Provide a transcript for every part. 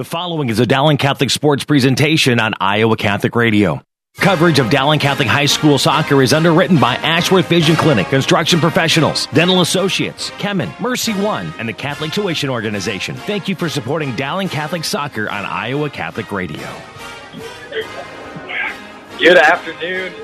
The following is a Dowling Catholic sports presentation on Iowa Catholic Radio. Coverage of Dowling Catholic High School soccer is underwritten by Ashworth Vision Clinic, Construction Professionals, Dental Associates, Kemen, Mercy One, and the Catholic Tuition Organization. Thank you for supporting Dowling Catholic soccer on Iowa Catholic Radio. Good afternoon.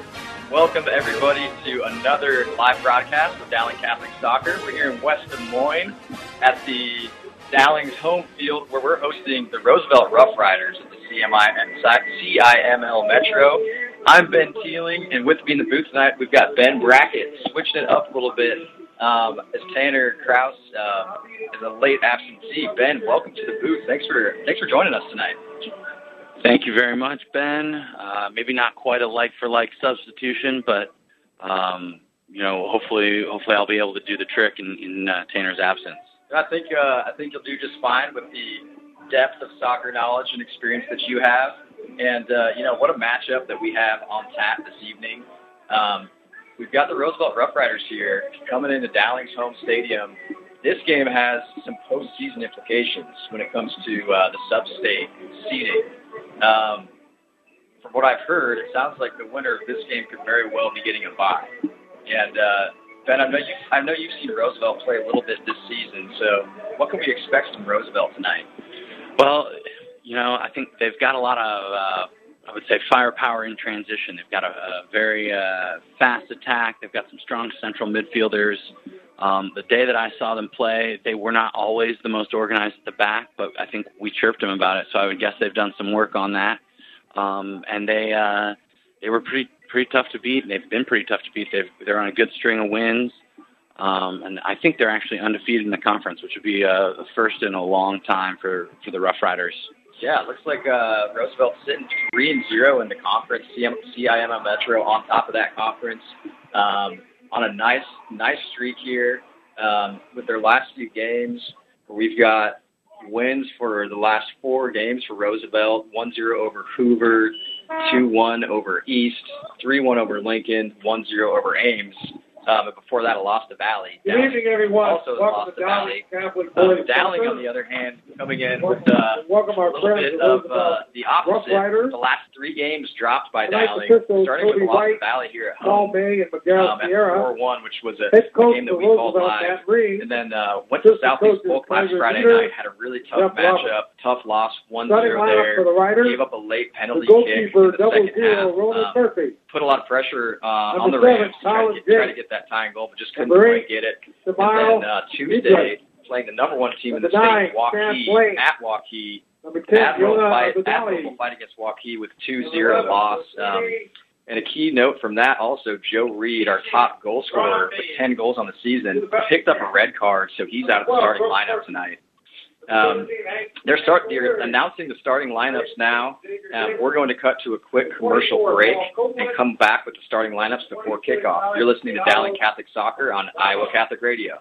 Welcome, everybody, to another live broadcast of Dowling Catholic soccer. We're here in West Des Moines at the Dowling's home field, where we're hosting the Roosevelt Rough Riders at the CIML Metro. I'm Ben Teeling, and with me in the booth tonight, we've got Ben Brackett, switching it up a little bit as Tanner Krause is a late absentee. Ben, welcome to the booth. Thanks for joining us tonight. Thank you very much, Ben. Maybe not quite a like-for-like substitution, but hopefully I'll be able to do the trick in Tanner's absence. I think you'll do just fine with the depth of soccer knowledge and experience that you have. And, what a matchup that we have on tap this evening. We've got the Roosevelt Rough Riders here coming into Dowling's home stadium. This game has some postseason implications when it comes to the sub-state seeding. From what I've heard, it sounds like the winner of this game could very well be getting a bye. And, Ben, I know you've seen Roosevelt play a little bit this season, so what can we expect from Roosevelt tonight? Well, I think they've got a lot of, firepower in transition. They've got a very fast attack. They've got some strong central midfielders. The day that I saw them play, they were not always the most organized at the back, but I think we chirped them about it, so I would guess they've done some work on that. And they were pretty tough to beat, and they've been pretty tough to beat. They're on a good string of wins, and I think they're actually undefeated in the conference, which would be a first in a long time for the Rough Riders. Yeah, it looks like Roosevelt's sitting 3-0 in the conference. CIML Metro on top of that conference, on a nice streak here with their last few games. We've got wins for the last four games for Roosevelt: 1-0 over Hoover, 2-1 over East, 3-1 over Lincoln, 1-0 over Ames. But before that, a loss to Valley. Good evening, everyone. Also lost to Valley. Dowling, on the other hand, coming in with a little bit of the opposite. The last three games dropped by Dowling, starting with a loss to Valley here at home at 4-1, which was a game that we called live. And then went to Southeast Polk last Friday night, had a really tough matchup, tough loss, 1-0 there. Gave up a late penalty kick in the second half. Put a lot of pressure on the Rams to try to get that tying goal, but just couldn't quite get it. And then Tuesday, playing the number one team in the state, Waukee, at Waukee. Admiral fight against Waukee with 2-0 loss. And a key note from that also, Joe Reed, our top goal scorer with 10 goals on the season, picked up a red card, so he's out of the starting lineup tonight. They're announcing the starting lineups now. We're going to cut to a quick commercial break and come back with the starting lineups before kickoff. You're listening to Dowling Catholic Soccer on Iowa Catholic Radio.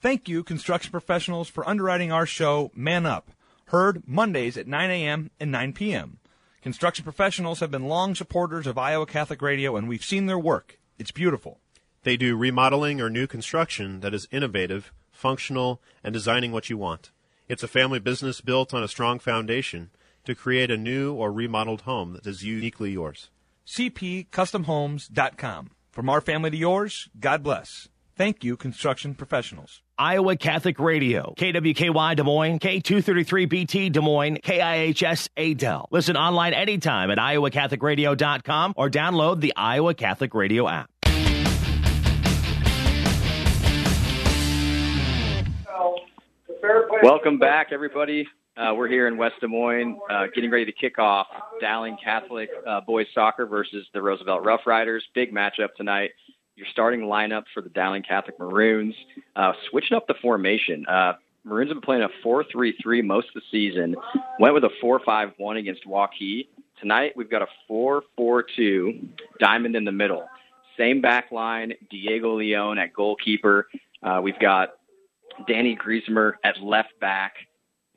Thank you, Construction Professionals, for underwriting our show, Man Up, heard Mondays at 9 a.m. and 9 p.m. Construction Professionals have been long supporters of Iowa Catholic Radio, and we've seen their work. It's beautiful. They do remodeling or new construction that is innovative, functional, and designing what you want. It's a family business built on a strong foundation to create a new or remodeled home that is uniquely yours. cpcustomhomes.com. From our family to yours, God bless. Thank you, Construction Professionals. Iowa Catholic Radio, KWKY Des Moines, K233BT Des Moines, KIHS Adel. Listen online anytime at iowacatholicradio.com or download the Iowa Catholic Radio app. Welcome back, everybody. We're here in West Des Moines, getting ready to kick off Dowling Catholic boys soccer versus the Roosevelt Rough Riders. Big matchup tonight. Your starting lineup for the Dowling Catholic Maroons, switching up the formation. Maroons have been playing a 4-3-3 most of the season. Went with a 4-5-1 against Waukee. Tonight, we've got a 4-4-2 diamond in the middle. Same back line, Diego Leon at goalkeeper. We've got Danny Griezmer at left back.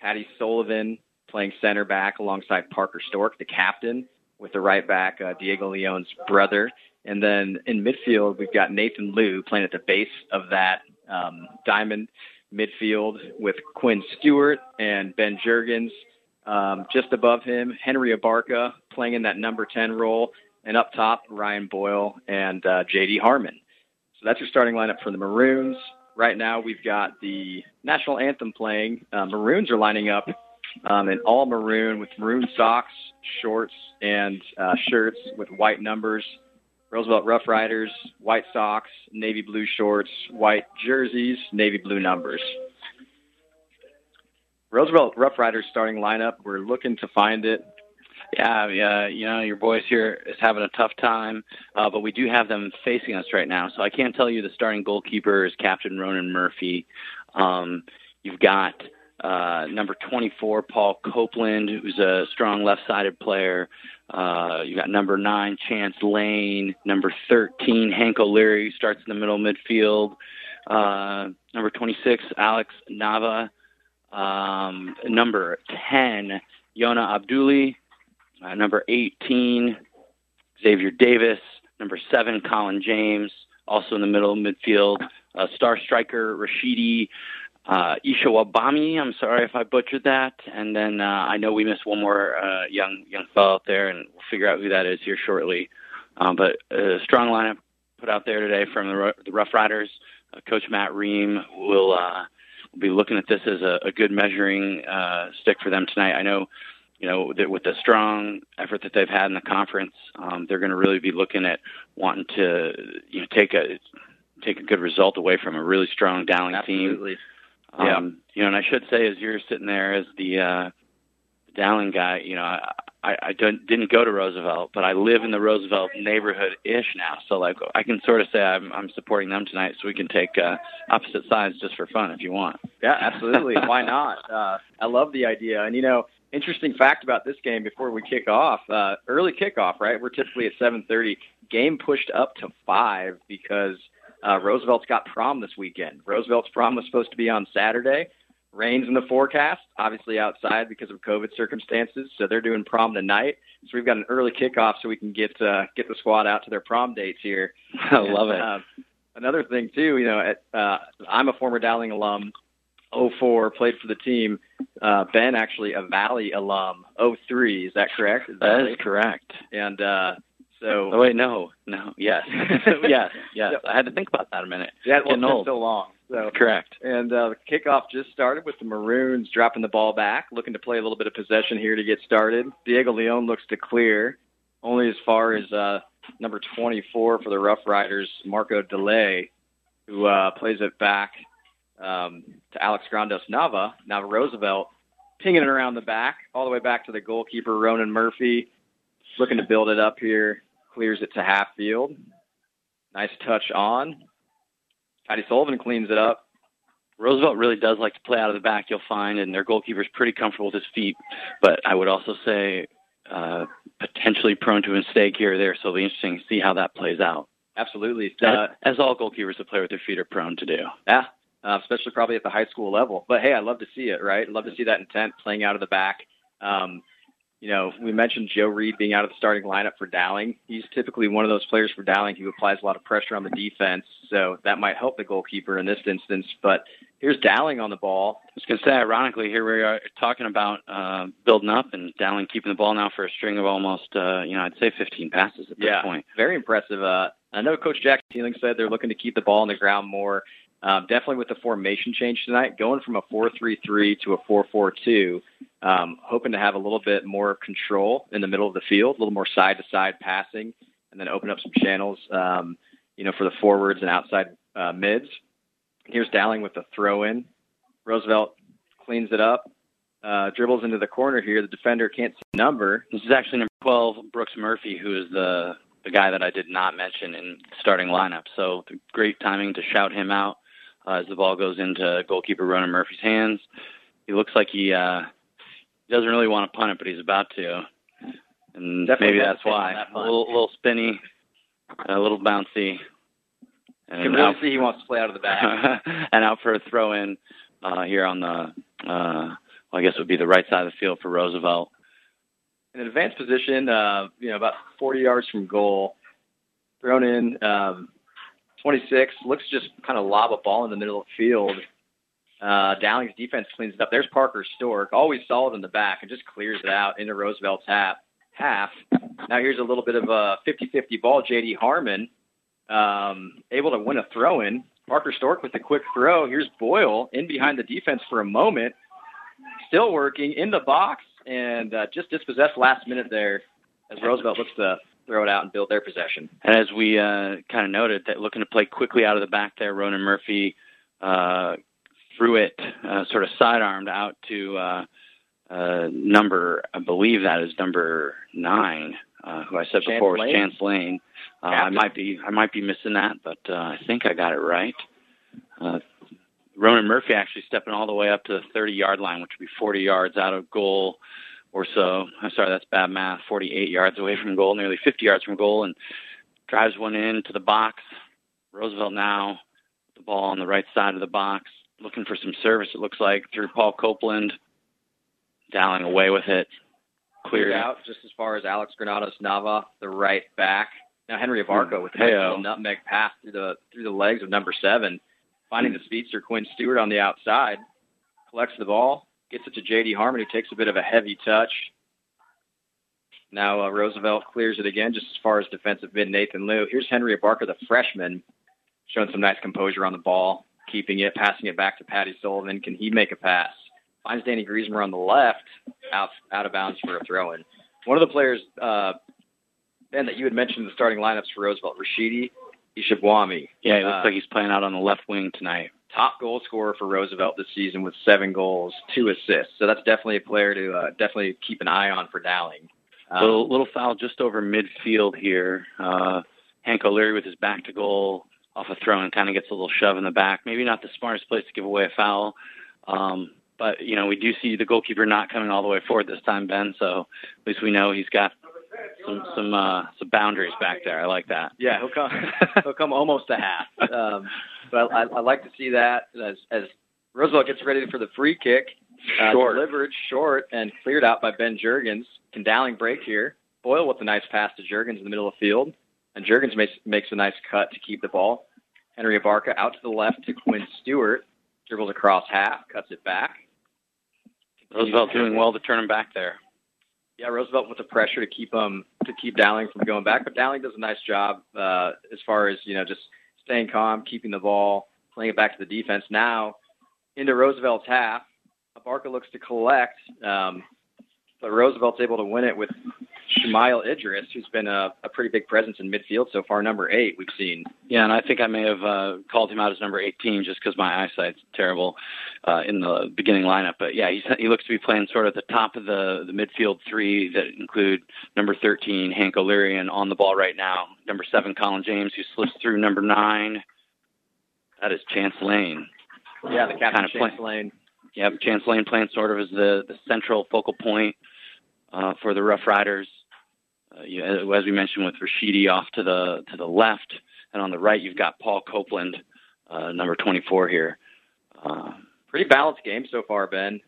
Patty Sullivan playing center back alongside Parker Stork, the captain, with the right back, Diego Leon's brother. And then in midfield, we've got Nathan Liu playing at the base of that diamond midfield with Quinn Stewart and Ben Juergens just above him, Henry Abarca playing in that number 10 role, and up top, Ryan Boyle and J.D. Harmon. So that's your starting lineup for the Maroons. Right now, we've got the national anthem playing. Maroons are lining up in all maroon with maroon socks, shorts, and shirts with white numbers. Roosevelt Rough Riders, white socks, navy blue shorts, white jerseys, navy blue numbers. Roosevelt Rough Riders starting lineup. We're looking to find it. Yeah, you know, your boys here is having a tough time, but we do have them facing us right now. So I can't tell you the starting goalkeeper is Captain Ronan Murphy. You've got number 24, Paul Copeland, who's a strong left-sided player. You've got number 9, Chance Lane. Number 13, Hank O'Leary, who starts in the middle midfield. Number 26, Alex Nava. Number 10, Yona Abduli. Number 18, Xavier Davis. Number 7, Colin James, also in the middle midfield. Star striker Rashidi Ishawabami. I'm sorry if I butchered that. And then I know we missed one more young fellow out there, and we'll figure out who that is here shortly. But a strong lineup put out there today from the Rough Riders. Coach Matt Ream will be looking at this as a good measuring stick for them tonight. I know, you know, that with the strong effort that they've had in the conference, they're going to really be looking at wanting to, you know, take a good result away from a really strong Dowling team. Yeah. You know, and I should say, as you're sitting there as the Dowling guy, you know, I didn't go to Roosevelt, but I live in the Roosevelt neighborhood-ish now. So, like, I can sort of say I'm supporting them tonight, so we can take opposite sides just for fun if you want. Yeah, absolutely. Why not? I love the idea. And, you know, interesting fact about this game before we kick off, early kickoff, right? We're typically at 7:30. Game pushed up to 5 because Roosevelt's got prom this weekend. Roosevelt's prom was supposed to be on Saturday. Rain's in the forecast, obviously outside because of COVID circumstances, so they're doing prom tonight. So we've got an early kickoff so we can get the squad out to their prom dates here. I love it. Another thing, too, you know, I'm a former Dowling alum, 04, played for the team. Ben, actually, a Valley alum, 03. Is that correct? That is correct. And so... Oh, wait, no, yes. yes. I had to think about that a minute. Yeah, well, it's been so long. So, correct. And the kickoff just started with the Maroons dropping the ball back, looking to play a little bit of possession here to get started. Diego Leon looks to clear, only as far as number 24 for the Rough Riders, Marco DeLay, who plays it back to Alex Grandos Nava. Now Roosevelt pinging it around the back, all the way back to the goalkeeper, Ronan Murphy, looking to build it up here, clears it to half field. Nice touch on. Patty Sullivan cleans it up. Roosevelt really does like to play out of the back, you'll find, and their goalkeeper's pretty comfortable with his feet. But I would also say potentially prone to a mistake here or there, so it'll be interesting to see how that plays out. Absolutely. As all goalkeepers that play with their feet are prone to do. Yeah, especially probably at the high school level. But, hey, I love to see it, right? I love to see that intent playing out of the back. You know, we mentioned Joe Reed being out of the starting lineup for Dowling. He's typically one of those players for Dowling who applies a lot of pressure on the defense, so that might help the goalkeeper in this instance. But here's Dowling on the ball. I was going to say, ironically, here we are talking about building up and Dowling keeping the ball now for a string of almost, I'd say 15 passes at this point. Very impressive. I know Coach Jack Teeling said they're looking to keep the ball on the ground more. Definitely with the formation change tonight, going from a 4-3-3 to a 4-4-2, hoping to have a little bit more control in the middle of the field, a little more side-to-side passing, and then open up some channels, for the forwards and outside mids. Here's Dowling with the throw-in. Roosevelt cleans it up, dribbles into the corner here. The defender can't see the number. This is actually number 12, Brooks Murphy, who is the guy that I did not mention in starting lineup. So great timing to shout him out. as the ball goes into goalkeeper Ronan Murphy's hands. He looks like he doesn't really want to punt it, but he's about to. And definitely maybe that's why. A little spinny, a little bouncy. And you can really see he wants to play out of the back. And out for a throw-in here on the, I guess it would be the right side of the field for Roosevelt. In an advanced position, about 40 yards from goal, thrown in 26, looks just kind of lob a ball in the middle of the field. Dowling's defense cleans it up. There's Parker Stork, always solid in the back, and just clears it out into Roosevelt's half. Now here's a little bit of a 50-50 ball. J.D. Harmon able to win a throw-in. Parker Stork with the quick throw. Here's Boyle in behind the defense for a moment, still working in the box, and just dispossessed last minute there as Roosevelt looks to throw it out and build their possession. And as we kind of noted, that looking to play quickly out of the back there, Ronan Murphy threw it sort of sidearmed out to number, I believe that is number 9, who I said Chance before was Lane. Chance Lane. I might be missing that, but I think I got it right. Ronan Murphy actually stepping all the way up to the 30-yard line, which would be 40 yards out of goal or so. I'm sorry, that's bad math. 48 yards away from goal, nearly 50 yards from goal, and drives one into the box. Roosevelt now with the ball on the right side of the box, looking for some service, it looks like, through Paul Copeland. Dowling away with it. Cleared out just as far as Alex Granados-Nava, the right back. Now Henry Avarco with a nutmeg pass through the legs of number 7, finding the speedster Quinn Stewart on the outside. Collects the ball, gets it to J.D. Harmon, who takes a bit of a heavy touch. Now Roosevelt clears it again just as far as defensive mid Nathan Liu. Here's Henry Avarco, the freshman, showing some nice composure on the ball, keeping it, passing it back to Patty Sullivan. Can he make a pass? Finds Danny Griezmer on the left, out of bounds for a throw-in. One of the players, Ben, that you had mentioned in the starting lineups for Roosevelt, Rashidi Ishibwami. Yeah, he looks like he's playing out on the left wing tonight. Top goal scorer for Roosevelt this season with 7 goals, 2 assists. So that's definitely a player to definitely keep an eye on for Dowling. Little foul just over midfield here. Hank O'Leary with his back to goal off a throw and kind of gets a little shove in the back. Maybe not the smartest place to give away a foul. But, we do see the goalkeeper not coming all the way forward this time, Ben, so at least we know he's got some boundaries back there. I like that. Yeah, he'll come almost a half. But I like to see that as Roosevelt gets ready for the free kick. Delivered short and cleared out by Ben Juergens. Can Dowling break here? Boyle with a nice pass to Juergens in the middle of the field, and Juergens makes a nice cut to keep the ball. Henry Abarca out to the left to Quinn Stewart. Dribbles across half, cuts it back. Roosevelt doing well to turn him back there. Yeah, Roosevelt with the pressure to keep Dowling from going back, but Dowling does a nice job as far as just staying calm, keeping the ball, playing it back to the defense. Now into Roosevelt's half, Abarca looks to collect, but Roosevelt's able to win it with Shamail Idris, who's been a pretty big presence in midfield so far, number 8 we've seen. Yeah, and I think I may have called him out as number 18 just because my eyesight's terrible in the beginning lineup. But, yeah, he looks to be playing sort of the top of the midfield 3 that include number 13, Hank O'Leary, and on the ball right now, number 7, Colin James, who slips through number 9. That is Chance Lane. Yeah, the captain, Chance Lane. Yeah, Chance Lane playing sort of as the central focal point for the Rough Riders. As we mentioned, with Rashidi off to the left, and on the right you've got Paul Copeland, number 24 here. Pretty balanced game so far, Ben.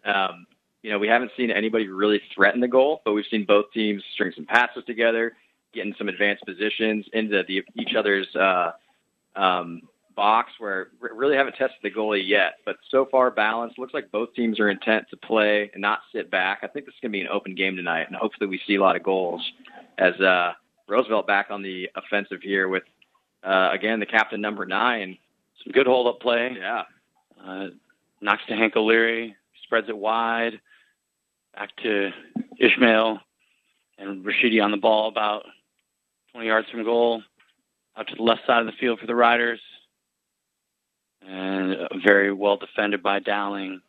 We haven't seen anybody really threaten the goal, but we've seen both teams string some passes together, get in some advanced positions into each other's box, where we really haven't tested the goalie yet. But so far, balanced. Looks like both teams are intent to play and not sit back. I think this is going to be an open game tonight, and hopefully we see a lot of goals. As Roosevelt back on the offensive here with, again, the captain, number 9. Some good hold-up play. Yeah. Knocks to Hank O'Leary, spreads it wide, back to Ishmael, and Rashidi on the ball about 20 yards from goal, out to the left side of the field for the Riders, and very well defended by Dowling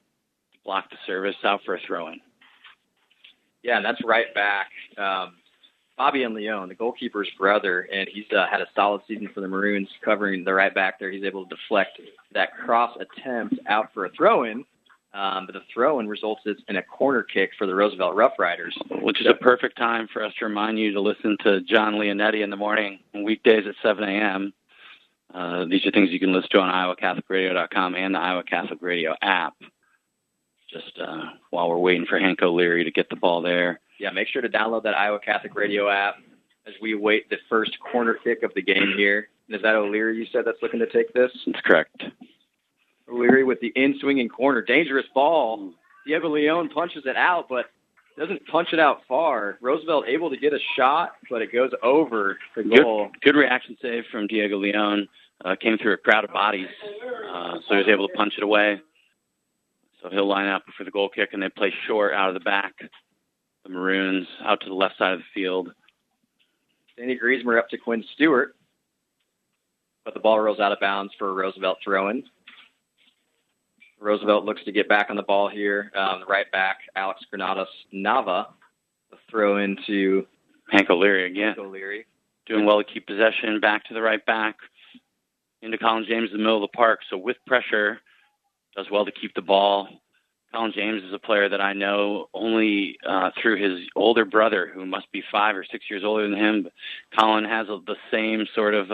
to block the service out for a throw-in. Yeah, and that's right back. Bobby and Leone, the goalkeeper's brother, and he's had a solid season for the Maroons covering the right back there. He's able to deflect that cross attempt out for a throw-in, but the throw-in resulted in a corner kick for the Roosevelt Rough Riders. Which is a perfect time for us to remind you to listen to John Leonetti in the morning, weekdays at 7 a.m. These are things you can listen to on iowacatholicradio.com and the Iowa Catholic Radio app. Just while we're waiting for Hank O'Leary to get the ball there. Yeah, make sure to download that Iowa Catholic Radio app as we await the first corner kick of the game here. And is that O'Leary you said that's looking to take this? That's correct. O'Leary with the in-swinging corner. Dangerous ball. Diego Leone punches it out, but doesn't punch it out far. Roosevelt able to get a shot, but it goes over the goal. Good reaction save from Diego Leone. Came through a crowd of bodies, so he was able to punch it away. So he'll line up for the goal kick, and they play short out of the back. The Maroons out to the left side of the field. Danny Griezmer up to Quinn Stewart. But the ball rolls out of bounds for a Roosevelt throw-in. Roosevelt looks to get back on the ball here. The right back, Alex Granados Nava. The throw-in to Hank O'Leary again. Hank O'Leary. Doing well to keep possession. Back to the right back. Into Collin James in the middle of the park. So with pressure, does well to keep the ball. Collin James is a player that I know only through his older brother, who must be 5 or 6 years older than him. But Collin has the same sort of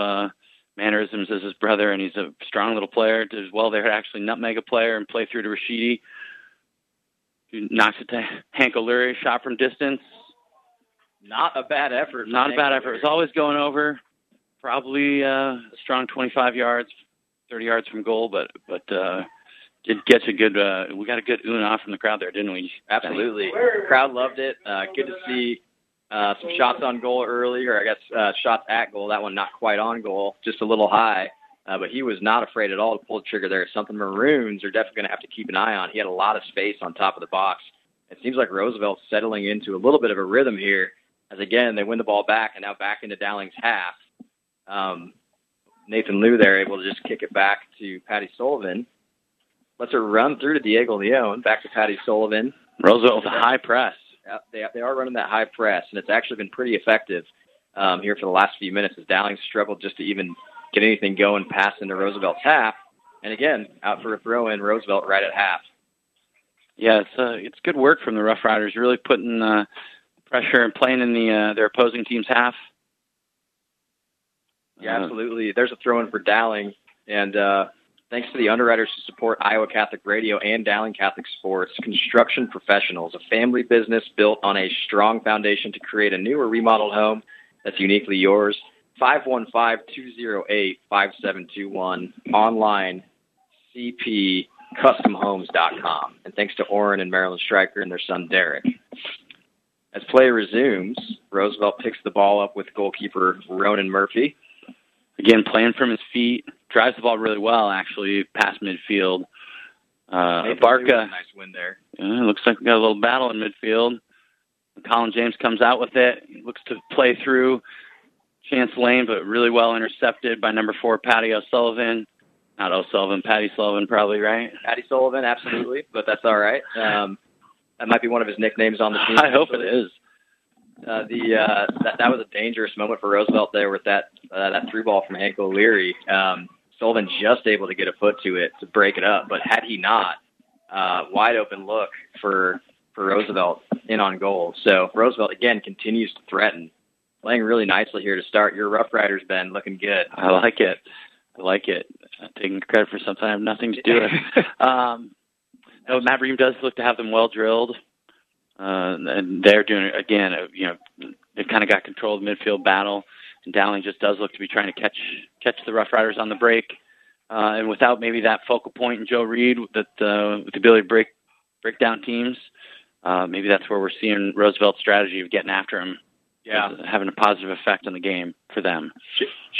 mannerisms as his brother, and he's a strong little player. Does well there to actually nutmeg a player and play through to Rashidi, who knocks it to Hank O'Leary, shot from distance. Not a bad effort. Not a bad effort. It's always going over, probably a strong 25 yards, 30 yards from goal, but it gets a good, we got a good ooh-and-ah from the crowd there, didn't we? Absolutely. The crowd loved it. Good to see some shots on goal early, or I guess shots at goal. That one not quite on goal, just a little high. But he was not afraid at all to pull the trigger there. Something Maroons are definitely going to have to keep an eye on. He had a lot of space on top of the box. It seems like Roosevelt's settling into a little bit of a rhythm here, as, again, they win the ball back and now back into Dowling's half. Nathan Liu there able to just kick it back to Patty Sullivan. Let's her run through to Diego Leone, back to Patty Sullivan. Roosevelt with a high press. Yeah, they are running that high press, and it's actually been pretty effective here for the last few minutes as Dowling struggled just to even get anything going past into Roosevelt's half. And again, out for a throw-in, Roosevelt right at half. Yeah, it's good work from the Rough Riders, really putting pressure and playing in their opposing team's half. Yeah, absolutely. There's a throw-in for Dowling, and thanks to the underwriters who support Iowa Catholic Radio and Dowling Catholic Sports, Construction Professionals, a family business built on a strong foundation to create a new or remodeled home that's uniquely yours. 515-208-5721, online, cpcustomhomes.com. And thanks to Oren and Marilyn Stryker and their son, Derek. As play resumes, Roosevelt picks the ball up with goalkeeper Ronan Murphy. Again, playing from his feet. Drives the ball really well, actually, past midfield. Barca. Nice win there. Looks like we got a little battle in midfield. Collin James comes out with it. He looks to play through Chance Lane, but really well intercepted by number 4, Patty O'Sullivan. Not O'Sullivan, Patty Sullivan probably, right? Patty Sullivan, absolutely, but that's all right. That might be one of his nicknames on the team. I hope it is. That was a dangerous moment for Roosevelt there with that through ball from Hank O'Leary. Sullivan just able to get a foot to it to break it up, but had he not, wide open look for Roosevelt in on goal. So Roosevelt, again, continues to threaten, playing really nicely here to start. Your Rough Riders, Ben, looking good. I like it. I'm taking credit for something I have nothing to do with. No, Matt Ream does look to have them well drilled. And they're doing it again. They've kind of got control of the midfield battle, and Dowling just does look to be trying to catch the Rough Riders on the break. And without maybe that focal point in Joe Reed, with the ability to break down teams, maybe that's where we're seeing Roosevelt's strategy of getting after him. Yeah, having a positive effect on the game for them.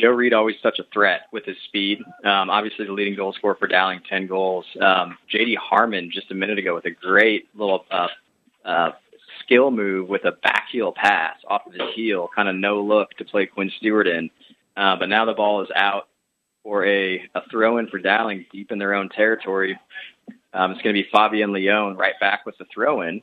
Joe Reed always such a threat with his speed. Obviously, the leading goal scorer for Dowling, 10 goals. J.D. Harmon just a minute ago with a great little skill move with a back heel pass off of his heel, kind of no look to play Quinn Stewart in. But now the ball is out for a throw-in for Dowling deep in their own territory. It's going to be Fabian Leone right back with the throw-in.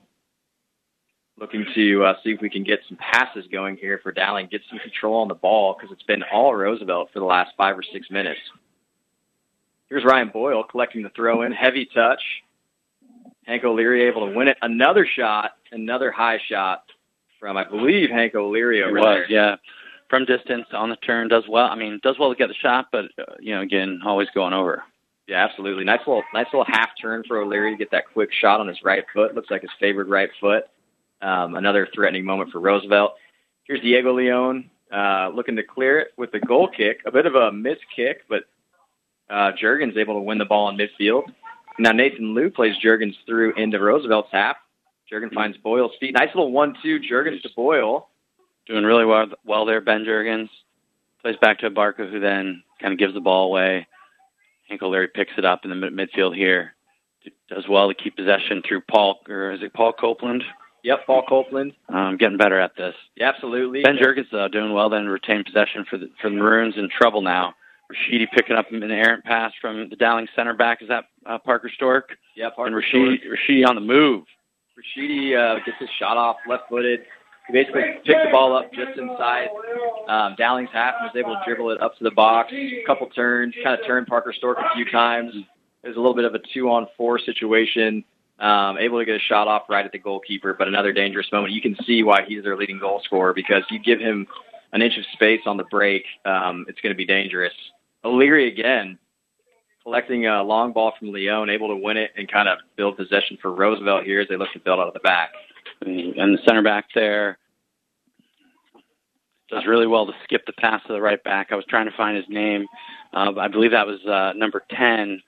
Looking to see if we can get some passes going here for Dowling, get some control on the ball, because it's been all Roosevelt for the last 5 or 6 minutes. Here's Ryan Boyle collecting the throw-in, heavy touch. Hank O'Leary able to win it. Another shot, another high shot from, I believe, Hank O'Leary over there. Yeah, from distance on the turn, does well. I mean, does well to get the shot, but, you know, again, always going over. Yeah, absolutely. Nice little half turn for O'Leary to get that quick shot on his right foot. Looks like his favored right foot. Another threatening moment for Roosevelt. Here's Diego Leon looking to clear it with the goal kick. A bit of a miss kick, but Juergen's able to win the ball in midfield. Now Nathan Liu plays Juergen's through into Roosevelt's half. Juergen finds Boyle's feet. Nice little 1-2, Juergen's to Boyle. Doing really well there, Ben Juergens. Plays back to Barker, who then kind of gives the ball away. Hank O'Leary picks it up in the midfield here. Does well to keep possession through Paul, or is it Paul Copeland? Yep, Paul Copeland. Getting better at this. Yeah, absolutely. Ben Juergens, though, doing well then, retained possession for the Maroons, in trouble now. Rashidi picking up an errant pass from the Dowling center back. Is that Parker Stork? Yeah, Parker Stork. And Rashidi on the move. Rashidi gets his shot off left-footed. He basically picked the ball up just inside Dowling's half and was able to dribble it up to the box. A couple turns, kind of turned Parker Stork a few times. It was a little bit of a 2-on-4 situation. Able to get a shot off right at the goalkeeper, but another dangerous moment. You can see why he's their leading goal scorer, because you give him an inch of space on the break, it's going to be dangerous. O'Leary again collecting a long ball from Leon, able to win it and kind of build possession for Roosevelt here as they look to build out of the back. And the center back there does really well to skip the pass to the right back. I was trying to find his name. I believe that was number 10.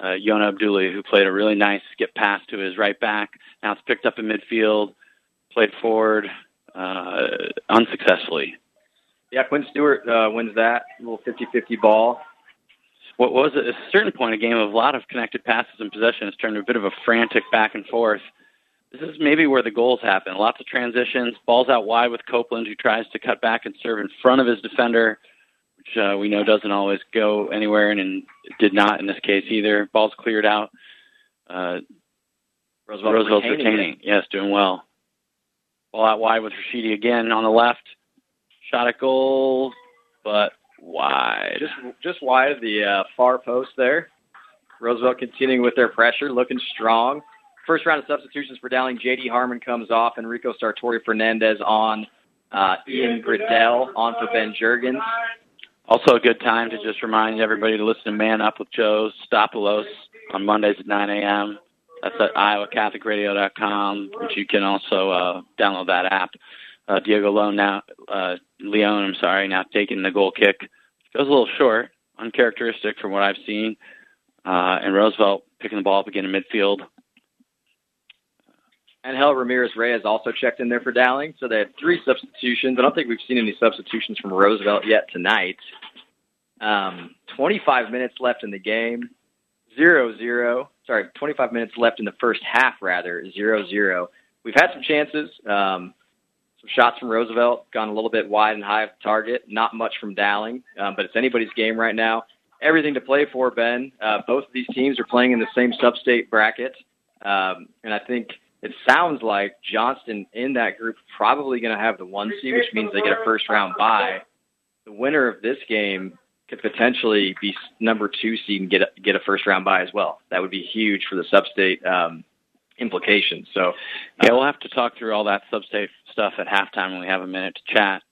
Yona Abdulli, who played a really nice skip pass to his right back. Now it's picked up in midfield, played forward unsuccessfully. Yeah, Quinn Stewart wins that little 50-50 ball. What was at a certain point a game of a lot of connected passes and possession has turned to a bit of a frantic back and forth. This is maybe where the goals happen. Lots of transitions, balls out wide with Copeland, who tries to cut back and serve in front of his defender, which we know doesn't always go anywhere, and did not in this case either. Ball's cleared out. Roosevelt's retaining. Yes, doing well. Ball out wide with Rashidi again on the left. Shot at goal, but wide. Just wide of the far post there. Roosevelt continuing with their pressure, looking strong. First round of substitutions for Dowling. J.D. Harmon comes off. Enrico Sartori-Fernandez on. Ian Gradell on for Ben Juergens. Also a good time to just remind everybody to listen to Man Up with Joe Stopoulos on Mondays at 9 a.m. That's at iowacatholicradio.com, which you can also download that app. Diego Leon now taking the goal kick. Goes a little short, uncharacteristic from what I've seen. And Roosevelt picking the ball up again in midfield. Angel Ramirez-Reyes also checked in there for Dowling, so they had 3 substitutions. I don't think we've seen any substitutions from Roosevelt yet tonight. 25 minutes left in the game, 0-0. Sorry, 25 minutes left in the first half, rather, 0-0. We've had some chances, some shots from Roosevelt, gone a little bit wide and high of the target, not much from Dowling, but it's anybody's game right now. Everything to play for, Ben. Both of these teams are playing in the same sub-state bracket, and I think it sounds like Johnston in that group probably going to have the 1 seed, which means they get a first-round bye. The winner of this game could potentially be number 2 seed and get a first-round bye as well. That would be huge for the sub-state implications. So, yeah, we'll have to talk through all that sub-state stuff at halftime when we have a minute to chat.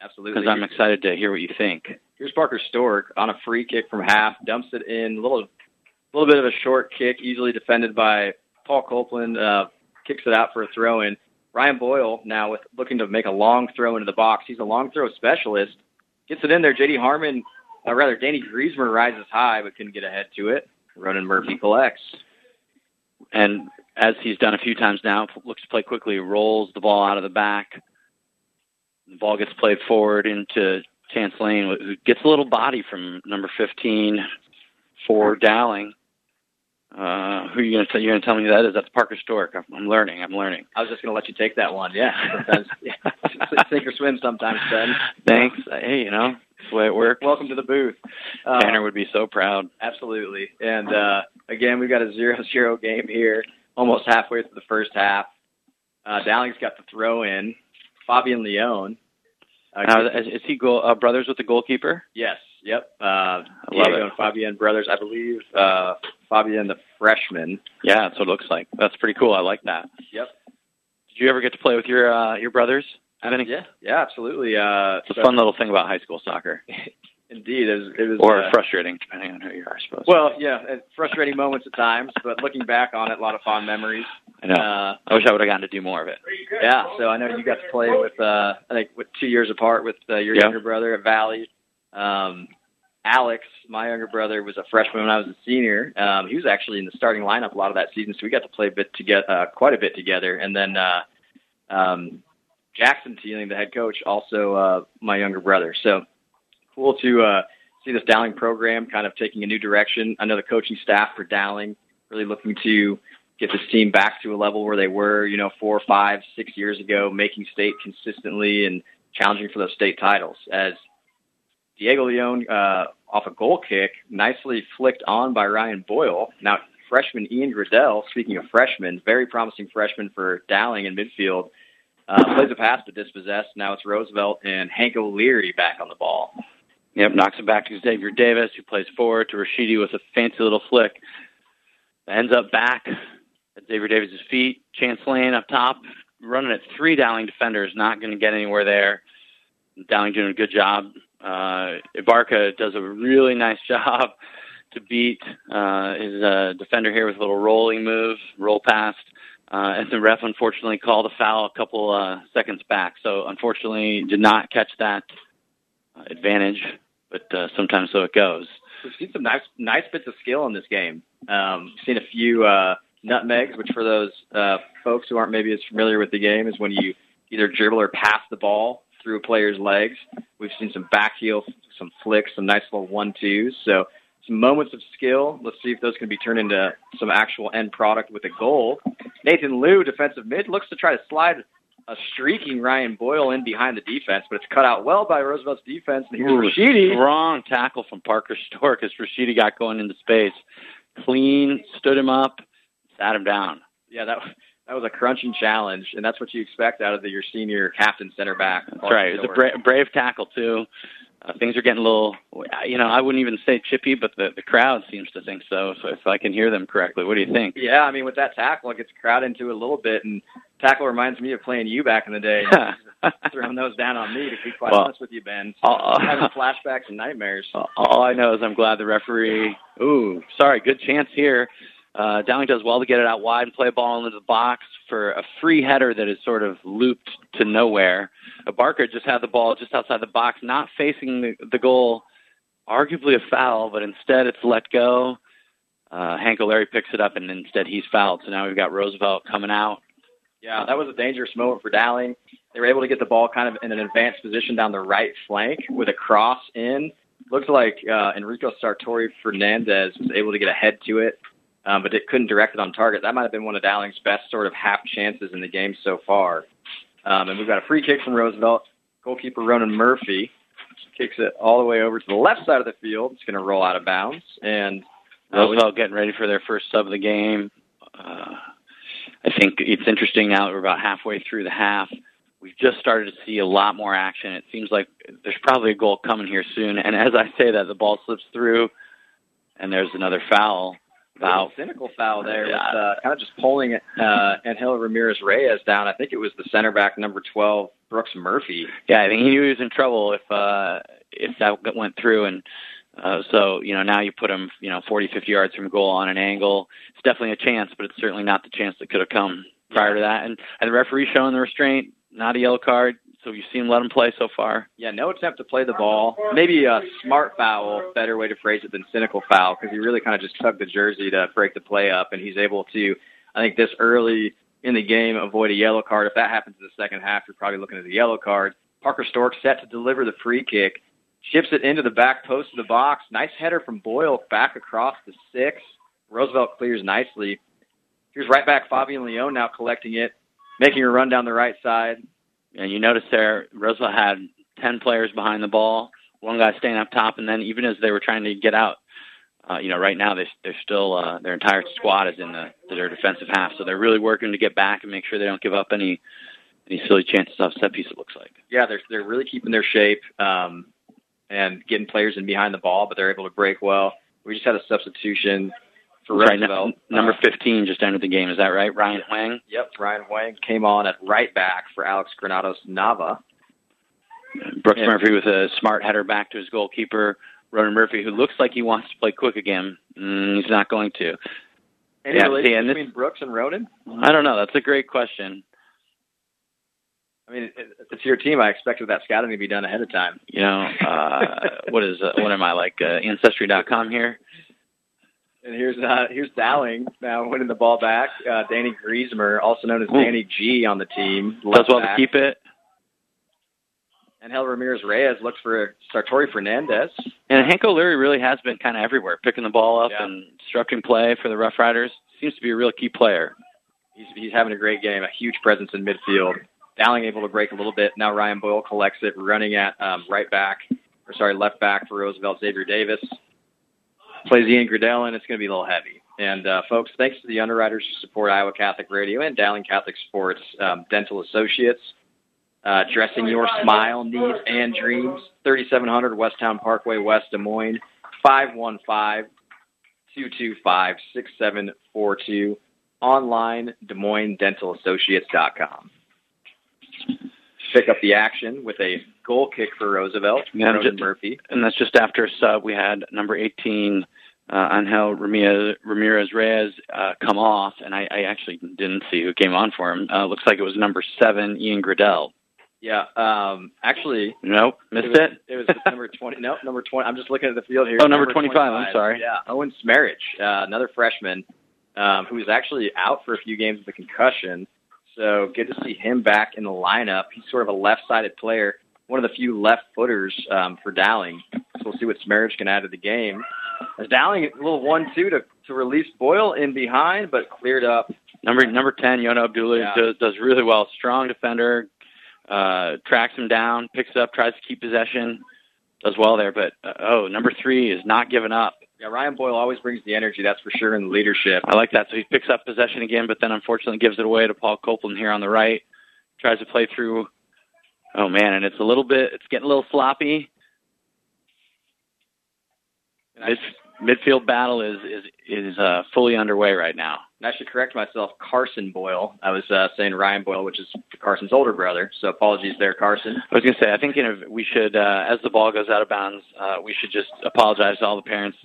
Absolutely. Because I'm excited to hear what you think. Here's Parker Stork on a free kick from half, dumps it in, a little bit of a short kick, easily defended by Paul Copeland, kicks it out for a throw-in. Ryan Boyle now looking to make a long throw into the box. He's a long throw specialist. Gets it in there. Danny Griezmer rises high but couldn't get ahead to it. Ronan Murphy collects. And as he's done a few times now, looks to play quickly, rolls the ball out of the back. The ball gets played forward into Chance Lane, who gets a little body from number 15 for Dowling. Who are you going to tell? You're going to tell me that is? That's Parker Stork. I'm learning. I was just going to let you take that one. Yeah. Sink or swim sometimes, Ben. Thanks. Hey, you know, that's the way it works. Welcome to the booth. Tanner would be so proud. Absolutely. And again, we've got a 0-0 game here, almost halfway through the first half. Dowling's got the throw in. Fabian Leone. Is he brothers with the goalkeeper? Yes. Yep. Diego and Fabian brothers, I believe. Fabian the freshman. Yeah, that's what it looks like. That's pretty cool. I like that. Yep. Did you ever get to play with your brothers? Yeah, absolutely. It's a fun little thing about high school soccer. Indeed. It was frustrating, depending on who you are, I suppose. Well, yeah, frustrating moments at times, but looking back on it, a lot of fond memories. I know. I wish I would have gotten to do more of it. Yeah, so I know you got to play with, I think, with 2 years apart with your younger brother at Valley. Alex, my younger brother, was a freshman when I was a senior. He was actually in the starting lineup a lot of that season, so we got to play quite a bit together. And then Jackson Teeling, the head coach, also my younger brother. So cool to see this Dowling program kind of taking a new direction. I know the coaching staff for Dowling really looking to get this team back to a level where they were, 4, 5, 6 years ago, making state consistently and challenging for those state titles. As Diego Leone off a goal kick, nicely flicked on by Ryan Boyle. Now, freshman Ian Gradell, speaking of freshmen, very promising freshman for Dowling in midfield, plays a pass but dispossessed. Now it's Roosevelt and Hank O'Leary back on the ball. Yep, knocks it back to Xavier Davis, who plays forward to Rashidi with a fancy little flick. Ends up back at Xavier Davis's feet. Chance Lane up top, running at 3 Dowling defenders, not going to get anywhere there. Dowling doing a good job. Ibarca does a really nice job to beat his defender here with a little rolling move, roll past. And the ref, unfortunately, called a foul a couple seconds back. So, unfortunately, did not catch that advantage, but sometimes so it goes. We've seen some nice bits of skill in this game. We've seen a few nutmegs, which for those folks who aren't maybe as familiar with the game is when you either dribble or pass the ball through a player's legs. We've seen some back heel, some flicks, some nice little 1-2s. So some moments of skill. Let's see if those can be turned into some actual end product with a goal. Nathan Liu, defensive mid, looks to try to slide a streaking Ryan Boyle in behind the defense, but it's cut out well by Roosevelt's defense. And here's Rashidi. Strong tackle from Parker Stork as Rashidi got going into space. Clean, stood him up, sat him down. Yeah, that was a crunching challenge, and that's what you expect out of your senior captain center back. That's right. It was a brave tackle, too. Things are getting a little, I wouldn't even say chippy, but the crowd seems to think so, if I can hear them correctly. What do you think? Yeah, I mean, with that tackle, it gets crowded into it a little bit, and tackle reminds me of playing you back in the day. Throwing those down on me, to be quite honest with you, Ben. So I'm having flashbacks and nightmares. All I know is I'm glad the referee, good chance here. Dowling does well to get it out wide and play a ball into the box for a free header that is sort of looped to nowhere. Barker just had the ball just outside the box, not facing the goal, arguably a foul, but instead it's let go. Hank O'Leary picks it up, and instead he's fouled. So now we've got Roosevelt coming out. Yeah, that was a dangerous moment for Dowling. They were able to get the ball kind of in an advanced position down the right flank with a cross in. Looks like Enrico Sartori Fernandez was able to get ahead to it. But it couldn't direct it on target. That might have been one of Dowling's best sort of half chances in the game so far. And we've got a free kick from Roosevelt. Goalkeeper Ronan Murphy kicks it all the way over to the left side of the field. It's going to roll out of bounds. And Roosevelt getting ready for their first sub of the game. I think it's interesting now that we're about halfway through the half. We've just started to see a lot more action. It seems like there's probably a goal coming here soon. And as I say that, the ball slips through, and there's another foul. Wow. Cynical foul there, with, kind of just pulling Angel Ramirez-Reyes down. I think it was the center back, number 12, Brooks Murphy. Yeah, I think he knew he was in trouble if that went through. And now you put him 40, 50 yards from goal on an angle. It's definitely a chance, but it's certainly not the chance that could have come prior to that. And the referee showing the restraint, not a yellow card. So you've seen let him play so far? Yeah, no attempt to play the ball. Maybe a smart foul, better way to phrase it than cynical foul, because he really kind of just tugged the jersey to break the play up, and he's able to, I think this early in the game, avoid a yellow card. If that happens in the second half, you're probably looking at a yellow card. Parker Stork set to deliver the free kick, chips it into the back post of the box. Nice header from Boyle back across the 6. Roosevelt clears nicely. Here's right back Fabian Leone now collecting it, making a run down the right side. And you notice there, Roosevelt had 10 players behind the ball, one guy staying up top, and then even as they were trying to get out, right now they're still their entire squad is in their defensive half, so they're really working to get back and make sure they don't give up any silly chances off set piece. It looks like. Yeah, they're really keeping their shape and getting players in behind the ball, but they're able to break well. We just had a substitution for Roosevelt. Number 15 just ended the game. Is that right? Ryan Huang? Yep, Ryan Huang came on at right back for Alex Granados-Nava. Brooks Murphy with a smart header back to his goalkeeper, Ronan Murphy, who looks like he wants to play quick again. He's not going to. Any relation between Brooks and Ronan? I don't know. That's a great question. I mean, it's your team. I expected that scouting to be done ahead of time. You know, what am I, like, Ancestry.com here? And here's Dowling now winning the ball back. Danny Griesmer, also known as Danny G on the team. Does well to keep it. And Hel Ramirez-Reyes looks for Sartori Fernandez. And Hank O'Leary really has been kind of everywhere, picking the ball up and disrupting play for the Rough Riders. Seems to be a real key player. He's having a great game, a huge presence in midfield. Dowling able to break a little bit. Now Ryan Boyle collects it, running at left back for Roosevelt, Xavier Davis. Plays Ian Gradell, and it's going to be a little heavy. And, folks, thanks to the underwriters who support Iowa Catholic Radio and Dowling Catholic Sports, Dental Associates, Dressing Your Smile, Needs, and Dreams, 3700 West Town Parkway, West Des Moines, 515-225-6742, online, DesMoinesDentalAssociates.com. Pick up the action with a goal kick for Roosevelt, Murphy. And that's just after a sub. We had number 18, Angel Ramirez-Reyes, come off, and I actually didn't see who came on for him. Looks like it was number 7, Ian Gradell. Yeah, actually. Nope, missed it. It was number 20. Nope, number 20. I'm just looking at the field here. Oh, number 25, I'm sorry. Yeah, Owen Smerich, another freshman who was actually out for a few games with a concussion. So good to see him back in the lineup. He's sort of a left-sided player, one of the few left-footers for Dowling. So we'll see what Smerich can add to the game. As Dowling, a little 1-2 to release Boyle in behind, but cleared up. Number 10, Yona Abdullah, does really well. Strong defender, tracks him down, picks up, tries to keep possession. Does well there, but, number 3 is not giving up. Yeah, Ryan Boyle always brings the energy, that's for sure, and the leadership. I like that. So he picks up possession again, but then unfortunately gives it away to Paul Copeland here on the right. Tries to play through. Oh, man, and it's getting a little floppy. Midfield battle is fully underway right now. And I should correct myself, Carson Boyle. I was saying Ryan Boyle, which is Carson's older brother, so apologies there, Carson. I was going to say, I think we should, as the ball goes out of bounds, we should just apologize to all the parents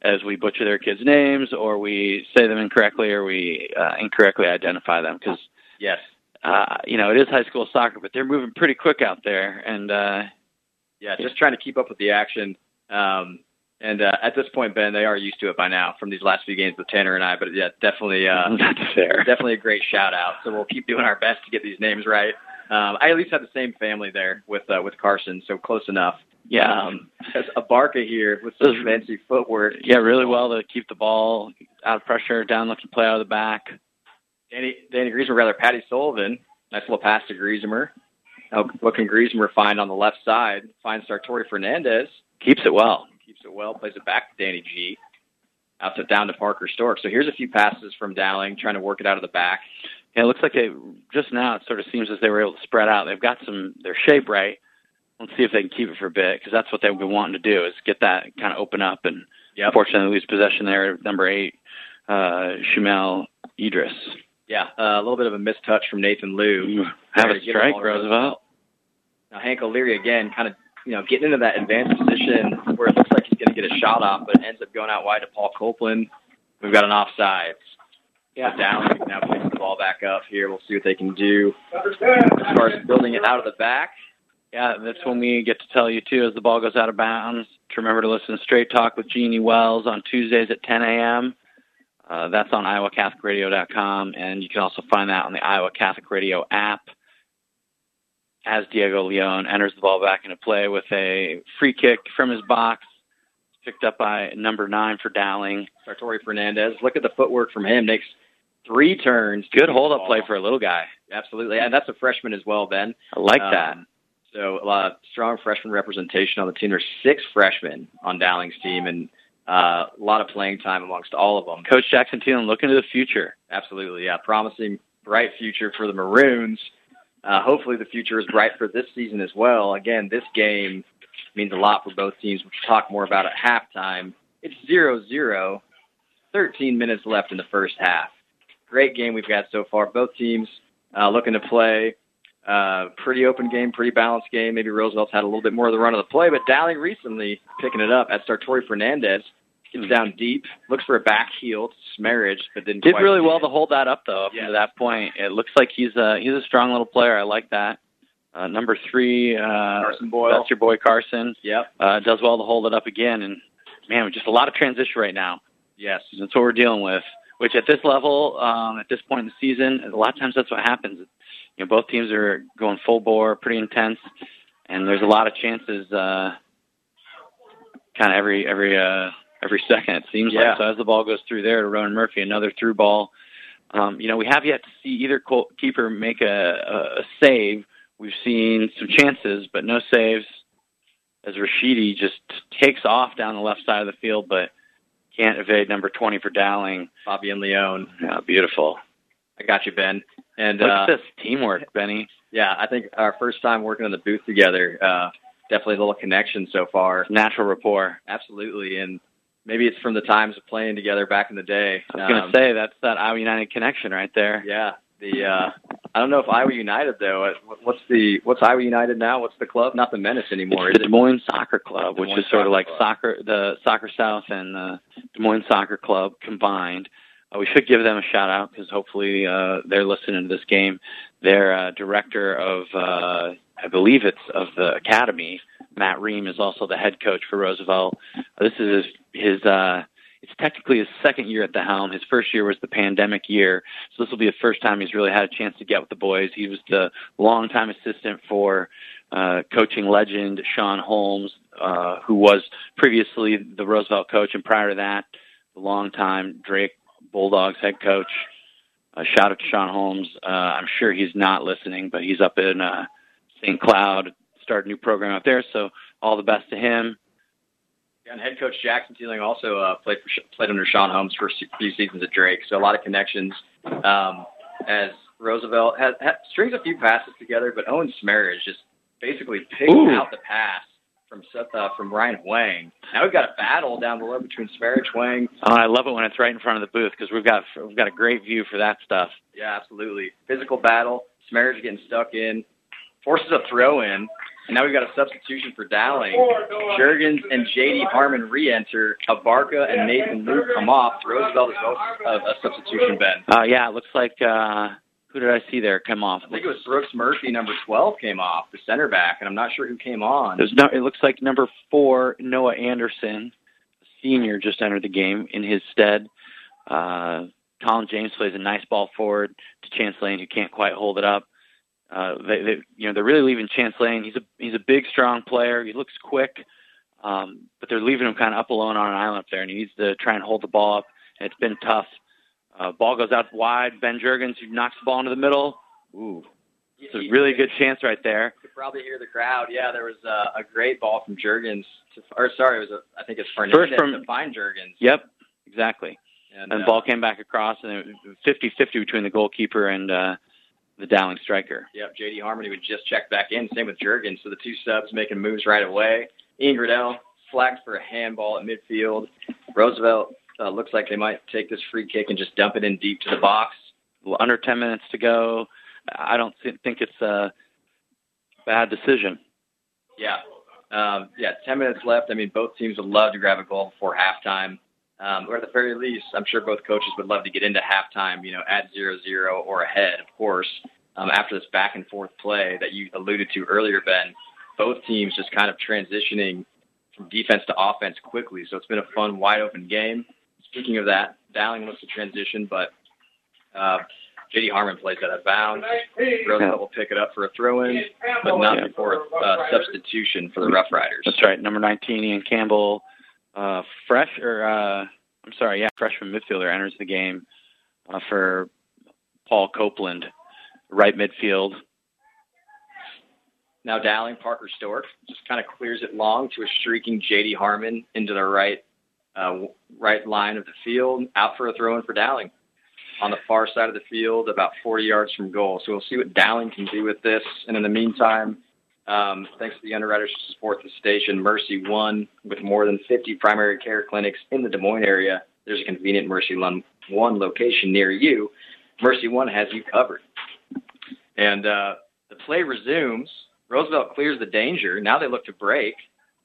as we butcher their kids' names, or we say them incorrectly, or we incorrectly identify them. Because, yes. It is high school soccer, but they're moving pretty quick out there. And just trying to keep up with the action. And at this point, Ben, they are used to it by now from these last few games with Tanner and I. But, yeah, definitely a great shout-out. So we'll keep doing our best to get these names right. I at least have the same family there with Carson, so close enough. Yeah. There's Abarca here with some fancy footwork. Yeah, really well to keep the ball out of pressure, down-looking play out of the back. Danny Griesmer, rather, Patty Sullivan. Nice little pass to Griesmer. What can Griesmer find on the left side? Finds Sartori Fernandez. Keeps it well. Plays it back to Danny G, down to Parker Stork. So here's a few passes from Dowling, trying to work it out of the back. Yeah, it looks like it sort of seems as they were able to spread out. They've got their shape right. Let's see if they can keep it for a bit, because that's what they've been wanting to do is get that kind of open up. And unfortunately, lose possession there, number 8, Shumel Idris. Yeah, a little bit of a mistouch from Nathan Liu. Have a strike, Roosevelt. Now Hank O'Leary again, kind of getting into that advanced position where it looks like he's going to get a shot off, but it ends up going out wide to Paul Copeland. We've got an offside. Yeah. Dowling now picks the ball back up here. We'll see what they can do as far as building it out of the back. Yeah, that's when we get to tell you, too, as the ball goes out of bounds, to remember to listen to Straight Talk with Jeannie Wells on Tuesdays at 10 a.m. That's on iowacatholicradio.com, and you can also find that on the Iowa Catholic Radio app. As Diego Leon enters the ball back into play with a free kick from his box, picked up by number 9 for Dowling, Sartori Fernandez. Look at the footwork from him. Makes 3 turns. Good hold-up play for a little guy. Absolutely, and that's a freshman as well, Ben. I like that. So a lot of strong freshman representation on the team. There's 6 freshmen on Dowling's team, and a lot of playing time amongst all of them. Coach Jackson Thielen, looking to the future. Absolutely, yeah. Promising bright future for the Maroons. Hopefully the future is bright for this season as well. Again, this game means a lot for both teams, which we'll talk more about at halftime. It's 0-0, 13 minutes left in the first half. Great game we've got so far. Both teams looking to play. Pretty open game, pretty balanced game. Maybe Roosevelt's had a little bit more of the run of the play, but Dowling recently picking it up at Sartori Fernandez. Gets down deep, looks for a back heel to Smerridge, but didn't quite. Did really well to hold that up until that point. It looks like he's a strong little player. I like that. Number three, Carson Boyle. That's your boy Carson. Yep. Does well to hold it up again. And, man, just a lot of transition right now. Yes. That's what we're dealing with, which at this level, at this point in the season, a lot of times that's what happens. You know, both teams are going full bore, pretty intense, and there's a lot of chances kind of every second, it seems like. So as the ball goes through there to Rowan Murphy, another through ball. We have yet to see either keeper make a save. We've seen some chances, but no saves, as Rashidi just takes off down the left side of the field, but can't evade number 20 for Dowling. Fabian Leone. Yeah, beautiful. I got you, Ben. And look at this teamwork, Benny. Yeah, I think our first time working in the booth together, definitely a little connection so far. Natural rapport. Absolutely, and maybe it's from the times of playing together back in the day. I was going to say, that's that Iowa United connection right there. Yeah. I don't know if Iowa United, though. What's Iowa United now? What's the club? Not the Menace anymore. It's the Des Moines Soccer Club, which is sort of like soccer, the Soccer South and the Des Moines Soccer Club combined. We should give them a shout-out because hopefully they're listening to this game. Their director of, I believe it's of the academy, Matt Ream, is also the head coach for Roosevelt. This is it's technically his second year at the helm. His first year was the pandemic year, so this will be the first time he's really had a chance to get with the boys. He was the longtime assistant for coaching legend Sean Holmes, who was previously the Roosevelt coach, and prior to that, the longtime Drake Bulldogs head coach. Shout out to Sean Holmes. I'm sure he's not listening, but he's up in St. Cloud, started a new program out there, so all the best to him. Yeah, and head coach Jackson Thielen also played under Sean Holmes for a few seasons at Drake, so a lot of connections. As Roosevelt strings a few passes together, but Owen Smerridge just basically picked out the pass from Ryan Wang. Now we've got a battle down below between Smerridge, Wang. Oh, I love it when it's right in front of the booth because we've got a great view for that stuff. Yeah, absolutely. Physical battle. Smerridge getting stuck in. Forces a throw in. And now we've got a substitution for Dowling. Juergens and J.D. Harmon re-enter. Abarca and Nathan Luke come off. Roosevelt is a substitution, Ben. It looks like who did I see there come off? I think it was Brooks Murphy, number 12, came off, the center back, and I'm not sure who came on. It looks like number 4, Noah Anderson, senior, just entered the game in his stead. Colin James plays a nice ball forward to Chance Lane, who can't quite hold it up. They're really leaving Chance Lane. He's a big, strong player. He looks quick, but they're leaving him kind of up alone on an island up there, and he needs to try and hold the ball up. And it's been tough. Ball goes out wide. Ben Juergens, who knocks the ball into the middle. Ooh, it's a really good chance right there. You could probably hear the crowd. Yeah, there was a great ball from Juergens. I think it's Fernandez to find Juergens. Yep, exactly. And the ball came back across, and it was 50-50 between the goalkeeper and the Dowling striker. Yep, J.D. Harmon would just check back in. Same with Juergens. So the two subs making moves right away. Ian Gradell flagged for a handball at midfield. Roosevelt looks like they might take this free kick and just dump it in deep to the box. Under 10 minutes to go. I don't think it's a bad decision. Yeah. 10 minutes left. I mean, both teams would love to grab a goal before halftime. Or at the very least, I'm sure both coaches would love to get into halftime, at 0-0 or ahead, of course, after this back-and-forth play that you alluded to earlier, Ben. Both teams just kind of transitioning from defense to offense quickly, so it's been a fun, wide-open game. Speaking of that, Dowling looks to transition, but J.D. Harmon plays out of bounds. Roosevelt will pick it up for a throw-in, but not before a substitution for the Rough Riders. That's right. Number 19, Ian Campbell. Freshman midfielder enters the game for Paul Copeland, right midfield. Now Dowling, Parker Stork just kind of clears it long to a streaking J.D. Harmon into the right right line of the field, out for a throw-in for Dowling. On the far side of the field, about 40 yards from goal. So we'll see what Dowling can do with this. And in the meantime, thanks to the underwriters who support the station, Mercy One, with more than 50 primary care clinics in the Des Moines area, there's a convenient Mercy One location near you. Mercy One has you covered. And the play resumes. Roosevelt clears the danger. Now they look to break.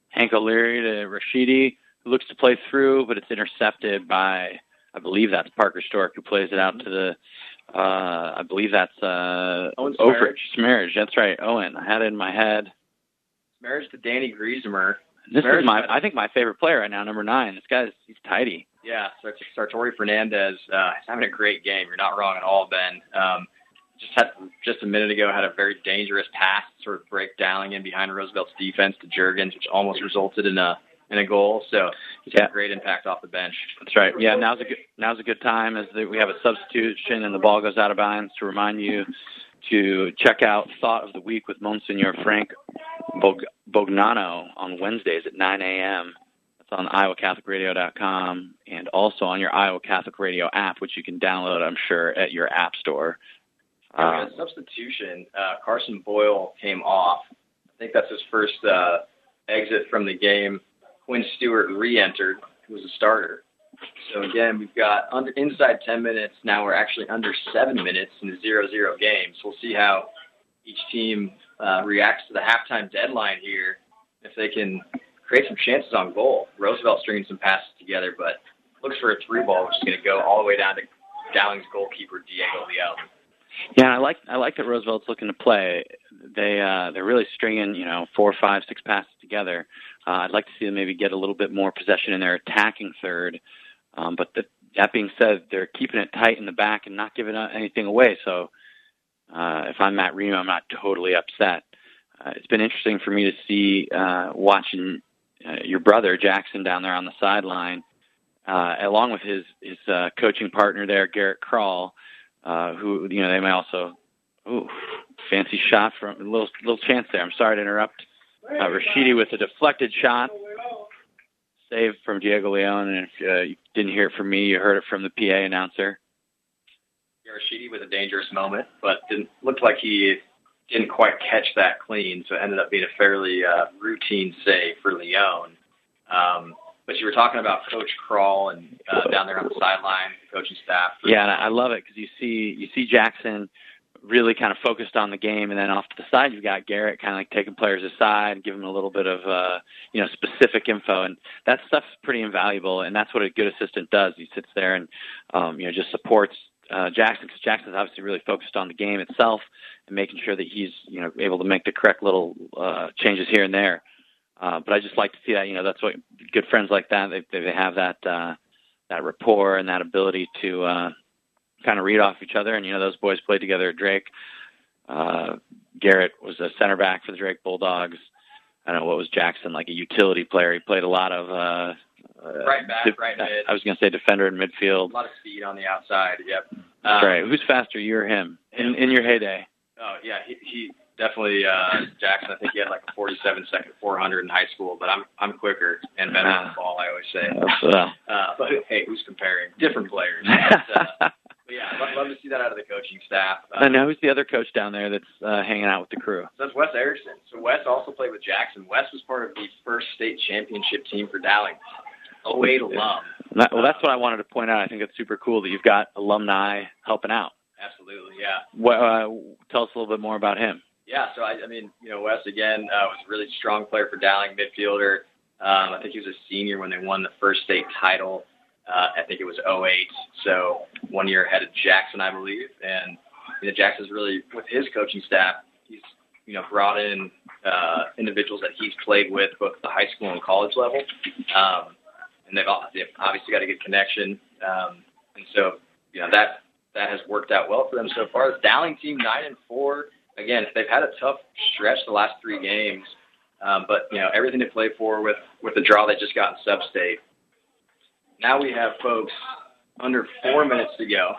Hank O'Leary to Rashidi, who looks to play through, but it's intercepted by, I believe that's Parker Stork, who plays it out to the, I believe that's Owen Smarriage. That's right, Owen. I had it in my head. Smarriage to Danny Griesmer. This Smarriage is I think my favorite player right now, number 9. This guy's tidy. Yeah, so it's Sartori Fernandez is having a great game. You're not wrong at all, Ben. Just a minute ago had a very dangerous pass, sort of break Dowling in behind Roosevelt's defense to Juergens, which almost resulted in a goal. So he's had a great impact off the bench. That's right. Yeah, now's a good time as we have a substitution and the ball goes out of bounds. To remind you to check out Thought of the Week with Monsignor Frank Bognano on Wednesdays at 9 a.m. That's on iowacatholicradio.com and also on your Iowa Catholic Radio app, which you can download, I'm sure, at your app store. Substitution, Carson Boyle came off. I think that's his first exit from the game. Quinn Stewart re-entered, who was a starter. So, again, we've got inside 10 minutes. Now we're actually under 7 minutes in the 0-0 game. So we'll see how each team reacts to the halftime deadline here, if they can create some chances on goal. Roosevelt stringing some passes together, but looks for a through ball, which is going to go all the way down to Dowling's goalkeeper, Diego Leal. Yeah, I like that Roosevelt's looking to play. They're really stringing, 4, 5, 6 passes together. I'd like to see them maybe get a little bit more possession in their attacking third. But that being said, they're keeping it tight in the back and not giving anything away. So if I'm Matt Remo, I'm not totally upset. It's been interesting for me to see watching your brother Jackson down there on the sideline, along with his coaching partner there, Garrett Krall. Who, they may also, fancy shot from a little chance there. I'm sorry to interrupt. Rashidi with a deflected shot, save from Diego Leon. And if you didn't hear it from me, you heard it from the PA announcer. Yeah, Rashidi with a dangerous moment, but looked like he didn't quite catch that clean. So it ended up being a fairly routine save for Leon. But you were talking about Coach Krall and down there on the sideline, the coaching staff. Yeah, and I love it because you see Jackson really kind of focused on the game, and then off to the side you've got Garrett kind of like taking players aside, giving them a little bit of specific info, and that stuff's pretty invaluable, and that's what a good assistant does. He sits there and just supports Jackson, because Jackson's obviously really focused on the game itself and making sure that he's able to make the correct little changes here and there. But I just like to see that, that's what good friends like that, they have that rapport and that ability to kind of read off each other. And, those boys played together at Drake. Garrett was a center back for the Drake Bulldogs. I don't know, what was Jackson, like a utility player? He played a lot of right back, right mid. I was going to say defender and midfield. A lot of speed on the outside, yep. That's right. Who's faster, you or him, in your heyday? Oh, yeah, he definitely, Jackson. I think he had like a 47-second 400 in high school, but I'm quicker and better on the ball, I always say. But hey, who's comparing? Different players. But yeah, I'd love to see that out of the coaching staff. And who's the other coach down there that's hanging out with the crew? So that's Wes Erickson. So Wes also played with Jackson. Wes was part of the first state championship team for Dowling. '08 alum. Well, that's what I wanted to point out. I think it's super cool that you've got alumni helping out. Absolutely, yeah. Tell us a little bit more about him. Yeah, so I mean, Wes again was a really strong player for Dowling, midfielder. I think he was a senior when they won the first state title. I think it was '08, so one year ahead of Jackson, I believe. And Jackson's really, with his coaching staff, he's brought in individuals that he's played with, both at the high school and college level. And they've obviously got a good connection, and so that has worked out well for them so far. The Dowling team 9-4. Again, they've had a tough stretch the last 3 games, but, everything to play for with the draw they just got in sub-state. Now we have, folks, under 4 minutes to go.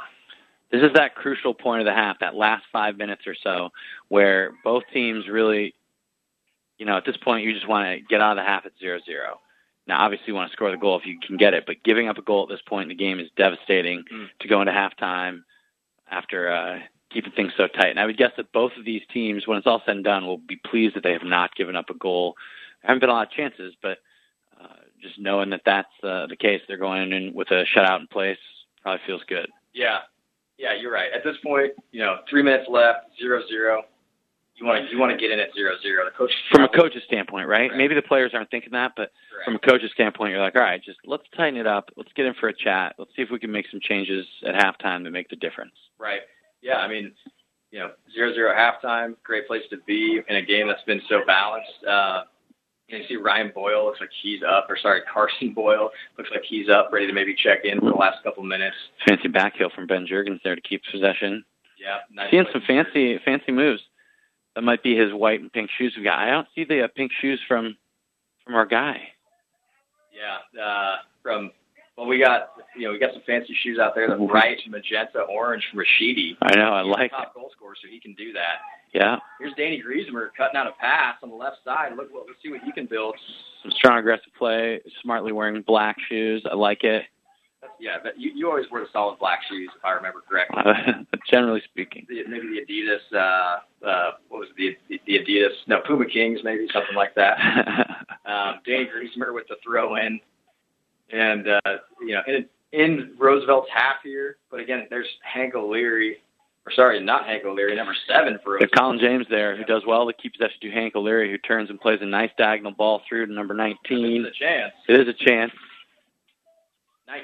This is that crucial point of the half, that last 5 minutes or so, where both teams really, at this point, you just want to get out of the half at 0-0. Now, obviously, you want to score the goal if you can get it, but giving up a goal at this point in the game is devastating to go into halftime after keeping things so tight. And I would guess that both of these teams, when it's all said and done, will be pleased that they have not given up a goal. There haven't been a lot of chances, but just knowing that that's the case, they're going in with a shutout in place, probably feels good. Yeah, you're right. At this point, 3 minutes left, 0-0. You want to get in at 0-0. From a coach's standpoint, right? Maybe the players aren't thinking that, but from a coach's standpoint, you're like, all right, just let's tighten it up. Let's get in for a chat. Let's see if we can make some changes at halftime that make the difference. Right. Yeah, 0-0 halftime, great place to be in a game that's been so balanced. You see Ryan Boyle looks like he's up, Carson Boyle looks like he's up, ready to maybe check in for the last couple minutes. Fancy back heel from Ben Juergens there to keep possession. Yeah. Nice. Seeing some fancy moves. That might be his white and pink shoes we got. I don't see the pink shoes from our guy. Yeah. We got some fancy shoes out there. The bright magenta orange from Rashidi. I know. I like top goal scorer, so he can do that. Yeah. Here's Danny Griezmer cutting out a pass on the left side. Let's see what he can build. Some strong aggressive play. Smartly wearing black shoes. I like it. Yeah, but you always wear the solid black shoes, if I remember correctly. Generally speaking, maybe the Adidas. What was the Adidas? No, Puma Kings, maybe something like that. Danny Griezmer with the throw in, and in Roosevelt's half here. But again, there's not Hank O'Leary, number 7 for Roosevelt. Colin James there, who does well to keep possession to Hank O'Leary, who turns and plays a nice diagonal ball through to number 19. It's a chance. It is a chance.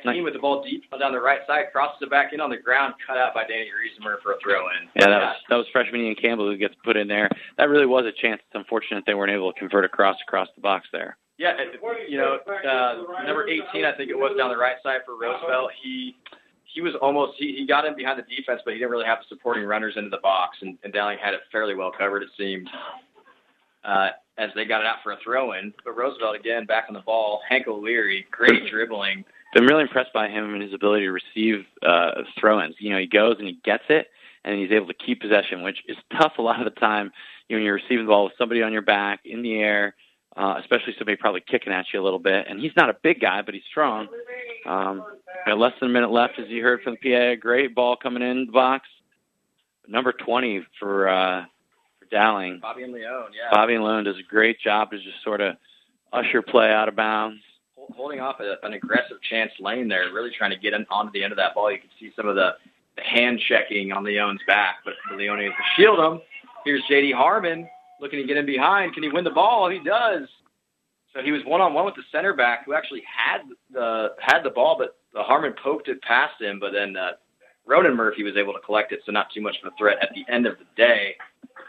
19 with the ball deep down the right side, crosses it back in on the ground, cut out by Danny Griezmer for a throw-in. Yeah, that was freshman Ian Campbell who gets put in there. That really was a chance. It's unfortunate they weren't able to convert across the box there. Yeah, number 18, I think it was, down the right side for Roosevelt. He was almost – he got in behind the defense, but he didn't really have the supporting runners into the box, and Dowling had it fairly well covered, it seemed. As they got it out for a throw-in. But Roosevelt, again, back on the ball. Hank O'Leary, great dribbling. Been really impressed by him and his ability to receive throw-ins. He goes and he gets it, and he's able to keep possession, which is tough a lot of the time. When you're receiving the ball with somebody on your back, in the air, especially somebody probably kicking at you a little bit. And he's not a big guy, but he's strong. Less than a minute left, as you heard from the PA. Great ball coming in the box. Number 20 for Dowling. Bobby and Leone, yeah. Bobby and Leone does a great job to just sort of usher play out of bounds. Holding off an aggressive chance lane there, really trying to get onto the end of that ball. You can see some of the hand checking on Leone's back, but Leone is to shield him. Here's J.D. Harmon looking to get in behind. Can he win the ball? He does. So he was one-on-one with the center back, who actually had the ball, but Harmon poked it past him, but then Ronan Murphy was able to collect it, so not too much of a threat at the end of the day.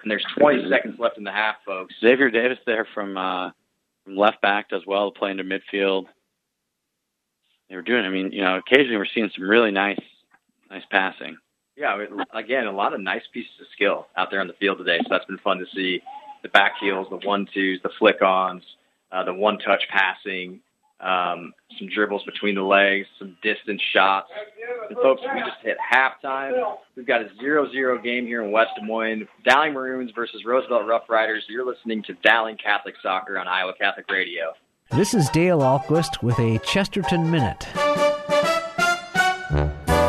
And there's 20 seconds left in the half, folks. Xavier Davis there from left back does well to play into midfield. They were doing, occasionally we're seeing some really nice passing. Yeah, again, a lot of nice pieces of skill out there on the field today, so that's been fun to see. The back heels, the 1-2s, the flick-ons, the one-touch passing, some dribbles between the legs, some distant shots. And folks, we just hit halftime. We've got a 0-0 game here in West Des Moines. Dowling Maroons versus Roosevelt Rough Riders. You're listening to Dowling Catholic Soccer on Iowa Catholic Radio. This is Dale Alquist with a Chesterton Minute.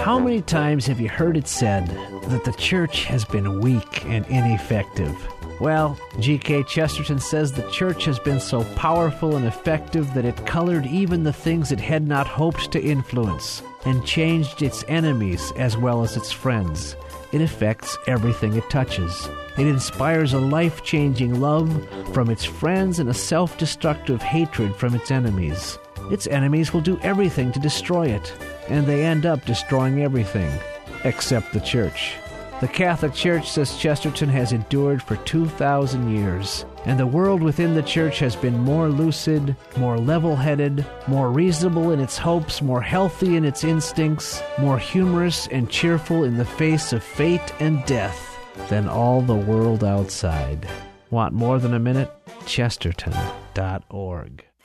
How many times have you heard it said that the church has been weak and ineffective? Well, G.K. Chesterton says the church has been so powerful and effective that it colored even the things it had not hoped to influence and changed its enemies as well as its friends. It affects everything it touches. It inspires a life-changing love from its friends and a self-destructive hatred from its enemies. Its enemies will do everything to destroy it, and they end up destroying everything except the church. The Catholic Church, says Chesterton, has endured for 2,000 years, and the world within the Church has been more lucid, more level-headed, more reasonable in its hopes, more healthy in its instincts, more humorous and cheerful in the face of fate and death than all the world outside. Want more than a minute? Chesterton.org.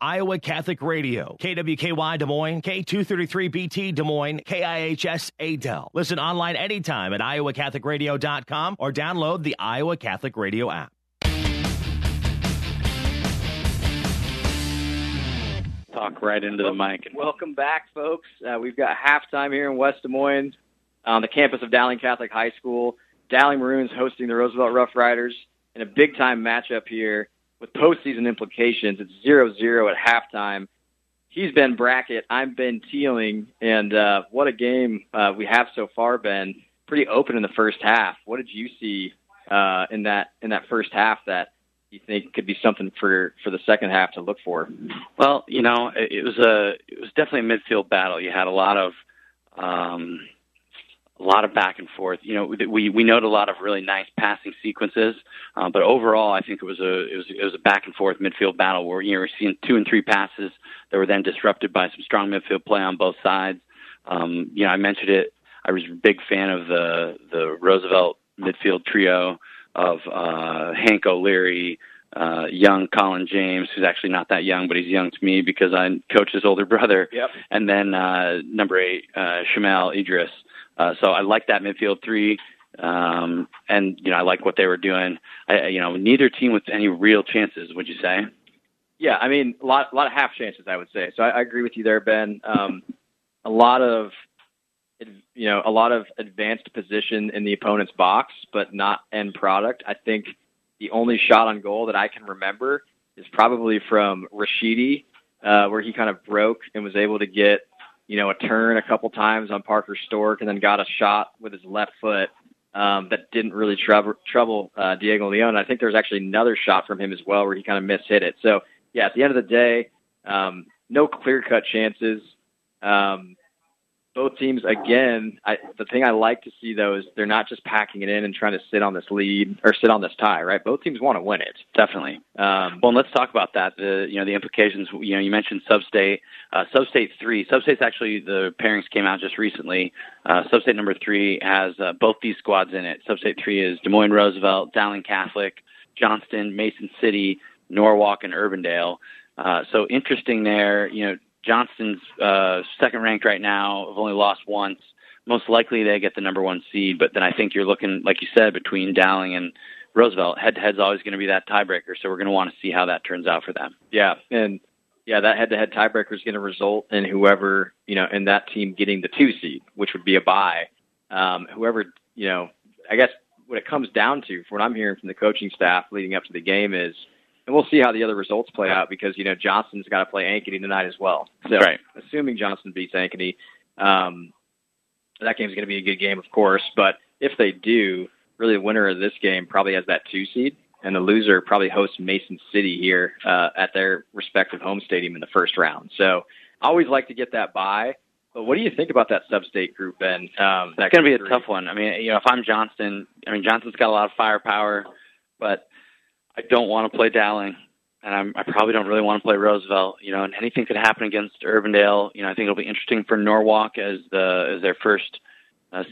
Iowa Catholic Radio, KWKY Des Moines, K233BT Des Moines, KIHS Adel. Listen online anytime at iowacatholicradio.com or download the Iowa Catholic Radio app. Talk right into the mic. Welcome back, folks. We've got halftime here in West Des Moines on the campus of Dowling Catholic High School. Dowling Maroons hosting the Roosevelt Rough Riders in a big-time matchup here with postseason implications. It's 0-0 at halftime. He's Ben Brackett. I'm Ben Teeling. And what a game we have so far, Ben. Pretty open in the first half. What did you see in that first half that you think could be something for the second half to look for? Well, you know, it was definitely a midfield battle. You had a lot of back and forth. You know, we noted a lot of really nice passing sequences, but overall, I think it was a back and forth midfield battle where, you know, we're seeing 2 and 3 passes that were then disrupted by some strong midfield play on both sides. You know, I mentioned it. I was a big fan of the Roosevelt midfield trio of Hank O'Leary, young Colin James, who's actually not that young, but he's young to me because I coach his older brother. Yep. And then number 8, Shamel Idris. So I like that midfield three, and, you know, I like what they were doing. You know, neither team with any real chances, would you say? Yeah, I mean, a lot of half chances, I would say. So I agree with you there, Ben. A lot of advanced position in the opponent's box, but not end product. I think the only shot on goal that I can remember is probably from Rashidi, where he kind of broke and was able to get, you know, a turn a couple times on Parker Stork and then got a shot with his left foot that didn't really trouble Diego Leon. I think there was actually another shot from him as well where he kind of mishit it. So, yeah, at the end of the day, no clear-cut chances. Both teams, again, the thing I like to see, though, is they're not just packing it in and trying to sit on this lead or sit on this tie, right? Both teams want to win it. Definitely. Well, and let's talk about that. The implications, you know, you mentioned Substate. Substate 3. Substate's actually, the pairings came out just recently. Substate number 3 has both these squads in it. Substate 3 is Des Moines Roosevelt, Dowling Catholic, Johnston, Mason City, Norwalk, and Urbandale. So interesting there, you know, Johnston's second ranked right now. Have only lost once. Most likely they get the number 1 seed, but then I think you're looking, like you said, between Dowling and Roosevelt. Head-to-head's always going to be that tiebreaker, so we're going to want to see how that turns out for them. Yeah, and yeah, that head-to-head tiebreaker is going to result in whoever, you know, in that team getting the 2 seed, which would be a bye. Whoever, you know, I guess what it comes down to, from what I'm hearing from the coaching staff leading up to the game is, and we'll see how the other results play out because, you know, Johnston's got to play Ankeny tonight as well. So right. Assuming Johnston beats Ankeny, that game's going to be a good game, of course. But if they do, really the winner of this game probably has that 2 seed, and the loser probably hosts Mason City here at their respective home stadium in the first round. So I always like to get that bye. But what do you think about that sub-state group, Ben? That's going to be a tough one. I mean, you know, if I'm Johnston, I mean, Johnston's got a lot of firepower, but I don't want to play Dowling, and I probably don't really want to play Roosevelt, you know, and anything could happen against Urbandale. You know, I think it'll be interesting for Norwalk as their first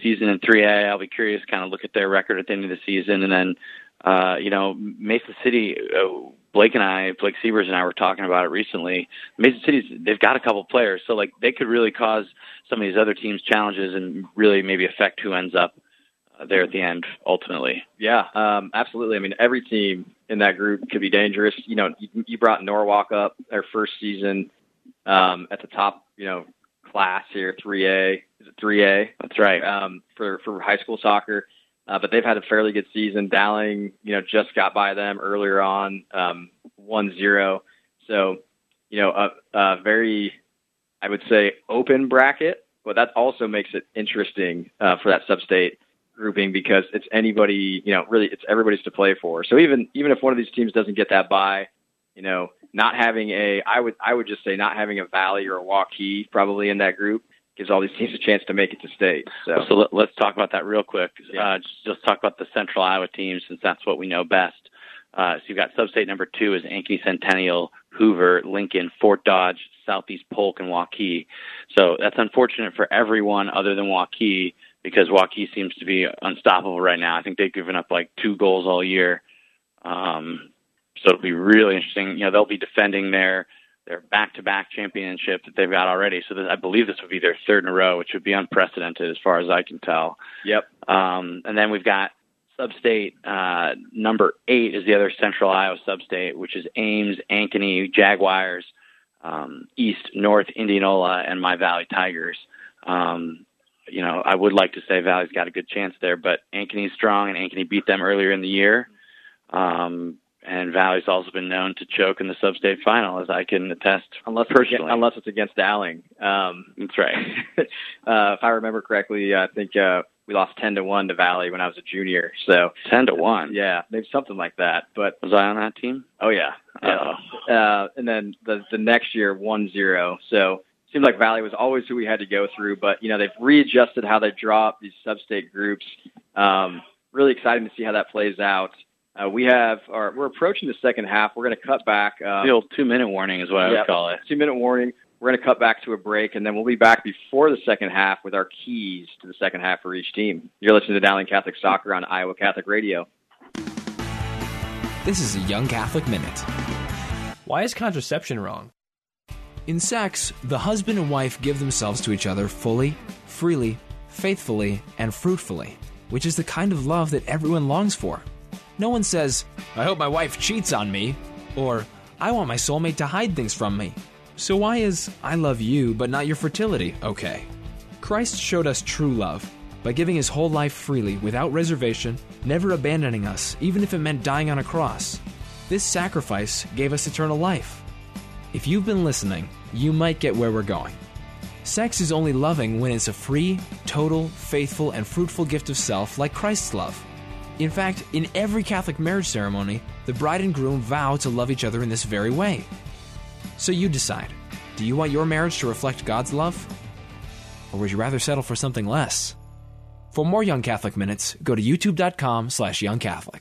season in 3A. I'll be curious, kind of look at their record at the end of the season. And then, you know, Mason City, Blake Sievers and I were talking about it recently. Mason City's, they've got a couple players, so, like, they could really cause some of these other teams challenges and really maybe affect who ends up there at the end, ultimately. Yeah, absolutely. I mean, every team in that group could be dangerous. You know, you brought Norwalk up their first season at the top, you know, class here, 3A. Is it 3A? That's right. For high school soccer. But they've had a fairly good season. Dowling, you know, just got by them earlier on, 1-0. So, you know, a very, I would say, open bracket. But that also makes it interesting for that sub-state grouping, because it's anybody, you know, really it's everybody's to play for. So even if one of these teams doesn't get that bye, you know, not having I would just say not having a Valley or a Waukee probably in that group gives all these teams a chance to make it to state. So let's talk about that real quick. Yeah. Just talk about the Central Iowa teams, since that's what we know best. So you've got sub-state number 2 is Ankeny, Centennial, Hoover, Lincoln, Fort Dodge, Southeast Polk, and Waukee. So that's unfortunate for everyone other than Waukee, because Waukee seems to be unstoppable right now. I think they've given up like 2 goals all year. So it'll be really interesting. You know, they'll be defending their back-to-back championship that they've got already. So I believe this would be their 3rd in a row, which would be unprecedented as far as I can tell. Yep. And then we've got sub-state number 8 is the other Central Iowa sub-state, which is Ames, Ankeny, Jaguars, East, North, Indianola, and my Valley Tigers. You know, I would like to say Valley's got a good chance there, but Ankeny's strong, and Ankeny beat them earlier in the year. And Valley's also been known to choke in the sub-state final, as I can attest, unless it's against Dowling. That's right. If I remember correctly, I think we lost 10-1 to Valley when I was a junior. So 10-1, yeah, maybe something like that. But was I on that team? Oh yeah. And then the next year 1-0. So it seemed like Valley was always who we had to go through. But you know, they've readjusted how they draw up these sub-state groups. Really exciting to see how that plays out. We're approaching the second half. We're going to cut back. The old 2-minute warning is what I would call it. 2-minute warning. We're going to cut back to a break, and then we'll be back before the second half with our keys to the second half for each team. You're listening to Dowling Catholic Soccer on Iowa Catholic Radio. This is a Young Catholic Minute. Why is contraception wrong? In sex, the husband and wife give themselves to each other fully, freely, faithfully, and fruitfully, which is the kind of love that everyone longs for. No one says, I hope my wife cheats on me, or I want my soulmate to hide things from me. So why is I love you but not your fertility okay? Christ showed us true love by giving his whole life freely without reservation, never abandoning us, even if it meant dying on a cross. This sacrifice gave us eternal life. If you've been listening, you might get where we're going. Sex is only loving when it's a free, total, faithful, and fruitful gift of self like Christ's love. In fact, in every Catholic marriage ceremony, the bride and groom vow to love each other in this very way. So you decide, do you want your marriage to reflect God's love? Or would you rather settle for something less? For more Young Catholic Minutes, go to youtube.com/YoungCatholic.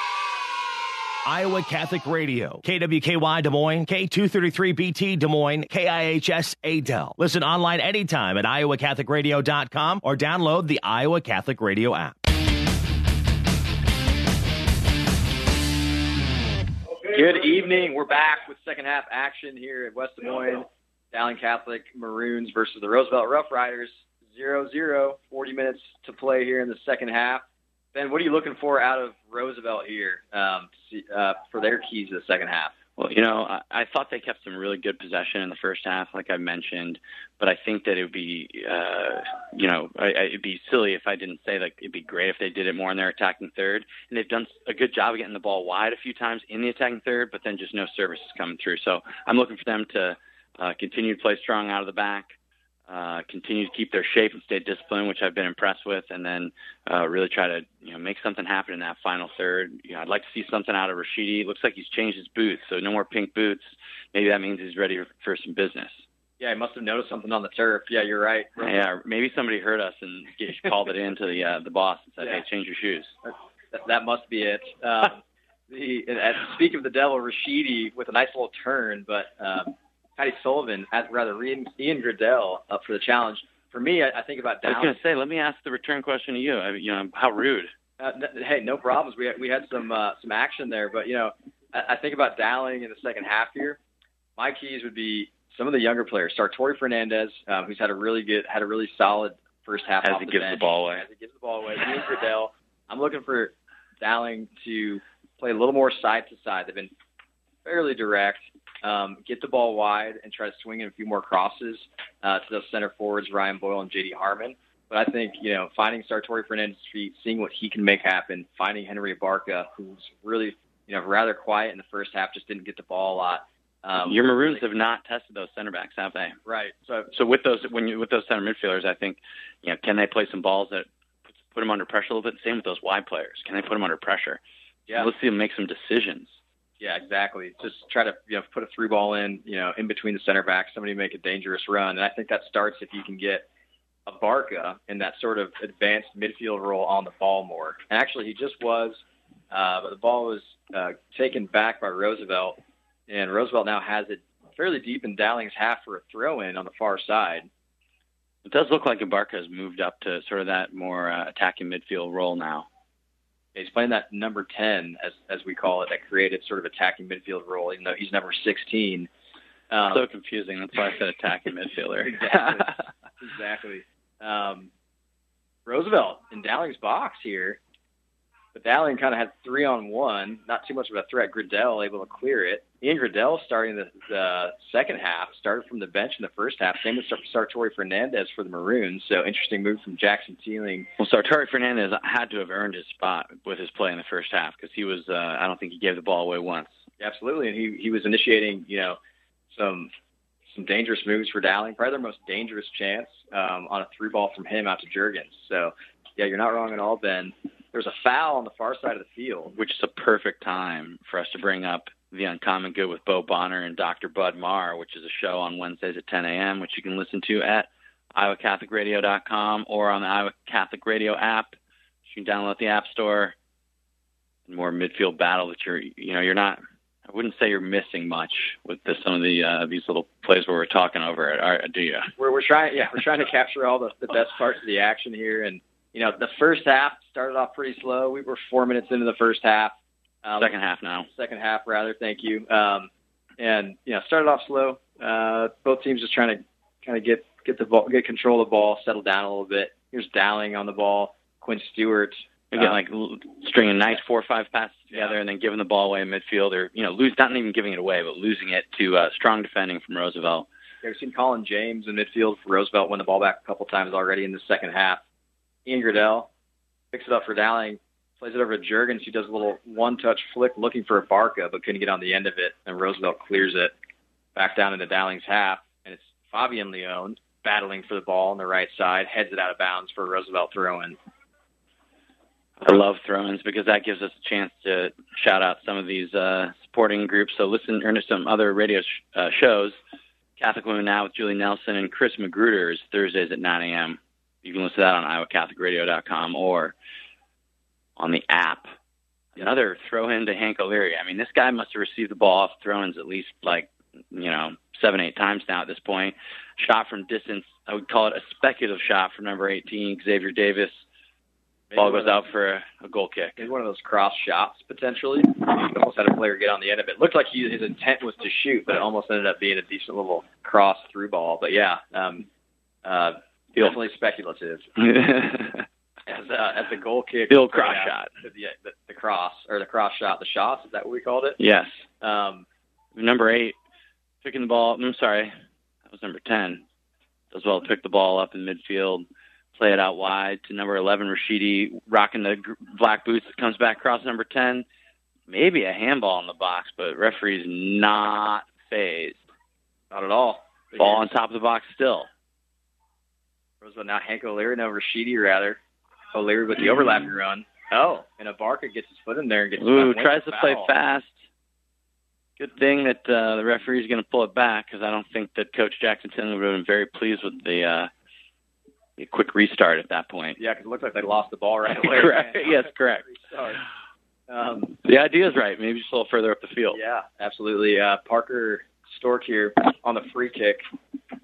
Iowa Catholic Radio, KWKY Des Moines, K233BT Des Moines, KIHS Adel. Listen online anytime at iowacatholicradio.com or download the Iowa Catholic Radio app. Good evening. We're back with second half action here at West Des Moines. Dowling Catholic Maroons versus the Roosevelt Rough Riders, 0-0, 40 minutes to play here in the second half. Ben, what are you looking for out of Roosevelt here for their keys to the second half? Well, you know, I thought they kept some really good possession in the first half, like I mentioned, but I think that it would be, you know, it'd be silly if I didn't say, like, it'd be great if they did it more in their attacking third. And they've done a good job of getting the ball wide a few times in the attacking third, but then just no service is coming through. So I'm looking for them to continue to play strong out of the back, continue to keep their shape and stay disciplined, which I've been impressed with, and then really try to, you know, make something happen in that final third. You know, I'd like to see something out of Rashidi. It looks like he's changed his boots, so no more pink boots. Maybe that means he's ready for some business. Yeah, he must have noticed something on the turf. Yeah, you're right. Yeah, maybe somebody heard us and called it in to the boss and said, hey, change your shoes. That must be it. Speaking of the devil, Rashidi with a nice little turn, but Patty Sullivan, Ian Gradell up for the challenge. For me, I think about Dowling. I was going to say, let me ask the return question to you. You know, how rude. Hey, no problems. We had some action there, but you know, I think about Dowling in the second half here. My keys would be some of the younger players. Sartori Fernandez, who's had a really solid first half. As he gives the ball away. Ian Gradell. I'm looking for Dowling to play a little more side to side. They've been fairly direct. Get the ball wide and try to swing in a few more crosses to those center forwards, Ryan Boyle and J.D. Harmon. But I think, you know, finding Sartori Fernandez' feet, seeing what he can make happen, finding Henry Abarca, who's really, you know, rather quiet in the first half, just didn't get the ball a lot. Your Maroons have not tested those center backs, have they? Right. So with those center midfielders, I think, you know, can they play some balls that put them under pressure a little bit? Same with those wide players. Can they put them under pressure? Yeah. Let's see them make some decisions. Yeah, exactly. Just try to, you know, put a through ball in, you know, in between the center backs, somebody make a dangerous run. And I think that starts if you can get Abarca in that sort of advanced midfield role on the ball more. And actually, he just was, but the ball was taken back by Roosevelt. And Roosevelt now has it fairly deep in Dowling's half for a throw-in on the far side. It does look like Abarca has moved up to sort of that more attacking midfield role now. He's playing that number 10, as we call it, that creative sort of attacking midfield role, even though he's number 16. So confusing. That's why I said attacking midfielder. Exactly. Roosevelt in Dowling's box here. But Dowling kind of had 3-on-1, not too much of a threat. Gradell able to clear it. Ian Gradell starting the second half, started from the bench in the first half. Same with Sartori Fernandez for the Maroons. So interesting move from Jackson Teeling. Well, Sartori Fernandez had to have earned his spot with his play in the first half because he was, I don't think he gave the ball away once. Absolutely, and he was initiating, you know, some dangerous moves for Dowling. Probably their most dangerous chance on a through ball from him out to Juergens. So, yeah, you're not wrong at all, Ben. There's a foul on the far side of the field. Which is a perfect time for us to bring up The Uncommon Good with Bo Bonner and Dr. Bud Maher, which is a show on Wednesdays at 10 a.m., which you can listen to at iowacatholicradio.com or on the Iowa Catholic Radio app. You can download the App Store. And more midfield battle that you're not, I wouldn't say you're missing much with some of the these little plays where we're talking over it, do you? We're trying to capture all the best parts of the action here. And, you know, the first half started off pretty slow. We were 4 minutes into the first half. Second half, thank you. And, you know, started off slow. Both teams just trying to kind of get the ball, get control of the ball, settle down a little bit. Here's Dowling on the ball. Quinn Stewart. Again, like stringing nice 4 or 5 passes together and then giving the ball away in midfield or, you know, not even giving it away, but losing it to strong defending from Roosevelt. Yeah, we've seen Colin James in midfield for Roosevelt win the ball back a couple times already in the second half. Ian Gradell picks it up for Dowling. Plays it over to Juergens, who does a little one-touch flick looking for Abarca, but couldn't get on the end of it, and Roosevelt clears it back down into Dowling's half, and it's Fabian Leone battling for the ball on the right side, heads it out of bounds for a Roosevelt throw-in. I love throw-ins because that gives us a chance to shout out some of these supporting groups. So listen to some other radio shows. Catholic Women Now with Julie Nelson and Chris Magruder is Thursdays at 9 a.m. You can listen to that on iowacatholicradio.com or on the app. Another throw-in to Hank O'Leary. I mean, this guy must have received the ball off throw-ins at least, like, you know, 7, 8 times now at this point. Shot from distance. I would call it a speculative shot from number 18, Xavier Davis. Ball goes out for a goal kick. Maybe one of those cross shots, potentially. He almost had a player get on the end of it. Looked like his intent was to shoot, but it almost ended up being a decent little cross through ball. But, yeah, definitely speculative. As the goal kick, cross shot, the cross shot, the shots, is that what we called it? Yes. number 8 picking the ball. I'm sorry, that was number 10. Does well to pick the ball up in midfield, play it out wide to number 11, Rashidi, rocking the black boots, comes back across number 10. Maybe a handball in the box, but referee's not phased. Not at all. Ball on top of the box still. Roosevelt now Hank O'Leary, no, Rashidi rather. O'Leary with the overlapping run. Oh, and Abarca gets his foot in there and gets tries to play fast. Good thing that the referee's going to pull it back, because I don't think that Coach Jackson would have been very pleased with the quick restart at that point. Yeah, because it looked like they lost the ball right away. Correct. Yes, correct. The idea is right. Maybe just a little further up the field. Yeah, absolutely. Parker Stork here on the free kick.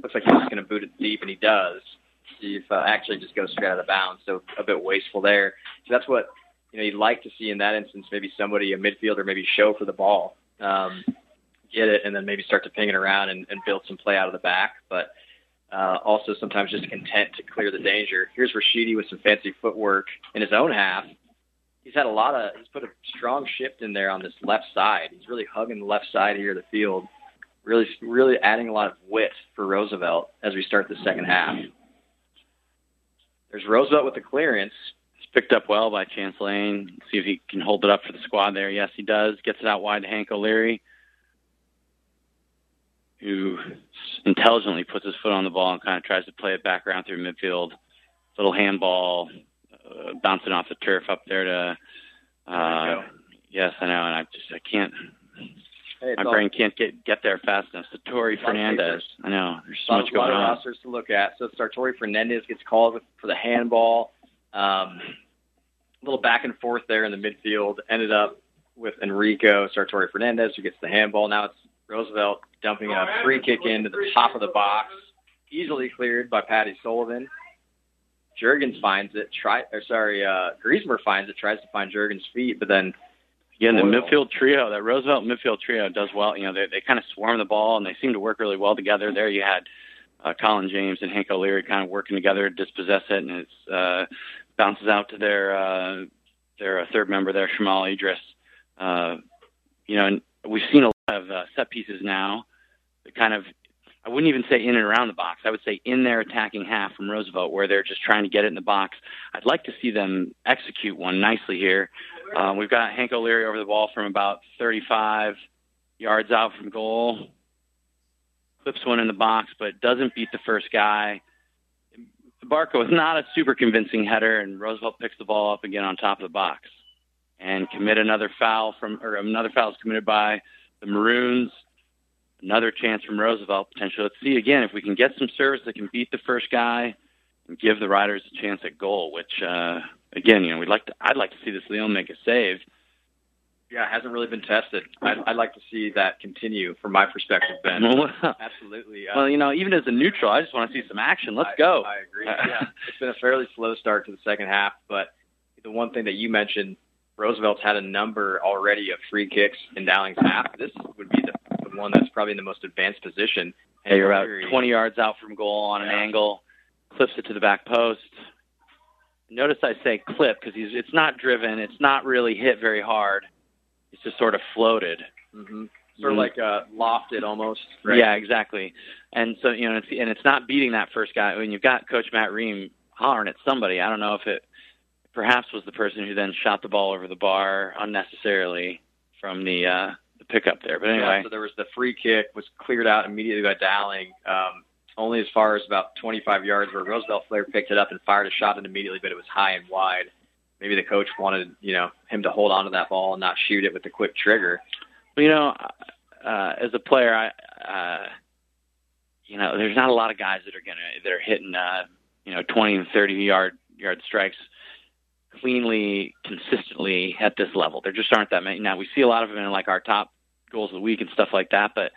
Looks like he's going to boot it deep, and he does. He actually just goes straight out of bounds, so a bit wasteful there. So that's what you'd like to see in that instance. Maybe somebody, a midfielder, maybe show for the ball. Get it, and then maybe start to ping it around and build some play out of the back, but also sometimes just content to clear the danger. Here's Rashidi with some fancy footwork in his own half. He's put a strong shift in there on this left side. He's really hugging the left side here of the field, really adding a lot of width for Roosevelt as we start the second half. There's Roosevelt with the clearance. Picked up well by Chance Lane. See if he can hold it up for the squad there. Yes, he does. Gets it out wide to Hank O'Leary, who intelligently puts his foot on the ball and kind of tries to play it back around through midfield. Little handball bouncing off the turf up there to yes, I know, and I can't. Hey, my brain can't get there fast enough. Sartori Fernandez. I know. There's so much going on. A lot of rosters to look at. So Sartori Fernandez gets called for the handball. A little back and forth there in the midfield. Ended up with Enrico Sartori Fernandez, who gets the handball. Now it's Roosevelt dumping a free kick into the top of the box, easily cleared by Patty Sullivan. Juergens finds it. Griezmer finds it. Tries to find Juergens' feet, but then again, the midfield trio, that Roosevelt midfield trio, does well. They kind of swarm the ball and they seem to work really well together. There you had Colin James and Hank O'Leary kind of working together to dispossess it, and it bounces out to their third member there, Shamal Idris. And we've seen a lot of set pieces now that kind of, I wouldn't even say in and around the box. I would say in their attacking half from Roosevelt, where they're just trying to get it in the box. I'd like to see them execute one nicely here. We've got Hank O'Leary over the ball from about 35 yards out from goal. Clips one in the box, but doesn't beat the first guy. Barco is not a super convincing header, and Roosevelt picks the ball up again on top of the box and commit another foul is committed by the Maroons. Another chance from Roosevelt potentially. Let's see again if we can get some service that can beat the first guy and give the Riders a chance at goal. Which again, I'd like to see this Leon make a save. Yeah, it hasn't really been tested. I'd like to see that continue from my perspective, Ben. Absolutely. Well, even as a neutral, I just want to see some action. Let's go. I agree. Yeah. It's been a fairly slow start to the second half, but the one thing that you mentioned, Roosevelt's had a number already of free kicks in Dowling's half. This would be the one that's probably in the most advanced position. And you're about 20 yards out from goal on an angle, clips it to the back post. Notice I say clip because it's not driven. It's not really hit very hard. It's just sort of floated. Mm-hmm. Sort of like lofted almost. Right? Yeah, exactly. And so, it's not beating that first guy. I mean, you've got Coach Matt Ream hollering at somebody. I don't know if it perhaps was the person who then shot the ball over the bar unnecessarily from the pickup there. But anyway. Yeah, so there was the free kick, was cleared out immediately by Dowling, only as far as about 25 yards where Roosevelt Flair picked it up and fired a shot and immediately, but it was high and wide. Maybe the coach wanted, him to hold on to that ball and not shoot it with the quick trigger. Well, as a player, I there's not a lot of guys that are hitting, 20 and 30 yard strikes cleanly, consistently at this level. There just aren't that many. Now we see a lot of them in like our top goals of the week and stuff like that, but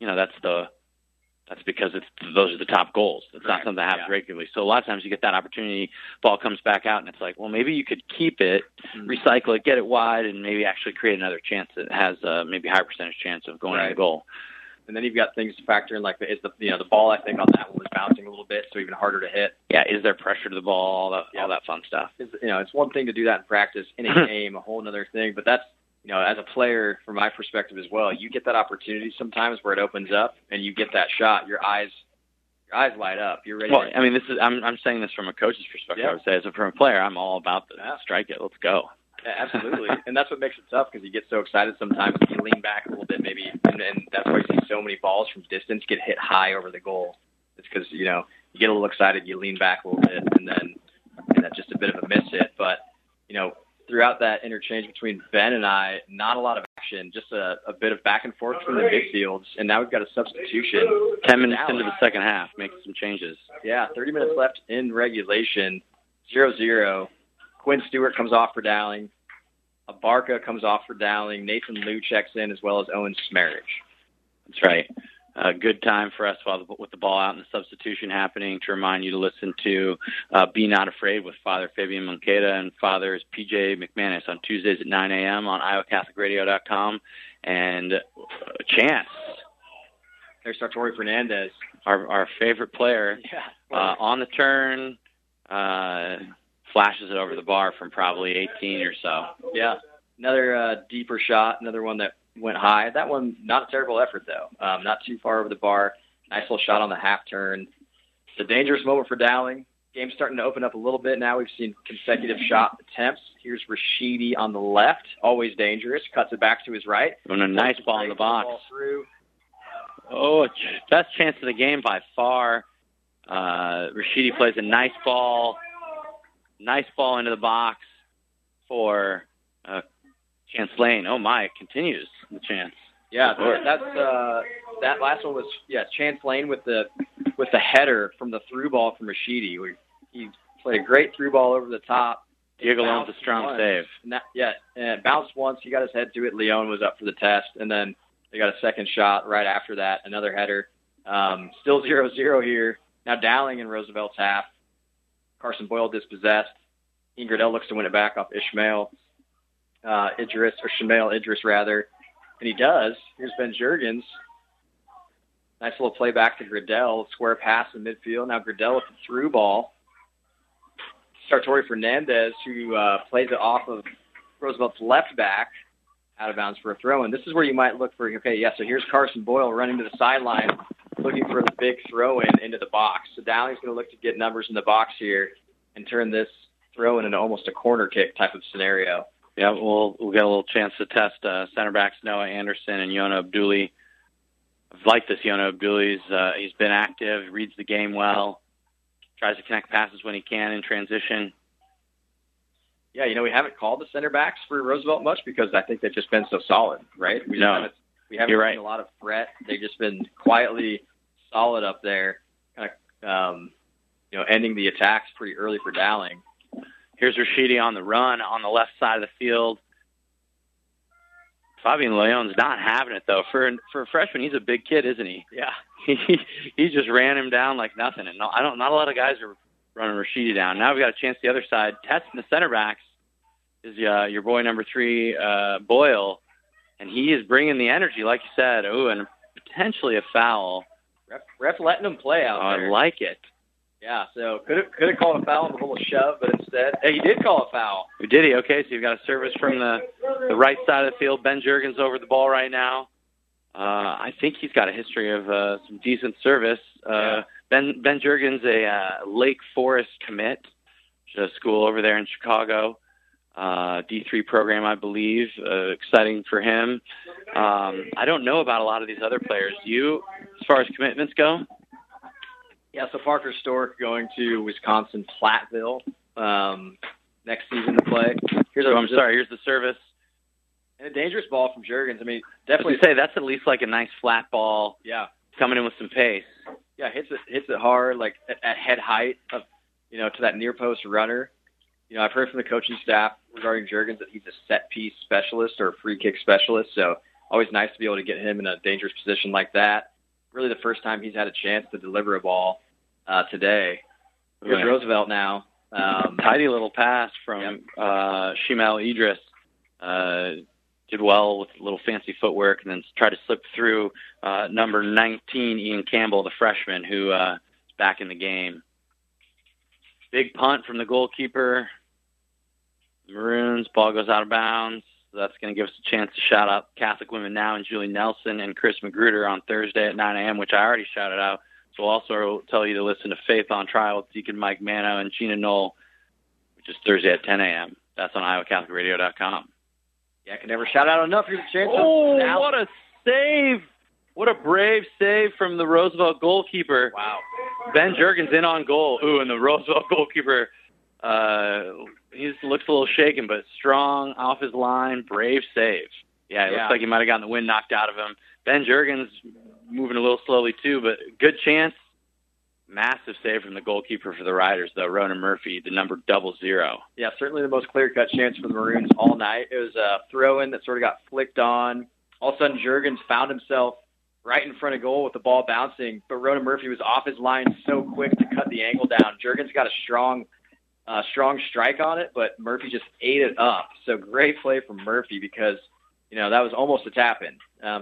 that's because those are the top goals. It's not something that happens regularly. So a lot of times you get that opportunity, ball comes back out, and it's like, well, maybe you could keep it, recycle it, get it wide, and maybe actually create another chance that has maybe a higher percentage chance of going to the goal. And then you've got things to factor in, like the ball, I think, on that one was bouncing a little bit, so even harder to hit. Yeah, is there pressure to the ball, all that fun stuff. It's one thing to do that in practice, in a game, a whole other thing, but that's you know, as a player, from my perspective as well, you get that opportunity sometimes where it opens up and you get that shot. Your eyes light up. You're ready. Well, I mean, I'm saying this from a coach's perspective. Yeah. I would say, as a from a player, I'm all about the strike it. Let's go. Yeah, absolutely. And that's what makes it tough, because you get so excited sometimes. You lean back a little bit maybe, and that's why you see so many balls from distance get hit high over the goal. It's because, you know, you get a little excited, you lean back a little bit, and that's just a bit of a miss hit. But, you know, throughout that interchange between Ben and I, not a lot of action, just a bit of back and forth from the midfields, and now we've got a substitution. 10 minutes into the second half, making some changes. Yeah, 30 minutes left in regulation, 0-0. Quinn Stewart comes off for Dowling. Abarca comes off for Dowling. Nathan Liu checks in, as well as Owen Smerich. That's right. A good time for us with the ball out and the substitution happening to remind you to listen to Be Not Afraid with Father Fabian Moncada and Fathers P.J. McManus on Tuesdays at 9 a.m. on iowacatholicradio.com. And a chance. There's Sartori Fernandez. Our favorite player. Yeah. On the turn. Flashes it over the bar from probably 18 or so. Yeah. Another deeper shot, another one that went high. That one, not a terrible effort, though. Not too far over the bar. Nice little shot on the half turn. It's a dangerous moment for Dowling. Game's starting to open up a little bit now. We've seen consecutive shot attempts. Here's Rashidi on the left, always dangerous. Cuts it back to his right. And a nice ball in the box. Oh, best chance of the game by far. Rashidi plays a nice ball. Nice ball into the box for Chance Lane. Oh, my. It continues, the chance. Yeah, that last one was, Chance Lane with the header from the through ball from Rashidi. He played a great through ball over the top. Diego Leon with a strong save. And it bounced once. He got his head to it. Leon was up for the test. And then they got a second shot right after that, another header. Still 0-0 here. Now Dowling in Roosevelt's half. Carson Boyle dispossessed. Ingridell looks to win it back off Shamail Idris, rather. And he does. Here's Ben Juergens. Nice little play back to Gradell. Square pass in midfield. Now Gradell with the through ball. Sartori Fernandez, who plays it off of Roosevelt's left back, out of bounds for a throw-in. This is where you might look for, so here's Carson Boyle running to the sideline, looking for the big throw-in into the box. So Dowling's going to look to get numbers in the box here and turn this throw-in into almost a corner kick type of scenario. Yeah, we'll get a little chance to test center backs Noah Anderson and Yona Abduli. I've liked this Yona Abduli. He's been active, reads the game well, tries to connect passes when he can in transition. Yeah, we haven't called the center backs for Roosevelt much because I think they've just been so solid, right? We haven't seen a lot of threat. They've just been quietly solid up there, kind of, ending the attacks pretty early for Dowling. Here's Rashidi on the run on the left side of the field. Fabian Leon's not having it, though. For a freshman, he's a big kid, isn't he? Yeah. He just ran him down like nothing. And not a lot of guys are running Rashidi down. Now we've got a chance the other side. Testing the center backs is your boy number 3, Boyle. And he is bringing the energy, like you said. Oh, and potentially a foul. Ref letting him play out there. I like it. Yeah, so could have called a foul with a little shove, but instead, hey, he did call a foul. Did he? Okay, so you've got a service from the right side of the field. Ben Juergens over the ball right now. I think he's got a history of some decent service. Yeah. Ben Juergens, a Lake Forest commit, which is a school over there in Chicago. D3 program, I believe. Exciting for him. I don't know about a lot of these other players. You, as far as commitments go? Yeah, so Parker Stork going to Wisconsin Platteville next season to play. Here's the service. And a dangerous ball from Juergens. I mean, definitely. I'd say that's at least like a nice flat ball. Yeah. Coming in with some pace. Yeah, hits it hard, like at head height of, to that near post runner. I've heard from the coaching staff regarding Juergens that he's a set-piece specialist or a free-kick specialist, so always nice to be able to get him in a dangerous position like that. Really the first time he's had a chance to deliver a ball today. Here's Roosevelt now. Tidy little pass from Shamail Idris. Did well with a little fancy footwork and then tried to slip through number 19, Ian Campbell, the freshman, who is back in the game. Big punt from the goalkeeper. Maroons, ball goes out of bounds. So that's going to give us a chance to shout out Catholic Women Now and Julie Nelson and Chris Magruder on Thursday at 9 a.m., which I already shouted out. So we'll also tell you to listen to Faith on Trial with Deacon Mike Mano and Gina Knoll, which is Thursday at 10 a.m. That's on iowacatholicradio.com. Yeah, I can never shout out enough. Here's a chance. Oh, what a save. What a brave save from the Roosevelt goalkeeper. Wow. Ben Juergens in on goal. Ooh, and the Roosevelt goalkeeper... he just looks a little shaken, but strong, off his line, brave save. Yeah, it looks like he might have gotten the wind knocked out of him. Ben Juergens moving a little slowly too, but good chance. Massive save from the goalkeeper for the Riders, though, Ronan Murphy, the number 00. Yeah, certainly the most clear-cut chance for the Maroons all night. It was a throw-in that sort of got flicked on. All of a sudden, Juergens found himself right in front of goal with the ball bouncing, but Ronan Murphy was off his line so quick to cut the angle down. Juergens got a strong strike on it, but Murphy just ate it up. So great play from Murphy because, you know, that was almost a tap-in.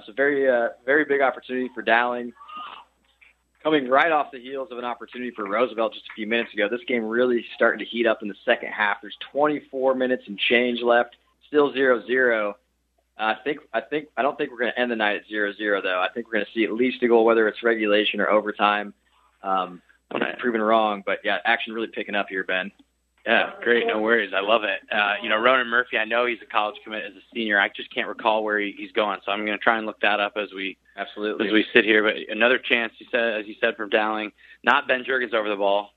So very, very big opportunity for Dowling. Coming right off the heels of an opportunity for Roosevelt just a few minutes ago. This game really starting to heat up in the second half. There's 24 minutes and change left, still 0-0. I don't think we're going to end the night at 0-0, though. I think we're going to see at least a goal, whether it's regulation or overtime. I'm not proven wrong, but, yeah, action really picking up here, Ben. Yeah, great. No worries. I love it. Ronan Murphy, I know he's a college commit as a senior. I just can't recall where he's going, so I'm going to try and look that up as we sit here. But another chance, as you said, from Dowling. Not Ben Juergens over the ball.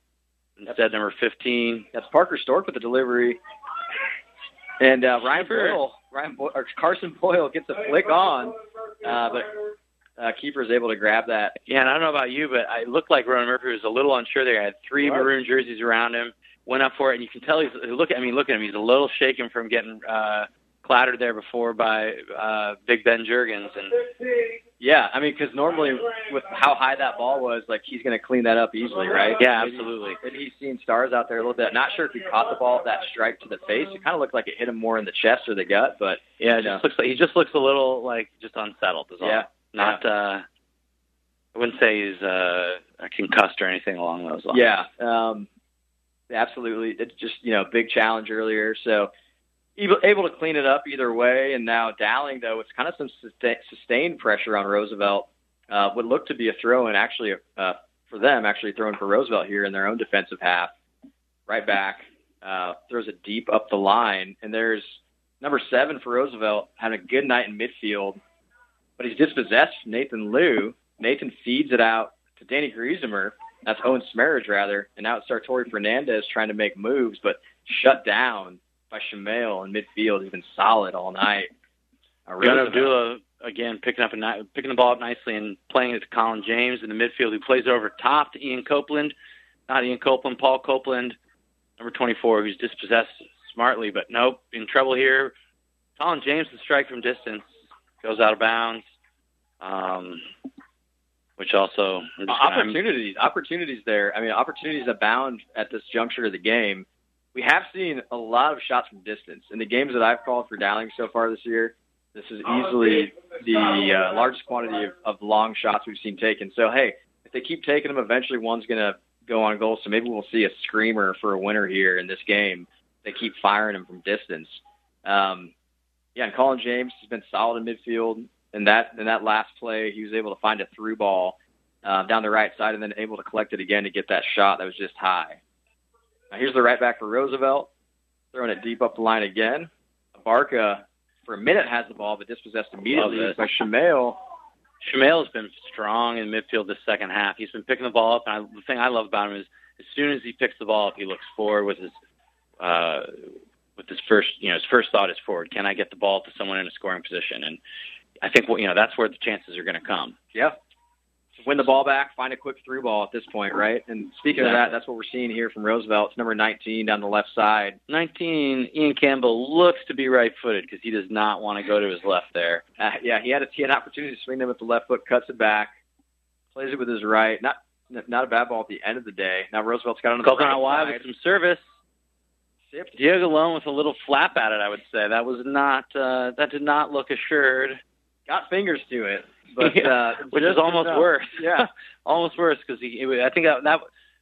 Instead, number 15. That's Parker Stork with the delivery. And Carson Boyle gets a flick on, but keeper is able to grab that. Yeah, and I don't know about you, but it looked like Ronan Murphy was a little unsure there. He had three maroon jerseys around him. Went up for it, and you can tell look at him. He's a little shaken from getting clattered there before by Big Ben Juergens. And yeah, I mean, because normally with how high that ball was, like he's going to clean that up easily, right? Yeah, absolutely. And he's seen stars out there a little bit. Not sure if he caught the ball at that strike to the face. It kind of looked like it hit him more in the chest or the gut, but yeah, he just looks a little like just unsettled. Is all. Yeah, not. Yeah. I wouldn't say he's concussed or anything along those lines. Yeah. Absolutely. It's just, big challenge earlier. So able to clean it up either way. And now Dowling, though, it's kind of some sustained pressure on Roosevelt. Would look to be a throw-in actually for them, actually thrown for Roosevelt here in their own defensive half. Right back. Throws a deep up the line. And there's number 7 for Roosevelt, having a good night in midfield. But he's dispossessed from Nathan Liu. Nathan feeds it out to Danny Griesemer. That's Owen Smeridge, rather. And now it's Sartori Fernandez trying to make moves, but shut down by Shamil in midfield. He's been solid all night. Gunnar Abdullah, again, picking the ball up nicely and playing it to Colin James in the midfield, who plays over top to Paul Copeland, number 24, who's dispossessed smartly, but nope, in trouble here. Colin James, the strike from distance, goes out of bounds. Which also opportunities there. I mean, opportunities abound at this juncture of the game. We have seen a lot of shots from distance in the games that I've called for Dowling so far this year. This is easily the largest quantity of long shots we've seen taken. So, hey, if they keep taking them, eventually one's going to go on goal. So maybe we'll see a screamer for a winner here in this game. They keep firing them from distance. And Colin James has been solid in midfield. In that last play, he was able to find a through ball down the right side and then able to collect it again to get that shot that was just high. Now here's the right back for Roosevelt, throwing it deep up the line again. Abarca, for a minute, has the ball, but dispossessed immediately by Shamil. Shamil has been strong in midfield this second half. He's been picking the ball up, and the thing I love about him is as soon as he picks the ball up, he looks forward with his his first thought is forward. Can I get the ball to someone in a scoring position? And I think that's where the chances are going to come. Yeah. Win the ball back, find a quick through ball at this point, right? And speaking of that, that's what we're seeing here from Roosevelt. It's number 19 down the left side. 19, Ian Campbell looks to be right-footed because he does not want to go to his left there. He had an opportunity to swing them with the left foot, cuts it back, plays it with his right. Not a bad ball at the end of the day. Now Roosevelt's got on the right side. With some service. Diego Lone with a little flap at it, I would say. That was not. That did not look assured. Got fingers to it, but which is almost worse. Yeah, almost worse because I think that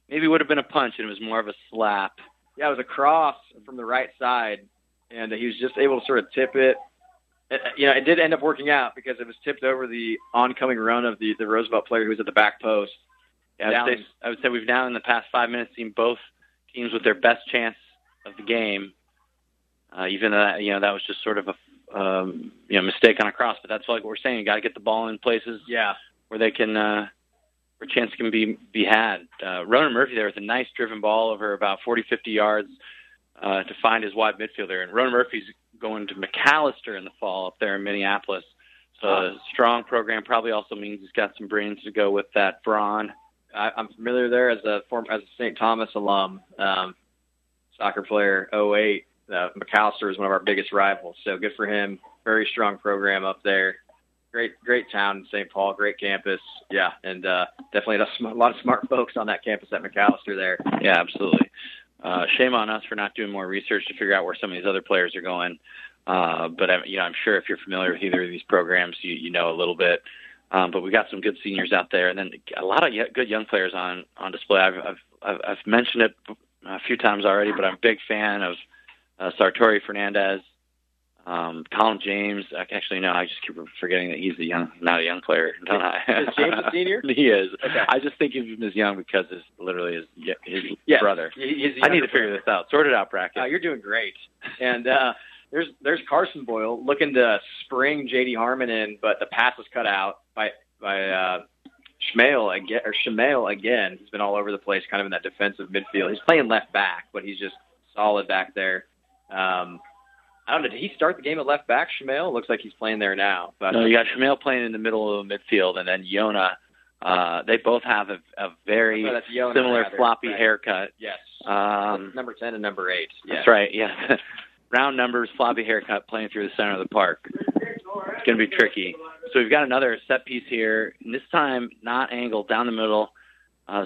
maybe would have been a punch, and it was more of a slap. Yeah, it was a cross from the right side, and he was just able to sort of tip it, you know, it did end up working out because it was tipped over the oncoming run of the Roosevelt player who was at the back post. Yeah, I would say we've now in the past 5 minutes seen both teams with their best chance of the game. Even that, you know, that was just sort of a mistake on a cross. But that's like what we're saying. You got to get the ball in places where they can where chance can be had. Ronan Murphy there with a nice driven ball over about 40, 50 yards to find his wide midfielder. And Ronan Murphy's going to Macalester in the fall up there in Minneapolis. So a strong program probably also means he's got some brains to go with that brawn. I'm familiar there as a St. Thomas alum, soccer player 08. Macalester was one of our biggest rivals, so good for him. Very strong program up there. Great town in St. Paul, great campus. Yeah, and definitely a lot of smart folks on that campus at Macalester there. Yeah, absolutely. Shame on us for not doing more research to figure out where some of these other players are going. But I'm sure if you're familiar with either of these programs, you know a little bit. But we got some good seniors out there, and then a lot of good young players on display. I've mentioned it a few times already, but I'm a big fan of Sartori Fernandez, Colin James. I just keep forgetting that he's not a young player. Don't I? Is James a senior? He is. Okay. I just think of him as young because it's literally his brother. I need to figure this out. Sort it out, bracket. You're doing great. And there's Carson Boyle looking to spring J.D. Harmon in, but the pass was cut out by Shmail again. He's been all over the place, kind of in that defensive midfield. He's playing left back, but he's just solid back there. I don't know. Did he start the game at left back, Shmail? Looks like he's playing there now. But no, you got Shmail playing in the middle of the midfield, and then Yona. They both have a very similar floppy haircut. Yes. Number 10 and number 8. Yeah. That's right, yeah. Round numbers, floppy haircut, playing through the center of the park. It's going to be tricky. So we've got another set piece here, and this time not angled, down the middle.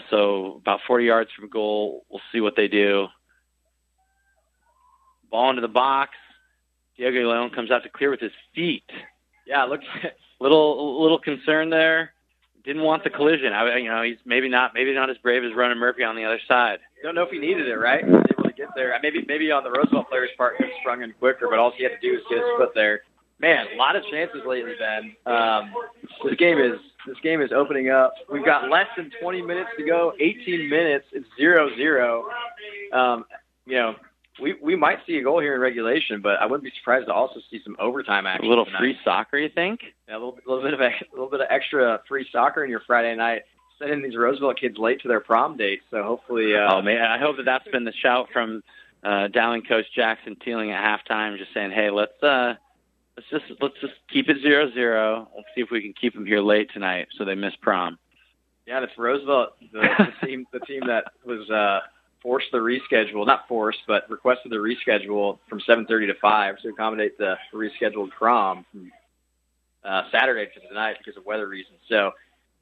So about 40 yards from goal. We'll see what they do. Ball into the box. Diego Leon comes out to clear with his feet. Yeah, looks little concern there. Didn't want the collision. He's maybe not as brave as Ronan Murphy on the other side. Don't know if he needed it, right? He was able to get there. Maybe on the Roosevelt player's part, he sprung in quicker, but all he had to do was get his foot there. Man, a lot of chances lately, Ben. This game is opening up. We've got less than 20 minutes to go. 18 minutes. It's 0-0. We might see a goal here in regulation, but I wouldn't be surprised to also see some overtime action. A little tonight. Free soccer, you think? Yeah, a little bit of extra free soccer in your Friday night. Sending these Roosevelt kids late to their prom dates, so hopefully. Oh man, I hope that's been the shout from Dowling coach Jackson Teeling at halftime, just saying, "Hey, let's just keep it 0-0. Let's see if we can keep them here late tonight, so they miss prom." Yeah, that's Roosevelt, the team that was. Forced the reschedule, not forced, but requested the reschedule from 7:30 to 5 to accommodate the rescheduled prom from Saturday to tonight because of weather reasons. So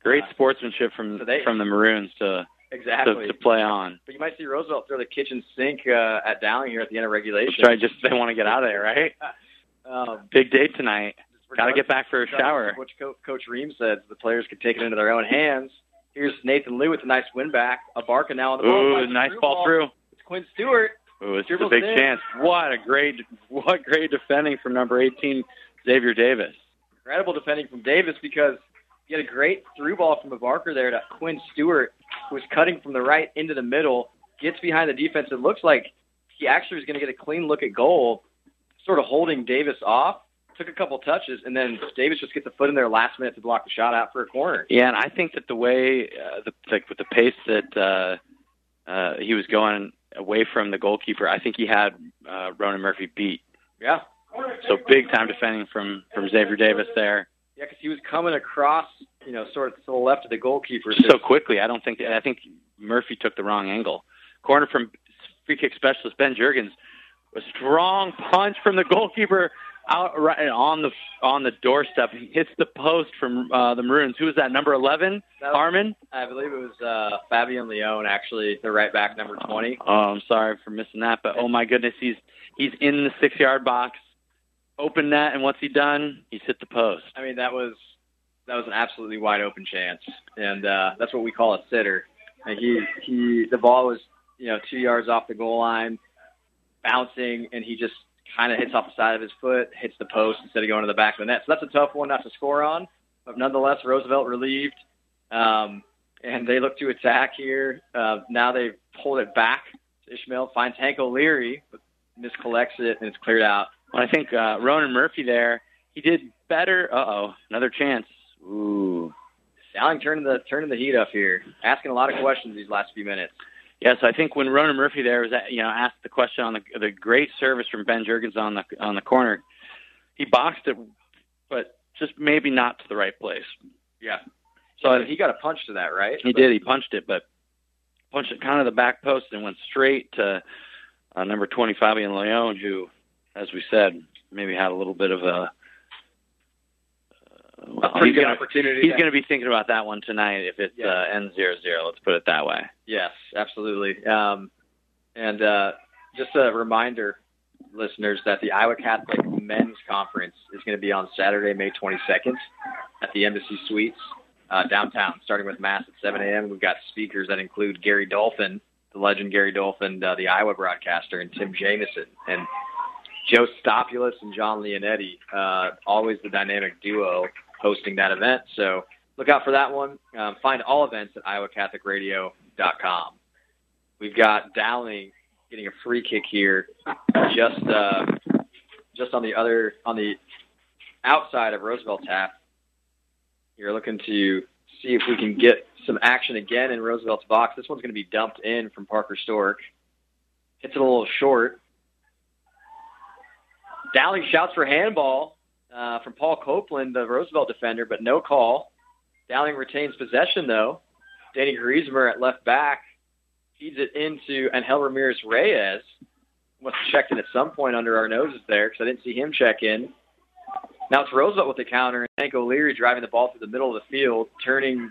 great sportsmanship from the Maroons to play on. But you might see Roosevelt throw the kitchen sink at Dowling here at the end of regulation. That's right, just they want to get out of there, right? Big day tonight. Got to get back for a shower. Which Coach Ream said the players could take it into their own hands. Here's Nathan Liu with a nice win back. Abarca now on the ball. Ooh, nice ball through. It's Quinn Stewart. Ooh, it's a big chance. What great defending from number 18, Xavier Davis. Incredible defending from Davis because he had a great through ball from Abarca there to Quinn Stewart, who was cutting from the right into the middle, gets behind the defense. It looks like he actually was going to get a clean look at goal, sort of holding Davis off. Took a couple touches, and then Davis just gets a foot in there last minute to block the shot out for a corner. Yeah, and I think that the way, with the pace that he was going away from the goalkeeper, I think he had Ronan Murphy beat. Yeah. So big-time defending from Xavier Davis there. Yeah, because he was coming across, sort of to the left of the goalkeeper. So quickly, I think Murphy took the wrong angle. Corner from free kick specialist Ben Juergens. A strong punch from the goalkeeper out right on the doorstep. He hits the post from the Maroons. Who was that, number 11, Harmon? I believe it was Fabian Leone, actually, the right back, number 20. Oh, I'm sorry for missing that, but oh my goodness, he's in the 6-yard box, open net, and what's he done? He's hit the post. I mean, that was an absolutely wide open chance, and that's what we call a sitter. And the ball was 2 yards off the goal line, bouncing, and he just kind of hits off the side of his foot, hits the post instead of going to the back of the net. So that's a tough one not to score on. But nonetheless, Roosevelt relieved, and they look to attack here. Now they've pulled it back to Ishmael, finds Hank O'Leary, but miscollects it, and it's cleared out. Well, I think Ronan Murphy there, he did better. Uh-oh, another chance. Ooh. Dowling turning the heat up here, asking a lot of questions these last few minutes. Yeah, so I think when Ronan Murphy there was, asked the question on the great service from Ben Juergens on the corner, he boxed it, but just maybe not to the right place. Yeah. So he got a punch to that, right? He did. He punched it, but punched it kind of the back post and went straight to number 20, Fabian Leon, who, as we said, maybe had a little bit of a pretty good opportunity. He's going to be thinking about that one tonight if it ends 0-0. Let's put it that way. Yes, absolutely. And just a reminder, listeners, that the Iowa Catholic Men's Conference is going to be on Saturday, May 22nd at the Embassy Suites downtown, starting with Mass at 7 a.m. We've got speakers that include Gary Dolphin, the legend Gary Dolphin, the Iowa broadcaster, and Tim Jamison, and Joe Stopulus and John Leonetti, always the dynamic duo hosting that event. So look out for that one. Find all events at iowacatholicradio.com. We've got Dowling getting a free kick here, just on the outside of Roosevelt half. You're looking to see if we can get some action again in Roosevelt's box. This one's going to be dumped in from Parker Stork. Hits it a little short. Dowling shouts for handball from Paul Copeland, the Roosevelt defender, but no call. Dowling retains possession, though. Danny Griezmer at left back feeds it into Angel Ramirez-Reyes. Must have checked in at some point under our noses there because I didn't see him check in. Now it's Roosevelt with the counter, and Hank O'Leary driving the ball through the middle of the field, turning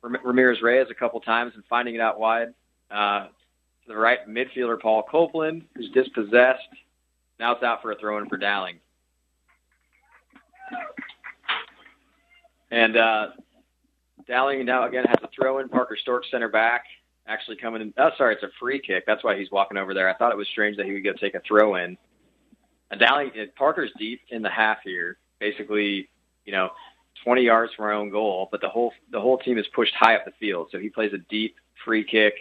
Ramirez-Reyes a couple times and finding it out wide. To the right midfielder, Paul Copeland, who's dispossessed. Now it's out for a throw-in for Dowling. And Dowling now, again, has a throw-in. Parker Stork, center back, actually coming in. Oh, sorry, it's a free kick. That's why he's walking over there. I thought it was strange that he would go take a throw-in. And Dowling, Parker's deep in the half here, basically, 20 yards from our own goal, but the whole team is pushed high up the field. So he plays a deep free kick,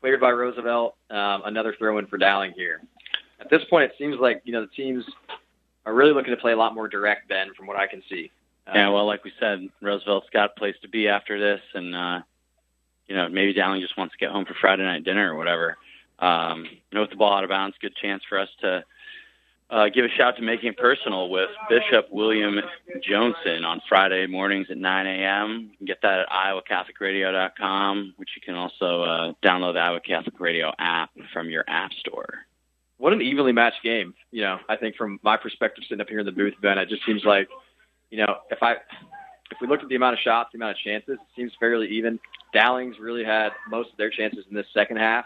cleared by Roosevelt. Another throw-in for Dowling here. At this point, it seems like, the teams are really looking to play a lot more direct, Ben, from what I can see. Yeah, well, like we said, Roosevelt's got a place to be after this, and, maybe Dowling just wants to get home for Friday night dinner or whatever. With the ball out of bounds, good chance for us to give a shout to making it personal with Bishop William Johnson on Friday mornings at 9 a.m. You can get that at iowacatholicradio.com, which you can also download the Iowa Catholic Radio app from your app store. What an evenly matched game, I think from my perspective sitting up here in the booth, Ben, it just seems like, if we looked at the amount of shots, the amount of chances, it seems fairly even. Dowling's really had most of their chances in this second half.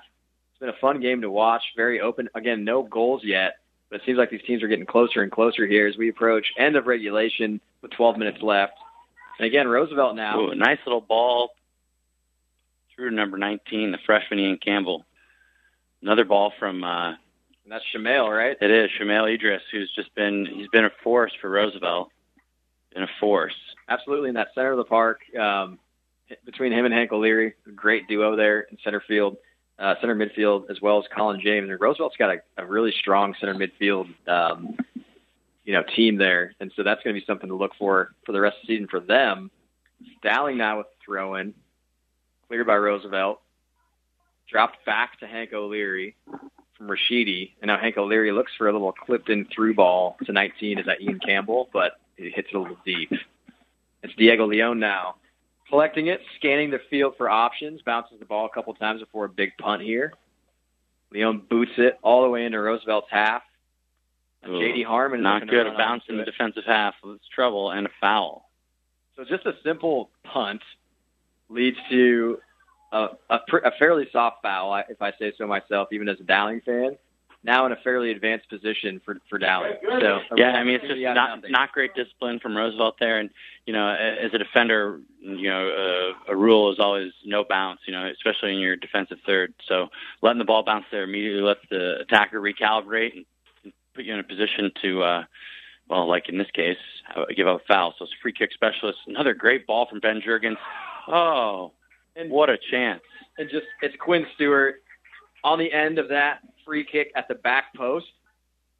It's been a fun game to watch, very open. Again, no goals yet, but it seems like these teams are getting closer and closer here as we approach end of regulation with 12 minutes left. And again, Roosevelt now. Ooh, a nice little ball through number 19, the freshman Ian Campbell. Another ball from... And that's Shamail, right? It is Shamail Idris, who's he's been a force for Roosevelt. Been a force. Absolutely, in that center of the park, between him and Hank O'Leary, a great duo there in center field, center midfield, as well as Colin James. And Roosevelt's got a really strong center midfield, team there. And so that's going to be something to look for the rest of the season for them. Dowling now with the throw-in, cleared by Roosevelt, dropped back to Hank O'Leary. From Rashidi, and now Hank O'Leary looks for a little Clifton through ball to 19. Is that Ian Campbell? But it hits it a little deep. It's Diego Leon now. Collecting it, scanning the field for options, bounces the ball a couple times before a big punt here. Leon boots it all the way into Roosevelt's half. Ooh, J.D. Harmon. Not good. A bounce in the defensive half. It's trouble and a foul. So just a simple punt leads to... A fairly soft foul, if I say so myself, even as a Dowling fan. Now in a fairly advanced position for Dowling. So it's just not great discipline from Roosevelt there. And as a defender, a rule is always no bounce. Especially in your defensive third. So letting the ball bounce there immediately lets the attacker recalibrate and put you in a position to, well, like in this case, give up a foul. So it's a free kick specialist. Another great ball from Ben Juergens. Oh, and what a chance. And just, it's Quinn Stewart on the end of that free kick at the back post.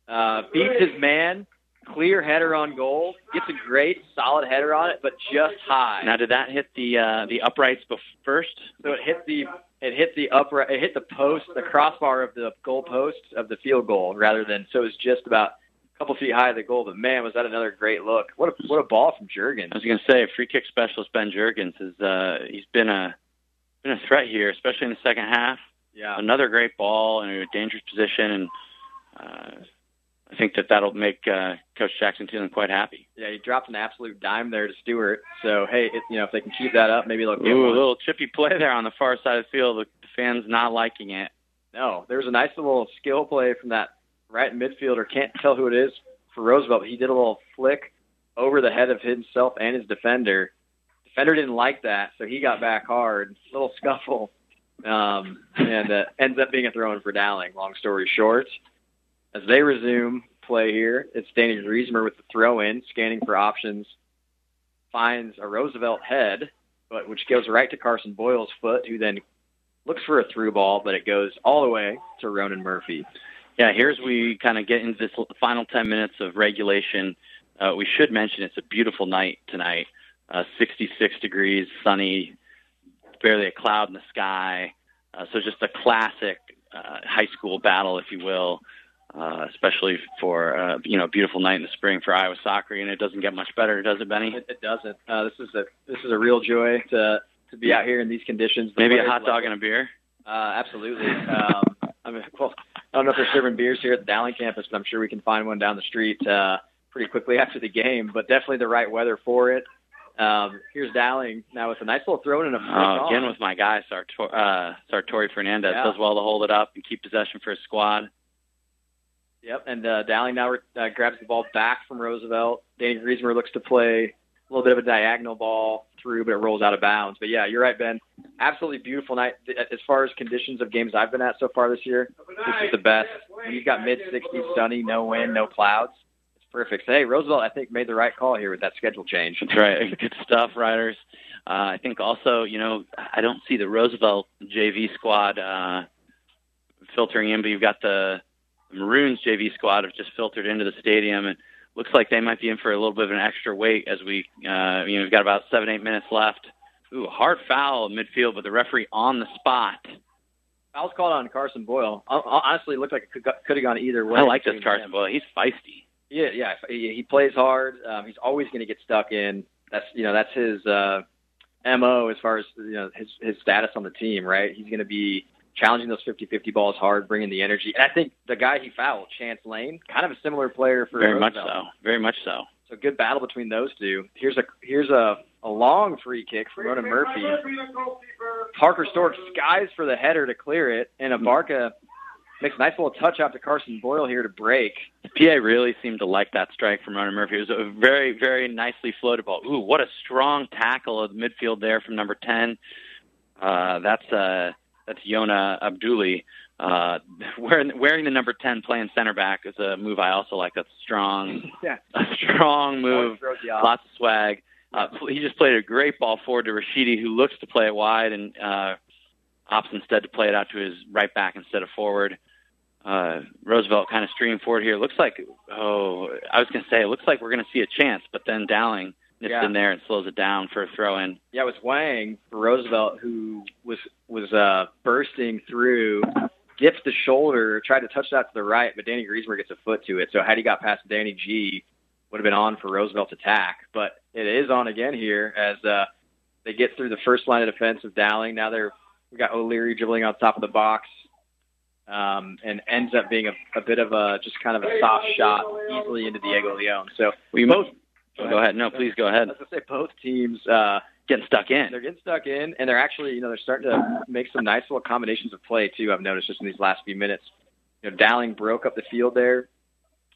Beats his man, clear header on goal, gets a great, solid header on it, but just high. Now, did that hit the uprights first? So it hit the post, the crossbar of the goal post of the field goal, rather than, so it was just about a couple feet high of the goal. But man, was that another great look! What a ball from Juergens. I was going to say, free kick specialist Ben Juergens is he's been a threat here, especially in the second half. Yeah, another great ball in a dangerous position, and I think that'll make Coach Jackson-Teelan quite happy. Yeah, he dropped an absolute dime there to Stewart. So, hey, if they can keep that up, maybe they'll get one. A little chippy play there on the far side of the field. The fans not liking it. No, there was a nice little skill play from that right midfielder. Can't tell who it is for Roosevelt. He did a little flick over the head of himself and his defender. Defender didn't like that, so he got back hard. Little scuffle. And ends up being a throw-in for Dowling, long story short. As they resume play here, it's Danny Reesmer with the throw-in, scanning for options, finds a Roosevelt head, which goes right to Carson Boyle's foot, who then looks for a through ball, but it goes all the way to Ronan Murphy. Yeah, here's we kind of get into this final 10 minutes of regulation. We should mention it's a beautiful night tonight, 66 degrees, sunny, barely a cloud in the sky. So just a classic high school battle, if you will. Especially for a beautiful night in the spring for Iowa soccer, and it doesn't get much better, does it, Benny? It doesn't. This is a real joy to be out here in these conditions. Maybe a hot dog and a beer. Absolutely. I don't know if they're serving beers here at the Dowling campus, but I'm sure we can find one down the street pretty quickly after the game. But definitely the right weather for it. Here's Dowling now with a nice little throw in a again with my guy Sartori Fernandez. Yeah. Does well to hold it up and keep possession for his squad. Yep, and Dowling now grabs the ball back from Roosevelt. Danny Griezmer looks to play a little bit of a diagonal ball through, but it rolls out of bounds. But, yeah, you're right, Ben. Absolutely beautiful night. As far as conditions of games I've been at so far this year, this is the best. When you've got mid-60s, sunny, no wind, no clouds, it's perfect. So, hey, Roosevelt, I think, made the right call here with that schedule change. That's right. Good stuff, Riders. I think also, I don't see the Roosevelt JV squad filtering in, but you've got the Maroons JV squad have just filtered into the stadium, and looks like they might be in for a little bit of an extra wait as we, we've got about 7-8 minutes left. Ooh, hard foul in midfield, but the referee on the spot. Foul's called on Carson Boyle. Honestly, it looked like it could have gone either way. I like this Carson Boyle. He's feisty. Yeah. He plays hard. He's always going to get stuck in. That's his MO as far as his status on the team, right? He's going to be challenging those 50-50 balls hard, bringing the energy. And I think the guy he fouled, Chance Lane, kind of a similar player for Roosevelt. Very much so. So good battle between those two. Here's a long free kick from Ronan Murphy. Parker Stork skies for the header to clear it, and Abarca makes a nice little touch-out to Carson Boyle here to break. The PA really seemed to like that strike from Ronan Murphy. It was a very, very nicely floated ball. Ooh, what a strong tackle of the midfield there from number 10. That's Yona Abduli, wearing the number 10, playing center back is a move I also like. That's strong, a strong move, lots of swag. He just played a great ball forward to Rashidi, who looks to play it wide and opts instead to play it out to his right back instead of forward. Roosevelt kind of streamed forward here. It looks like we're going to see a chance, but then Dowling nips in there and slows it down for a throw-in. Yeah, it was Wang for Roosevelt, who was bursting through, dipped the shoulder, tried to touch that to the right, but Danny Griezmer gets a foot to it. So had he got past Danny G, would have been on for Roosevelt's attack. But it is on again here as they get through the first line of defense of Dowling. Now we got O'Leary dribbling on top of the box and ends up being a bit of a just kind of a soft shot easily into Diego Leon. So we both... Go ahead. No, please go ahead. I was going to say both teams getting stuck in. They're getting stuck in, and they're actually, they're starting to make some nice little combinations of play too. I've noticed just in these last few minutes. Dowling broke up the field there.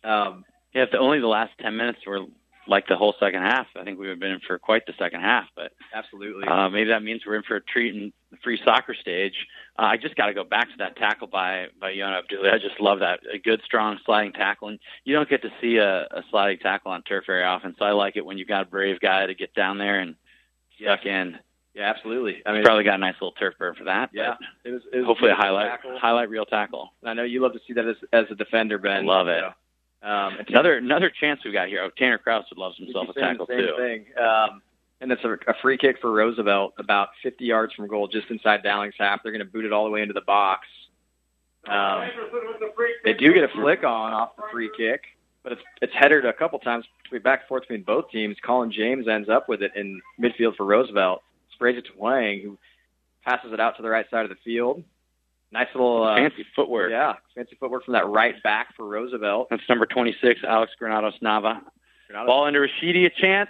If only the last 10 minutes were like the whole second half, I think we would have been in for quite the second half. But absolutely, maybe that means we're in for a treat in the free soccer stage. I just got to go back to that tackle by Yonah Abdulli. I just love that. A good, strong sliding tackle. And you don't get to see a sliding tackle on turf very often, so I like it when you've got a brave guy to get down there and duck in. Yeah, absolutely. I mean, probably got a nice little turf burn for that. Yeah, it was hopefully a highlight reel tackle. I know you love to see that as a defender, Ben. Love it. So, another chance we got here. Oh, Tanner Krause would love himself a tackle too. Same thing. And that's a free kick for Roosevelt, about 50 yards from goal, just inside Dowling's half. They're going to boot it all the way into the box. They do get a flick on off the free kick, but it's headed a couple times back and forth between both teams. Colin James ends up with it in midfield for Roosevelt. Sprays it to Wang, who passes it out to the right side of the field. Nice little fancy footwork. Yeah, fancy footwork from that right back for Roosevelt. That's number 26, Alex Granados-Nava. Ball into Rashidi, a chance.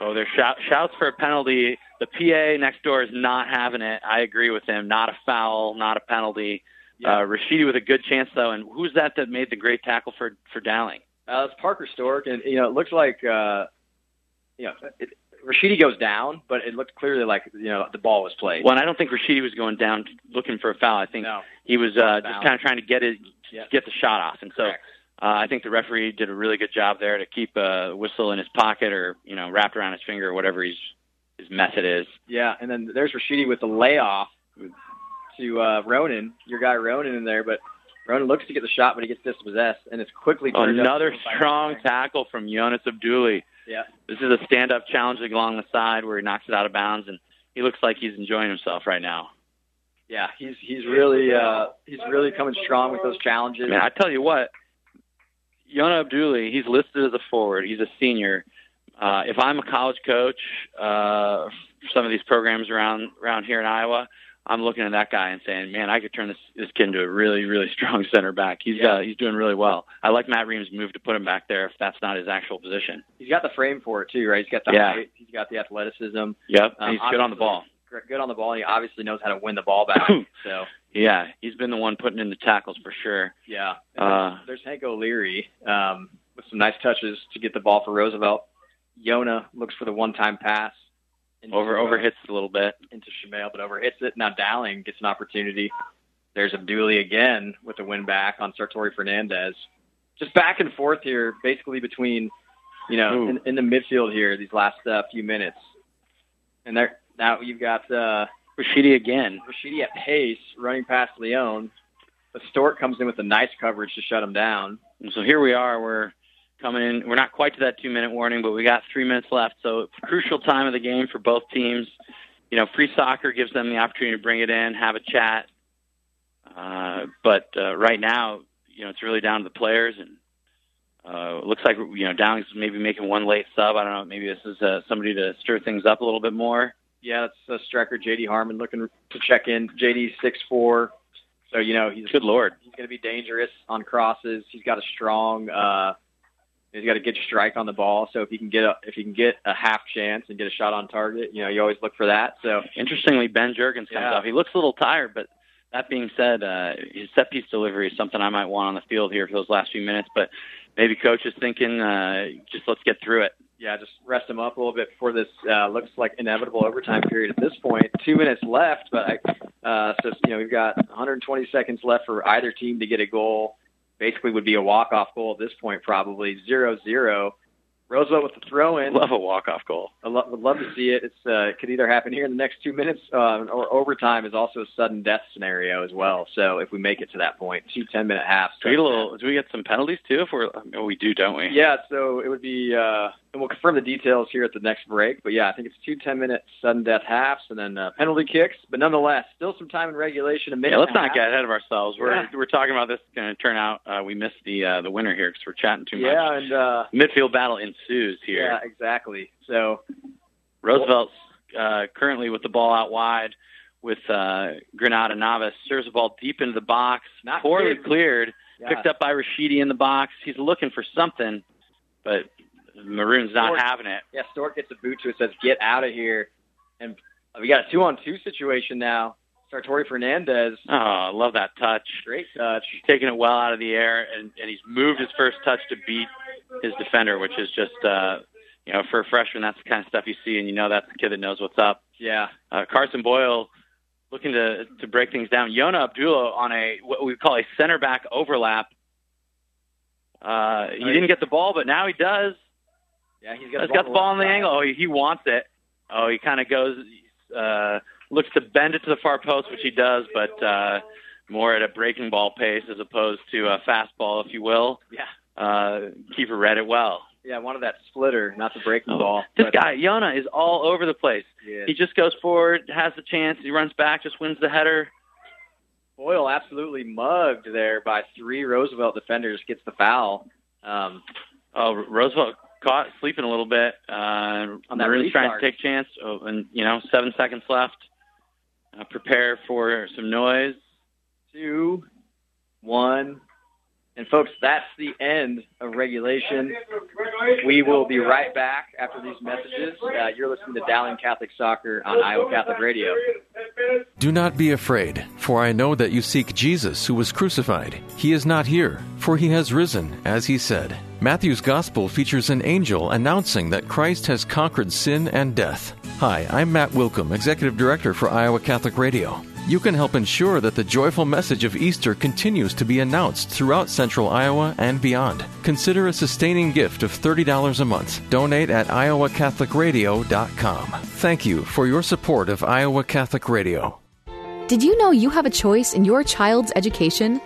Oh, there's shouts for a penalty. The PA next door is not having it. I agree with him. Not a foul, not a penalty. Yeah. Rashidi with a good chance, though. And who's that made the great tackle for Dowling? It's Parker Stork. And, it looks like, Rashidi goes down, but it looked clearly like, the ball was played. Well, and I don't think Rashidi was going down looking for a foul. I think he was just kind of trying to get the shot off. And so I think the referee did a really good job there to keep a whistle in his pocket or, wrapped around his finger or whatever his method is. Yeah, and then there's Rashidi with the layoff to Ronan, your guy Ronan in there, but Ronan looks to get the shot, but he gets dispossessed, and it's quickly turned another up strong tackle from Jonas Abdulli. Yeah. This is a stand-up challenge along the side where he knocks it out of bounds, and he looks like he's enjoying himself right now. Yeah, he's really coming strong with those challenges. Man, I tell you what, Yonah Abdulli, he's listed as a forward. He's a senior. If I'm a college coach for some of these programs around here in Iowa, I'm looking at that guy and saying, man, I could turn this kid into a really, really strong center back. He's doing really well. I like Matt Ream's move to put him back there if that's not his actual position. He's got the frame for it too, right? He's got the height. He's got the athleticism. Yep, and he's good on the ball. Good on the ball, and he obviously knows how to win the ball back. So yeah, he's been the one putting in the tackles for sure. Yeah, there's Hank O'Leary with some nice touches to get the ball for Roosevelt. Yonah looks for the one-time pass. Overhits a little bit into Shamail, but overhits it. Now Dowling gets an opportunity. There's Abdulli again with the win back on Sartori Fernandez. Just back and forth here, basically between, in the midfield here these last few minutes. And there now you've got Rashidi again. Rashidi at pace, running past Leone. But Stork comes in with a nice coverage to shut him down. And so here we are. We're coming in. We're not quite to that 2-minute warning, but we got 3 minutes left. So crucial time of the game for both teams. Free soccer gives them the opportunity to bring it in, have a chat. But right now, it's really down to the players. And it looks like, Downing's maybe making one late sub. I don't know. Maybe this is somebody to stir things up a little bit more. Yeah, that's a striker, J.D. Harmon, looking to check in. J.D. 6'4". So, he's good Lord. He's going to be dangerous on crosses. He's got a strong he's got a good strike on the ball, so if he can get a half chance and get a shot on target, you always look for that. So interestingly, Ben Juergens comes off. He looks a little tired, but that being said, his set piece delivery is something I might want on the field here for those last few minutes. But maybe coach is thinking, just let's get through it. Yeah, just rest him up a little bit before this looks like inevitable overtime period at this point. 2 minutes left, but we've got 120 seconds left for either team to get a goal. Basically would be a walk-off goal at this point, probably 0-0. Roosevelt with the throw-in. Love a walk-off goal. Would love to see it. It could either happen here in the next 2 minutes, or overtime is also a sudden death scenario as well. So if we make it to that point, 2 10-minute halves. Do we get some penalties too? We do, don't we? Yeah, so it would be and we'll confirm the details here at the next break. But, yeah, I think it's 2 10-minute sudden death halves and then penalty kicks. But nonetheless, still some time in regulation. Let's not get ahead of ourselves. We're talking about this going to turn out. We missed the winner here because we're chatting too much. Yeah, and midfield battle ensues here. Yeah, exactly. So Roosevelt's currently with the ball out wide with Granada-Navas. Serves the ball deep into the box. Not poorly cleared. Yeah. Picked up by Rashidi in the box. He's looking for something, but Maroon's not having it. Yeah, Stork gets a boot to it, says, get out of here. And we got a 2-on-2 situation now. Sartori Fernandez. Oh, I love that touch. Great touch. He's taking it well out of the air, and he's moved his first touch to beat his defender, which is just, for a freshman, that's the kind of stuff you see, and that's the kid that knows what's up. Yeah. Carson Boyle looking to break things down. Yona Abdullah on what we call a center back overlap. He didn't get the ball, but now he does. Yeah, he's got the ball on the angle. Oh, he wants it. Oh, he kind of goes, looks to bend it to the far post, which he does, but more at a breaking ball pace as opposed to a fastball, if you will. Yeah. Keeper read it well. Yeah, I wanted that splitter, not the breaking ball. This guy, Yona, is all over the place. Yeah. He just goes forward, has the chance, he runs back, just wins the header. Boyle absolutely mugged there by three Roosevelt defenders, gets the foul. Roosevelt caught sleeping a little bit. On that really trying to take a chance. Oh, and, 7 seconds left. Prepare for some noise. 2-1. And, folks, that's the end of regulation. We will be right back after these messages. You're listening to Dowling Catholic Soccer on Iowa Catholic Radio. Do not be afraid, for I know that you seek Jesus who was crucified. He is not here, for he has risen, as he said. Matthew's Gospel features an angel announcing that Christ has conquered sin and death. Hi, I'm Matt Wilkham, Executive Director for Iowa Catholic Radio. You can help ensure that the joyful message of Easter continues to be announced throughout central Iowa and beyond. Consider a sustaining gift of $30 a month. Donate at iowacatholicradio.com. Thank you for your support of Iowa Catholic Radio. Did you know you have a choice in your child's education?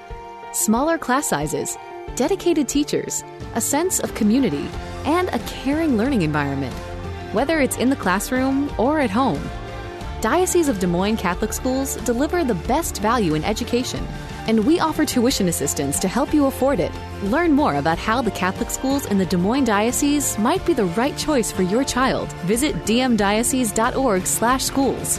Smaller class sizes, dedicated teachers, a sense of community, and a caring learning environment. Whether it's in the classroom or at home, Diocese of Des Moines Catholic Schools deliver the best value in education, and we offer tuition assistance to help you afford it. Learn more about how the Catholic schools in the Des Moines Diocese might be the right choice for your child. Visit dmdiocese.org/schools.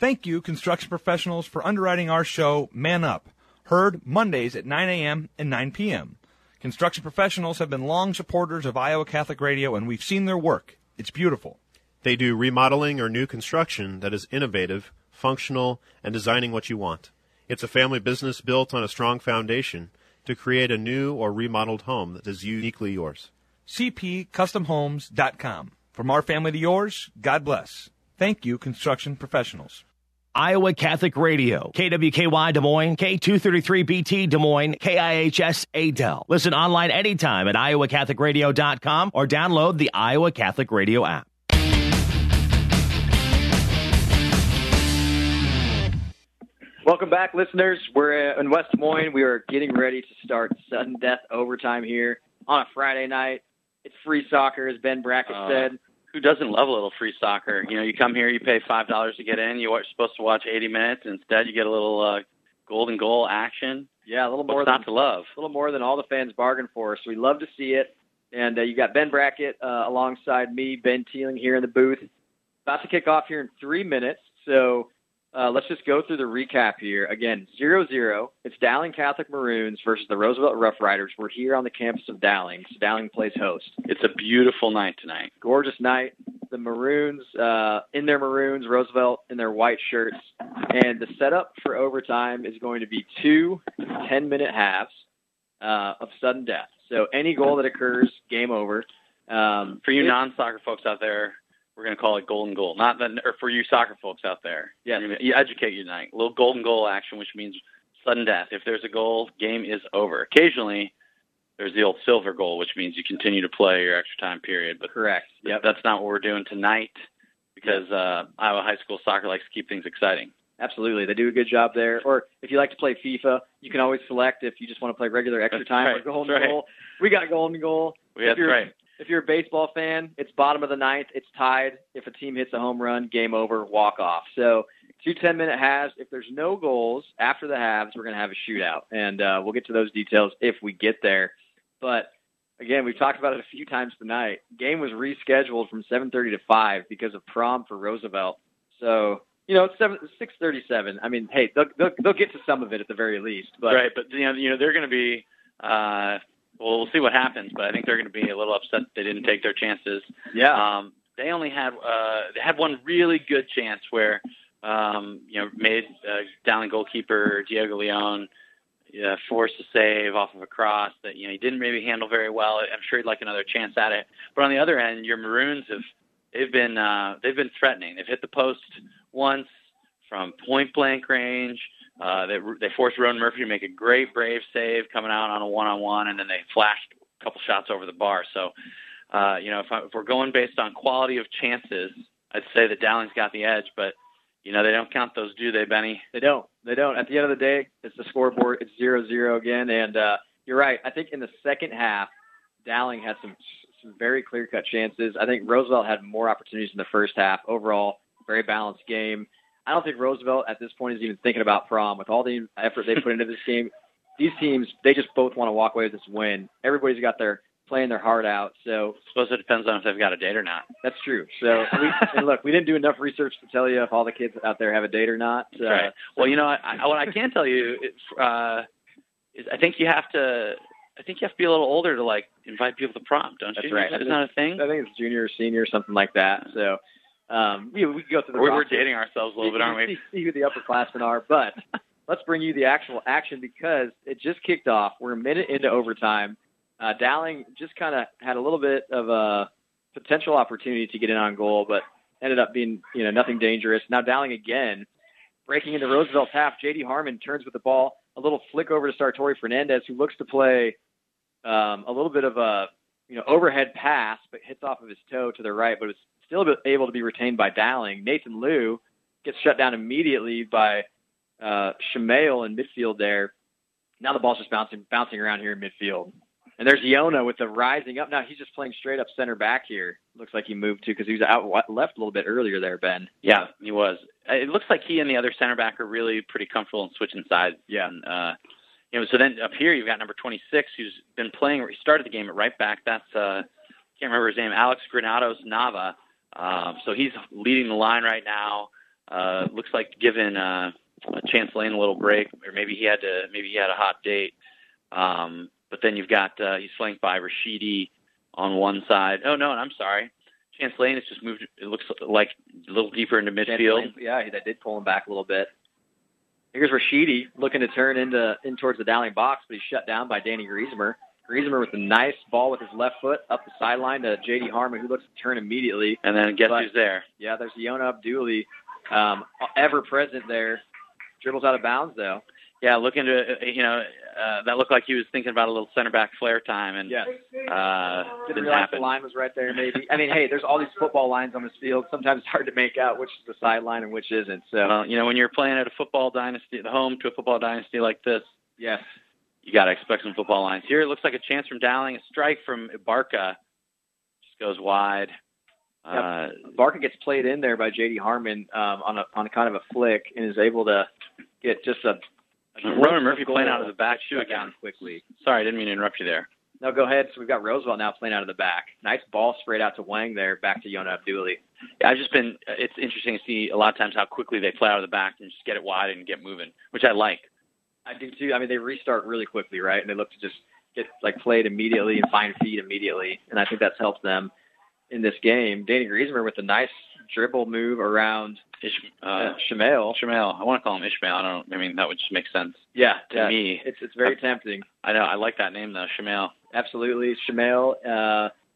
Thank you, Construction Professionals, for underwriting our show, Man Up, heard Mondays at 9 a.m. and 9 p.m. Construction Professionals have been long supporters of Iowa Catholic Radio, and we've seen their work. It's beautiful. They do remodeling or new construction that is innovative, functional, and designing what you want. It's a family business built on a strong foundation to create a new or remodeled home that is uniquely yours. cpcustomhomes.com. From our family to yours, God bless. Thank you, Construction Professionals. Iowa Catholic Radio, KWKY Des Moines, K233BT Des Moines, KIHS Adel. Listen online anytime at iowacatholicradio.com or download the Iowa Catholic Radio app. Welcome back, listeners. We're in West Des Moines. We are getting ready to start sudden death overtime here on a Friday night. It's free soccer, as Ben Brackett said. Who doesn't love a little free soccer? You come here, you pay $5 to get in. You're supposed to watch 80 minutes. Instead, you get a little golden goal action. Yeah, a little more than, not to love. A little more than all the fans bargained for. So we love to see it. And you got Ben Brackett alongside me, Ben Teeling, here in the booth. About to kick off here in 3 minutes. So let's just go through the recap here. Again, 0-0. It's Dowling Catholic Maroons versus the Roosevelt Rough Riders. We're here on the campus of Dowling. So Dowling plays host. It's a beautiful night tonight. Gorgeous night. The Maroons in their maroons, Roosevelt in their white shirts. And the setup for overtime is going to be 2 10-minute halves of sudden death. So any goal that occurs, game over. For you non-soccer folks out there, we're going to call it golden goal. Not the, or for you soccer folks out there. Yeah, you educate you tonight. A little golden goal action, which means sudden death. If there's a goal, game is over. Occasionally, there's the old silver goal, which means you continue to play your extra time period. But correct. Yep. That's not what we're doing tonight because Iowa high school soccer likes to keep things exciting. Absolutely. They do a good job there. Or if you like to play FIFA, you can always select if you just want to play regular extra time or golden goal. We got golden goal. That's right. If you're a baseball fan, it's bottom of the ninth. It's tied. If a team hits a home run, game over, walk off. So 2 10-minute halves. If there's no goals after the halves, we're going to have a shootout. And we'll get to those details if we get there. But, again, we've talked about it a few times tonight. Game was rescheduled from 7:30 to 5 because of prom for Roosevelt. So you know, 637. I mean, hey, they'll get to some of it at the very least. But right, but you know, they're going to be. Well, we'll see what happens, but I think they're going to be a little upset that they didn't take their chances. Yeah. They only had they had one really good chance where made Dowling goalkeeper Diego Leon forced a save off of a cross that he didn't maybe handle very well. I'm sure he'd like another chance at it. But on the other end, your Maroons they've been threatening. They've hit the post once from point blank range. They forced Rowan Murphy to make a great brave save coming out on a one-on-one, and then they flashed a couple shots over the bar. So, if we're going based on quality of chances, I'd say that Dowling's got the edge, but, they don't count those, do they, Benny? They don't. At the end of the day, it's the scoreboard. It's 0-0 again, and you're right. I think in the second half, Dowling had some very clear-cut chances. I think Roosevelt had more opportunities in the first half. Overall, very balanced game. I don't think Roosevelt at this point is even thinking about prom. With all the effort they put into this game, these teams, they just both want to walk away with this win. Everybody's got their playing their heart out. So I suppose it depends on if they've got a date or not. That's true. So and look, we didn't do enough research to tell you if all the kids out there have a date or not. That's right. Well, what I can tell you is I think you have to be a little older to like invite people to prom, don't you? That's right. Isn't that a thing? I think it's junior or senior, something like that. So. We can go through the we're dating ourselves a little bit, aren't we? See who the upperclassmen are, but let's bring you the actual action because it just kicked off. We're a minute into overtime. Dowling just kind of had a little bit of a potential opportunity to get in on goal, but ended up being nothing dangerous. Now Dowling again breaking into Roosevelt's half. J.D. Harmon turns with the ball, a little flick over to Sartori Fernandez, who looks to play a little bit of a overhead pass, but hits off of his toe to the right, but it's still able to be retained by Dowling. Nathan Liu gets shut down immediately by Shamail in midfield there. Now the ball's just bouncing around here in midfield. And there's Iona with the rising up. Now he's just playing straight up center back here. Looks like he moved to because he was out left a little bit earlier there, Ben. Yeah, he was. It looks like he and the other center back are really pretty comfortable in switching sides. Yeah. And, so then up here you've got number 26 who's been playing. He started the game at right back. That's, can't remember his name, Alex Granados Nava. So he's leading the line right now. Looks like giving Chance Lane a little break, or maybe he had a hot date. But then you've got he's flanked by Rashidi on one side. Oh no, I'm sorry. Chance Lane has just moved. It looks like a little deeper into midfield. Lane, yeah, that did pull him back a little bit. Here's Rashidi looking to turn in towards the Dowling box, but he's shut down by Danny Griezmer. Griezmer with a nice ball with his left foot up the sideline to J.D. Harmon, who looks to turn immediately. And then guess who's there? Yeah, there's Iona Abduli, ever-present there. Dribbles out of bounds, though. Yeah, looking to, that looked like he was thinking about a little center-back flare time. And yes. Didn't realize the line was right there, maybe. I mean, hey, there's all these football lines on this field. Sometimes it's hard to make out which is the sideline and which isn't. So, well, when you're playing at a football dynasty, the home to a football dynasty like this. Yes. You got to expect some football lines. Here it looks like a chance from Dowling. A strike from Ibarca. Just goes wide. Yep. Ibarca gets played in there by J.D. Harmon on a kind of a flick and is able to get just a... Rowan Murphy playing out of the back shoe again quickly. Sorry, I didn't mean to interrupt you there. No, go ahead. So we've got Roosevelt now playing out of the back. Nice ball sprayed out to Wang there, back to Iona Abduli. Yeah, it's interesting to see a lot of times how quickly they play out of the back and just get it wide and get moving, which I like. I do too. I mean, they restart really quickly, right? And they look to just get played immediately and find feet immediately. And I think that's helped them in this game. Danny Griezmer with a nice dribble move around Shamail. Shamail. I want to call him Ishmael. That would just make sense. Yeah, to me, it's very tempting. I know. I like that name though, Shamail. Absolutely, Shamail.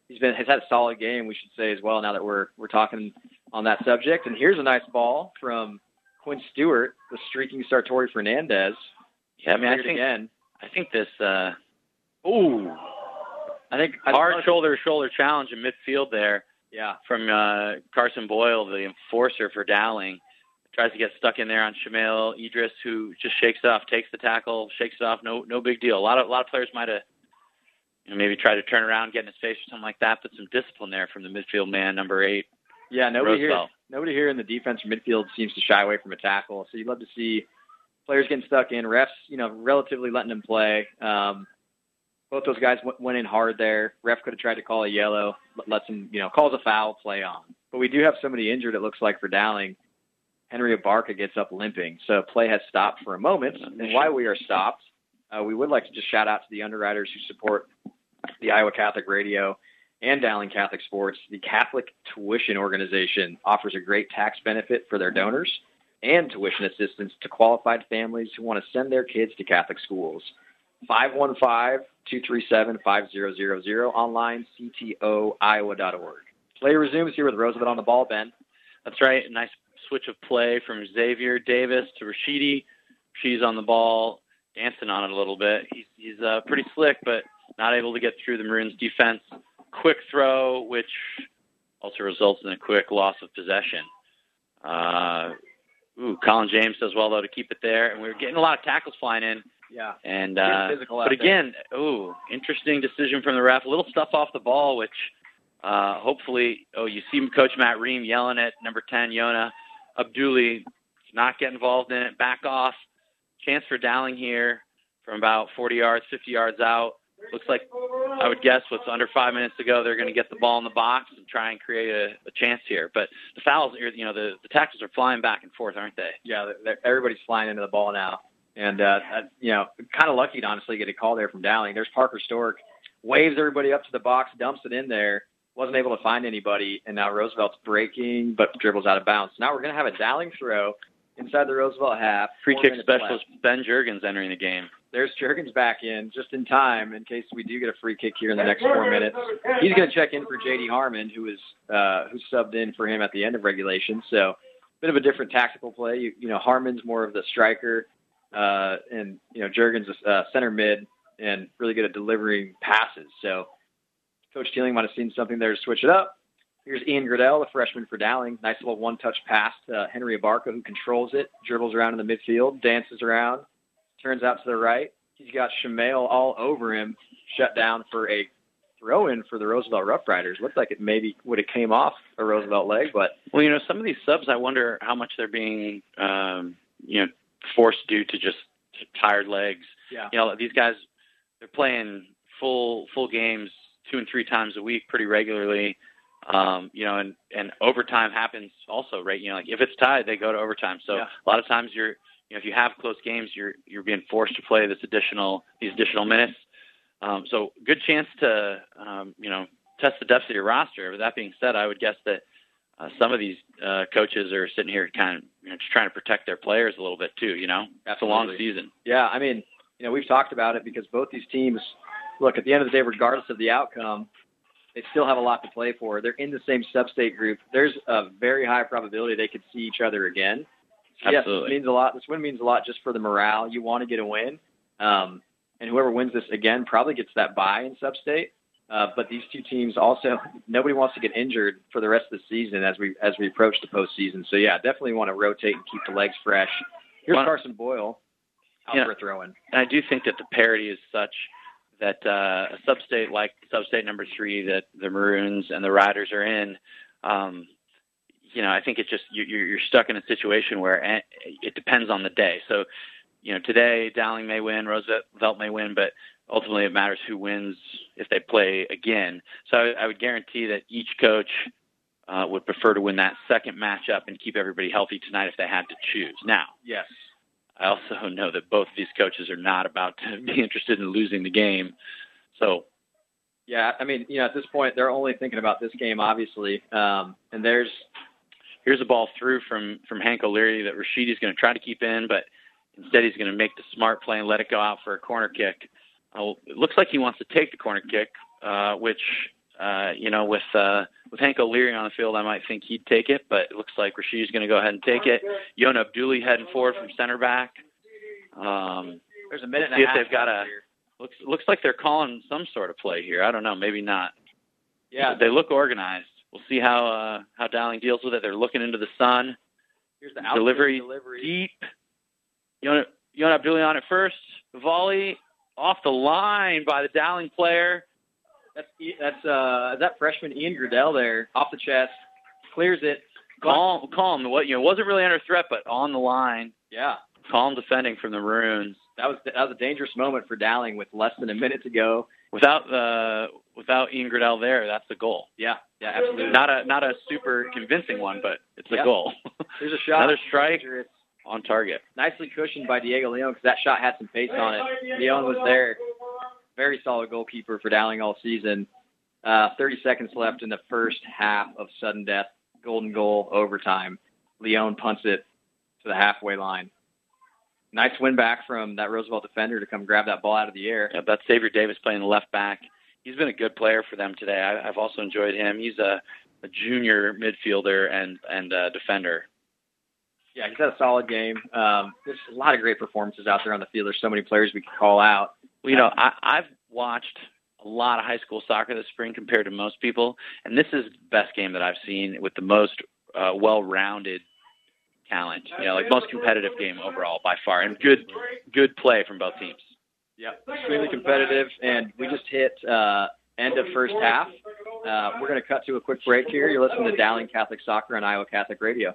He's had a solid game, we should say as well. Now that we're talking on that subject, and here's a nice ball from Quinn Stewart, the streaking Sartori Fernandez. Yeah, I think this. Hard shoulder challenge in midfield there. Yeah, from Carson Boyle, the enforcer for Dowling, tries to get stuck in there on Shamail Idris, who just shakes it off, takes the tackle, shakes it off. No big deal. A lot of players might have maybe tried to turn around, get in his face or something like that. But some discipline there from the midfield man, number 8. Yeah, nobody here in the defense or midfield seems to shy away from a tackle. So you'd love to see. Players getting stuck in, refs, relatively letting them play. Both those guys went in hard there. Ref could have tried to call a yellow, but lets him, calls a foul, play on. But we do have somebody injured, it looks like, for Dowling. Henry Abarca gets up limping. So play has stopped for a moment. And while we are stopped, we would like to just shout out to the underwriters who support the Iowa Catholic Radio and Dowling Catholic Sports. The Catholic Tuition Organization offers a great tax benefit for their donors and tuition assistance to qualified families who want to send their kids to Catholic schools. 515-237-5000, online, ctoiowa.org. Play resumes here with Roosevelt on the ball, Ben. That's right. A nice switch of play from Xavier Davis to Rashidi. She's on the ball, dancing on it a little bit. He's pretty slick, but not able to get through the Maroons' defense. Quick throw, which also results in a quick loss of possession. Colin James does well, though, to keep it there. And we were getting a lot of tackles flying in. Yeah. And but again, interesting decision from the ref. A little stuff off the ball, which hopefully, you see Coach Matt Ream yelling at number 10, Yona Abduli, not get involved in it. Back off. Chance for Dowling here from about 40 yards, 50 yards out. Looks like, I would guess, what's under 5 minutes to go, they're going to get the ball in the box and try and create a chance here. But the fouls, the tackles are flying back and forth, aren't they? Yeah, everybody's flying into the ball now. And, kind of lucky to honestly get a call there from Dowling. There's Parker Stork, waves everybody up to the box, dumps it in there, wasn't able to find anybody, and now Roosevelt's breaking but dribbles out of bounds. Now we're going to have a Dowling throw inside the Roosevelt half. Free kick specialist left. Ben Juergens entering the game. There's Juergens back in just in time in case we do get a free kick here in the next 4 minutes. He's going to check in for J.D. Harmon, who subbed in for him at the end of regulation. So a bit of a different tactical play. Harmon's more of the striker. And Juergens is center mid and really good at delivering passes. So Coach Teeling might have seen something there to switch it up. Here's Ian Gradell, the freshman for Dowling. Nice little one-touch pass to Henry Abarca, who controls it, dribbles around in the midfield, dances around, turns out to the right. He's got Shamail all over him, shut down for a throw-in for the Roosevelt Rough Riders. Looks like it maybe would have came off a Roosevelt leg. But some of these subs, I wonder how much they're being forced due to just tired legs. Yeah. These guys, they're playing full games 2 and 3 times a week pretty regularly. And overtime happens also, right? If it's tied, they go to overtime. So a lot of times if you have close games, you're being forced to play these additional minutes. So good chance to, test the depth of your roster. With that being said, I would guess that some of these coaches are sitting here kind of just trying to protect their players a little bit too, It's a long season. Yeah, we've talked about it because both these teams, look, at the end of the day, regardless of the outcome, they still have a lot to play for. They're in the same sub-state group. There's a very high probability they could see each other again. So, absolutely. Yes, it means a lot. This win means a lot just for the morale. You want to get a win. And whoever wins this again probably gets that bye in sub-state. But these two teams also, nobody wants to get injured for the rest of the season as we approach the postseason. So, definitely want to rotate and keep the legs fresh. Here's Carson Boyle out for a throw-in. And I do think that the parity is such that a sub-state like sub-state number 3 that the Maroons and the Riders are in, I think it's just you're stuck in a situation where it depends on the day. So, today Dowling may win, Roosevelt may win, but ultimately it matters who wins if they play again. So I would guarantee that each coach would prefer to win that second matchup and keep everybody healthy tonight if they had to choose. Now, yes, I also know that both of these coaches are not about to be interested in losing the game. So, at this point, they're only thinking about this game, obviously. And here's a ball through from Hank O'Leary that Rashidi's going to try to keep in, but instead he's going to make the smart play and let it go out for a corner kick. It looks like he wants to take the corner kick, with Hank O'Leary on the field, I might think he'd take it, but it looks like Rashid's going to go ahead and take it. Yona Abduli heading forward from center back. There's a minute and a half. If they've got looks like they're calling some sort of play here. I don't know, maybe not. Yeah, they look organized. We'll see how Dowling deals with it. They're looking into the sun. Here's the delivery deep. Yona Abduli on it first. Volley off the line by the Dowling player. That's freshman Ian Gradell there off the chest, clears it. Calm. It wasn't really under threat, but on the line. Yeah. calm defending from the Maroons. That was a dangerous moment for Dowling with less than a minute to go. Without Ian Gradell there, that's a goal. Yeah, absolutely. Not a super convincing one, but it's a goal. There's a shot. Another strike on target. Nicely cushioned by Diego Leon because that shot had some pace on it. Leon was there. Very solid goalkeeper for Dowling all season. 30 seconds left in the first half of sudden death. Golden goal, overtime. Leon punts it to the halfway line. Nice win back from that Roosevelt defender to come grab that ball out of the air. Yeah, that's Xavier Davis playing the left back. He's been a good player for them today. I've also enjoyed him. He's a junior midfielder and defender. Yeah, he's had a solid game. There's a lot of great performances out there on the field. There's so many players we could call out. Well, you know, I've watched a lot of high school soccer this spring compared to most people, and this is the best game that I've seen with the most well-rounded talent, you know, like most competitive game overall by far, and good play from both teams. Yeah, extremely competitive, and we just hit end of first half. We're going to cut to a quick break here. You're listening to Dowling Catholic Soccer on Iowa Catholic Radio.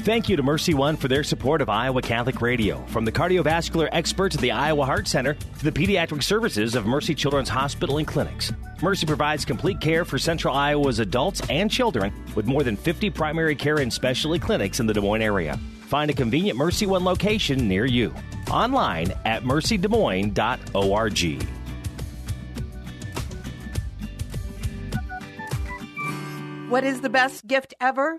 Thank you to Mercy One for their support of Iowa Catholic Radio. From the cardiovascular experts at the Iowa Heart Center to the pediatric services of Mercy Children's Hospital and Clinics, Mercy provides complete care for Central Iowa's adults and children with more than 50 primary care and specialty clinics in the Des Moines area. Find a convenient Mercy One location near you. Online at mercydesmoines.org. What is the best gift ever?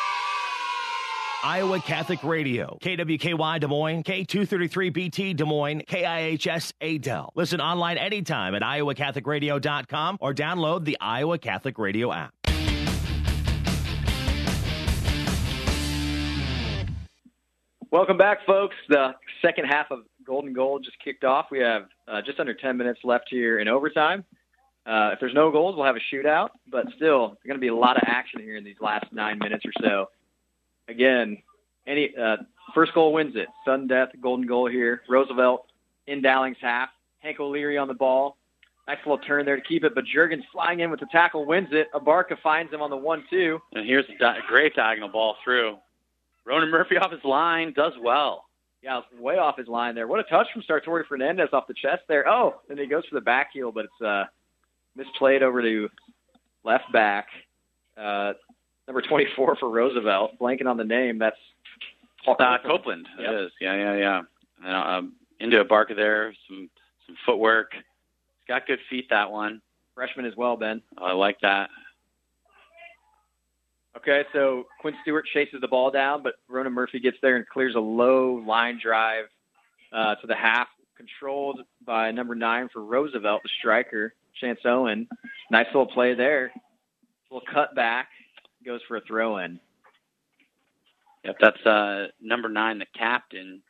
Iowa Catholic Radio, KWKY Des Moines, K233BT Des Moines, KIHS Adel. Listen online anytime at iowacatholicradio.com or download the Iowa Catholic Radio app. Welcome back, folks. The second half of Golden Goal just kicked off. We have just under 10 minutes left here in overtime. If there's no goals, we'll have a shootout, but still, there's going to be a lot of action here in these last 9 minutes or so. Again, any first goal wins it. Sudden death, golden goal here. Roosevelt in Dowling's half. Hank O'Leary on the ball. Nice little turn there to keep it, but Juergens flying in with the tackle wins it. Abarca finds him on the 1-2. And here's a great diagonal ball through. Ronan Murphy off his line, does well. Yeah, way off his line there. What a touch from Sartori Fernandez off the chest there. Oh, and he goes for the back heel, but it's misplayed over to left back. Number 24 for Roosevelt, blanking on the name. That's Copeland. Yep. It is. Yeah. Into Abarca there, some footwork. He's got good feet, that one. Freshman as well, Ben. Oh, I like that. Okay, so Quinn Stewart chases the ball down, but Ronan Murphy gets there and clears a low line drive to the half, controlled by number 9 for Roosevelt, the striker, Chance Owen. Nice little play there. Little cut back. Goes for a throw-in. Yep, that's number 9, the captain,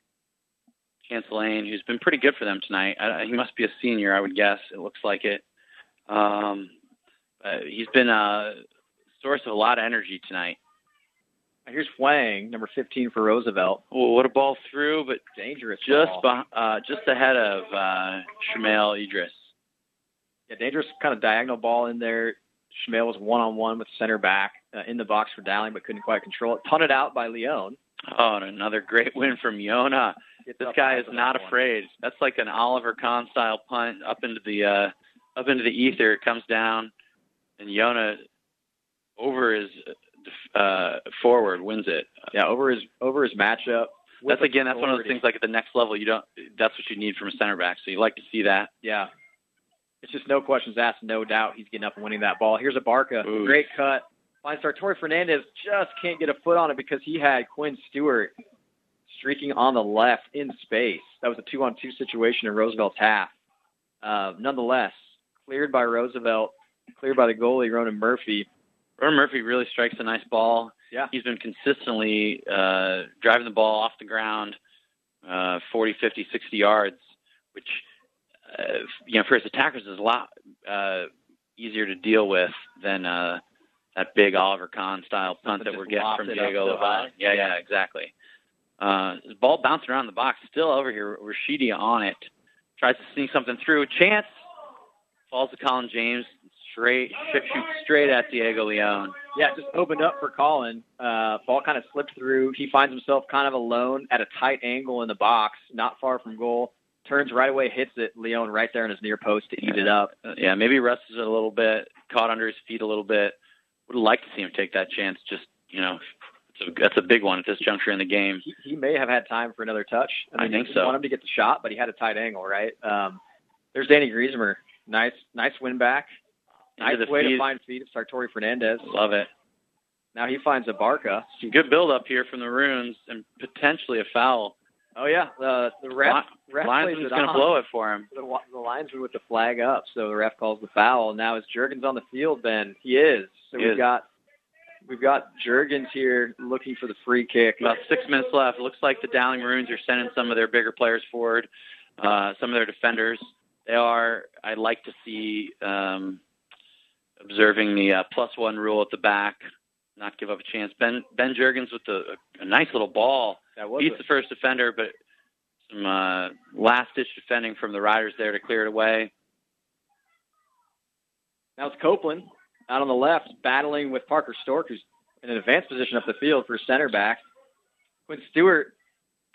Chance Lane, who's been pretty good for them tonight. He must be a senior, I would guess. It looks like it. He's been a source of a lot of energy tonight. Here's Wang, number 15 for Roosevelt. Oh, what a ball through, but dangerous. Just ahead of Shmail Idris. Yeah, dangerous kind of diagonal ball in there. Shmail was one-on-one with center back in the box for Dowling, but couldn't quite control it. Punted out by Leone. Oh, and another great win from Yona. This guy is not afraid. That's like an Oliver Kahn-style punt up into the ether. It comes down, and Yona over his forward wins it. Yeah, over his matchup. That's one of those things like at the next level. That's what you need from a center back. So you like to see that. Yeah. It's just no questions asked, no doubt he's getting up and winning that ball. Here's Abarca, great cut. Finds Sartori Fernandez, just can't get a foot on it because he had Quinn Stewart streaking on the left in space. That was a 2-on-2 situation in Roosevelt's half. Nonetheless, cleared by Roosevelt, cleared by the goalie, Ronan Murphy. Ronan Murphy really strikes a nice ball. Yeah. He's been consistently driving the ball off the ground 40, 50, 60 yards, which – for his attackers is a lot easier to deal with than that big Oliver Kahn style punt that we're getting from Diego Levine. Yeah, exactly. The ball bouncing around the box, still over here. Rashidi on it, tries to sneak something through. Chance falls to Colin James, shoots straight at Diego Leone. Yeah, just opened up for Colin. Ball kind of slipped through. He finds himself kind of alone at a tight angle in the box, not far from goal. Turns right away, hits it. Leone right there in his near post to eat it up. Yeah, maybe wrestled it a little bit, caught under his feet a little bit. Would have liked to see him take that chance. Just, that's a big one at this juncture in the game. He may have had time for another touch. I think so. I want him to get the shot, but he had a tight angle, right? There's Danny Griezmer. Nice win back. Nice way to find feet of Sartori Fernandez. Love it. Now he finds Abarca. Good build up here from the Runes and potentially a foul. Oh, yeah. The ref linesman's going to blow it for him. The linesman with the flag up, so the ref calls the foul. Now is Juergens on the field, Ben? He is. So we've got Juergens here looking for the free kick. About 6 minutes left. Looks like the Dowling Maroons are sending some of their bigger players forward, some of their defenders. They are, I'd like to see, observing the +1 rule at the back, not give up a chance. Ben Juergens with a nice little ball. Beats the first defender, but some last-ditch defending from the Riders there to clear it away. Now it's Copeland out on the left, battling with Parker Stork, who's in an advanced position up the field for center back. Quinn Stewart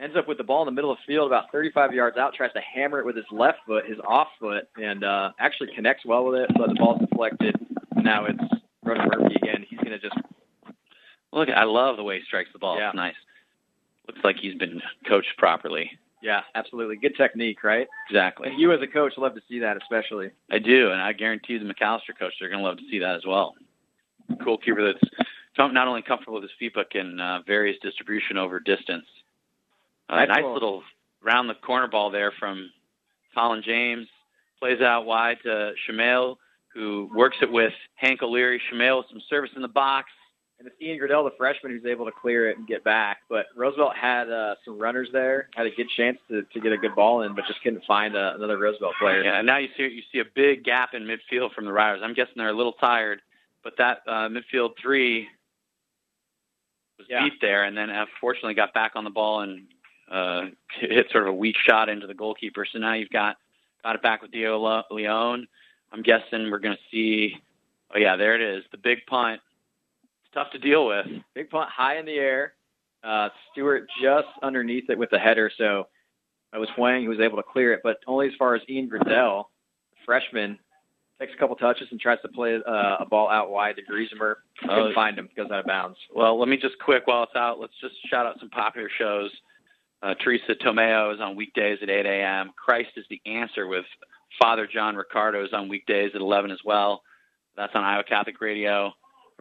ends up with the ball in the middle of the field, about 35 yards out, tries to hammer it with his left foot, his off foot, and actually connects well with it, but the ball's deflected. Now it's Ronan Murphy again. He's going to just... Look, I love the way he strikes the ball. Yeah. It's nice. Looks like he's been coached properly. Yeah, absolutely. Good technique, right? Exactly. And you as a coach love to see that especially. I do, and I guarantee the Macalester coach, they're going to love to see that as well. Goalkeeper that's not only comfortable with his feet, but can vary his distribution over distance. Nice little round-the-corner ball there from Colin James. Plays out wide to Shmail, who works it with Hank O'Leary. Shmail with some service in the box. And it's Ian Gradell, the freshman, who's able to clear it and get back. But Roosevelt had some runners there, had a good chance to get a good ball in, but just couldn't find another Roosevelt player. Yeah, and now you see a big gap in midfield from the Riders. I'm guessing they're a little tired, but that midfield three was deep there, and then fortunately got back on the ball and hit sort of a weak shot into the goalkeeper. So now you've got it back with Diego Leone. I'm guessing we're going to see – oh, yeah, there it is, the big punt. Tough to deal with. Big punt high in the air. Stewart just underneath it with the header, so it was Wang who was able to clear it, but only as far as Ian Gradell, freshman, takes a couple touches and tries to play a ball out wide to Griezmer. Couldn't find him. Goes out of bounds. Well, let me just while it's out, let's just shout out some popular shows. Teresa Tomeo is on weekdays at 8 a.m. Christ is the Answer with Father John Ricardo is on weekdays at 11 as well. That's on Iowa Catholic Radio.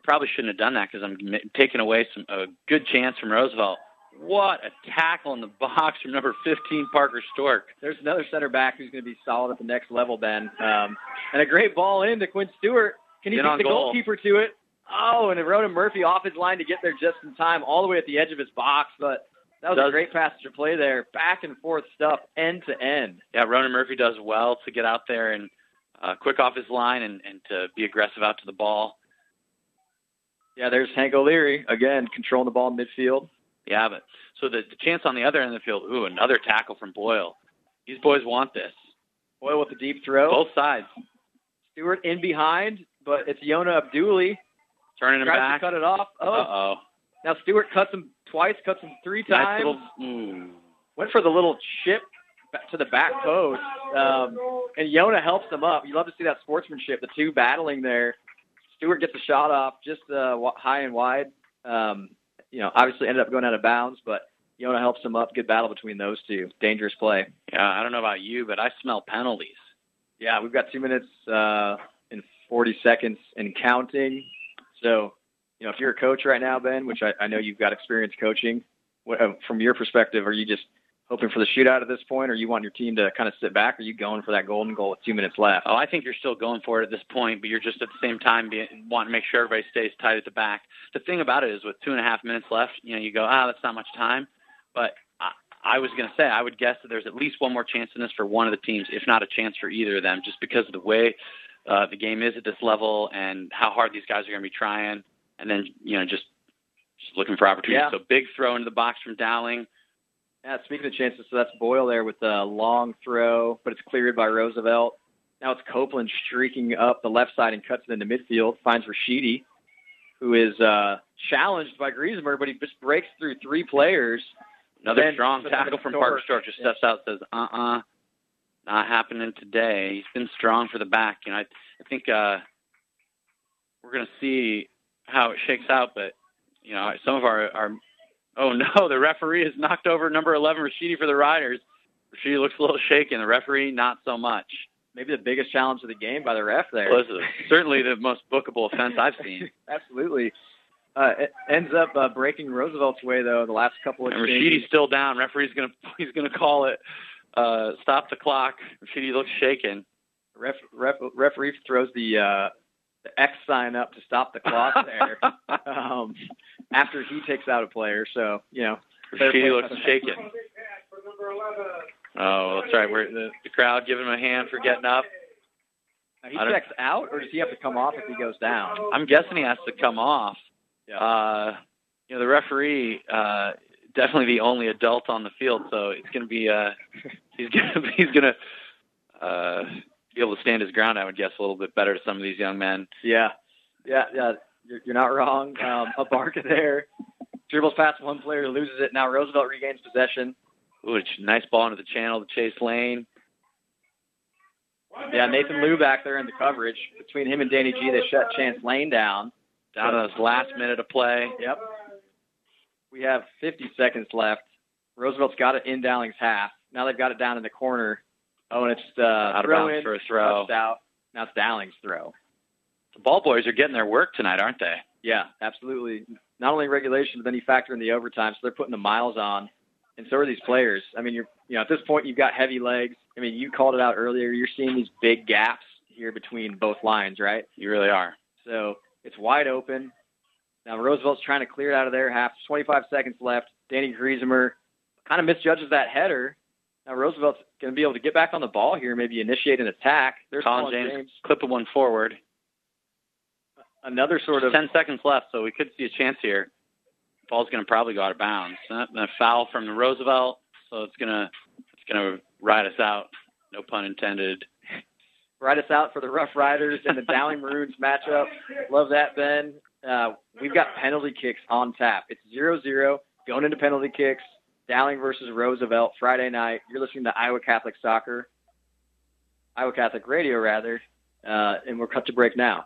Probably shouldn't have done that because I'm taking away a good chance from Roosevelt. What a tackle in the box from number 15, Parker Stork. There's another center back who's going to be solid at the next level, Ben. And a great ball in to Quinn Stewart. Can he beat the goalkeeper to it? Oh, and Ronan Murphy off his line to get there just in time, all the way at the edge of his box. But that was a great passage of play there. Back and forth stuff, end to end. Yeah, Ronan Murphy does well to get out there and quick off his line and to be aggressive out to the ball. Yeah, there's Hank O'Leary, again, controlling the ball in midfield. Yeah, but so the chance on the other end of the field, ooh, another tackle from Boyle. These boys want this. Boyle with a deep throw. Both sides. Stewart in behind, but it's Yona Abduli. Turning him back. To cut it off. Oh. Uh-oh. Now Stewart cuts him twice, cuts him three times. Went for the little chip to the back post. And Yona helps them up. You love to see that sportsmanship, the two battling there. Stewart gets a shot off just high and wide. Obviously ended up going out of bounds, but Yona helps him up. Good battle between those two. Dangerous play. Yeah, I don't know about you, but I smell penalties. Yeah, we've got 2 minutes and 40 seconds and counting. So, if you're a coach right now, Ben, which I know you've got experience coaching, what, from your perspective, are you just hoping for the shootout at this point, or you want your team to kind of sit back? Or are you going for that golden goal with 2 minutes left? Oh, I think you're still going for it at this point, but you're just at the same time wanting to make sure everybody stays tight at the back. The thing about it is with 2.5 minutes left, you go, that's not much time. But I was going to say, I would guess that there's at least one more chance in this for one of the teams, if not a chance for either of them, just because of the way the game is at this level and how hard these guys are going to be trying. And then, just looking for opportunities. Yeah. So big throw into the box from Dowling. Yeah, speaking of chances, so that's Boyle there with a long throw, but it's cleared by Roosevelt. Now it's Copeland streaking up the left side and cuts it into midfield, finds Rashidi, who is challenged by Griezmer, but he just breaks through three players. Another strong tackle from Parker Stork. Just steps out and says, not happening today. He's been strong for the back. I think we're going to see how it shakes out, but, some of our oh, no, the referee has knocked over number 11, Rashidi, for the Riders. Rashidi looks a little shaken. The referee, not so much. Maybe the biggest challenge of the game by the ref there. Well, certainly the most bookable offense I've seen. Absolutely. It ends up breaking Roosevelt's way, though, the last couple of games. Rashidi's still down. Referee's going to call it. Stop the clock. Rashidi looks shaken. Referee throws the X sign up to stop the clock there after he takes out a player. So, Rashidi looks shaken. Oh, that's right. The crowd giving him a hand for getting up. Now he checks out, or does he have to come off if he goes down? I'm guessing he has to come off. Yeah. The referee, definitely the only adult on the field, so it's going to be he's going to be able to stand his ground, I would guess, a little bit better to some of these young men. Yeah. You're not wrong. A barker there. Dribbles past one player, loses it. Now Roosevelt regains possession. Ooh, nice ball into the channel to Chase Lane. Yeah, Nathan Liu back there in the coverage. Between him and Danny G, they shut Chance Lane down. Down to this last minute of play. Yep. We have 50 seconds left. Roosevelt's got it in Dowling's half. Now they've got it down in the corner. Oh, and it's out of bounds for a throw. Out. Now it's Dowling's throw. The ball boys are getting their work tonight, aren't they? Yeah, absolutely. Not only regulation, but then you factor in the overtime, so they're putting the miles on, and so are these players. I mean, at this point, you've got heavy legs. I mean, you called it out earlier. You're seeing these big gaps here between both lines, right? You really are. So it's wide open. Now Roosevelt's trying to clear it out of their half. 25 seconds left. Danny Griezmer kind of misjudges that header. Now Roosevelt's going to be able to get back on the ball here, maybe initiate an attack. There's Colin James clipping one forward. Another sort of 10 seconds left, so we could see a chance here. Ball's going to probably go out of bounds. A foul from the Roosevelt, so it's going to ride us out. No pun intended. Ride us out for the Rough Riders and the Dowling Maroons matchup. Love that, Ben. We've got penalty kicks on tap. It's 0-0 going into penalty kicks. Dowling versus Roosevelt Friday night. You're listening to Iowa Catholic Radio, rather, and we're cut to break now.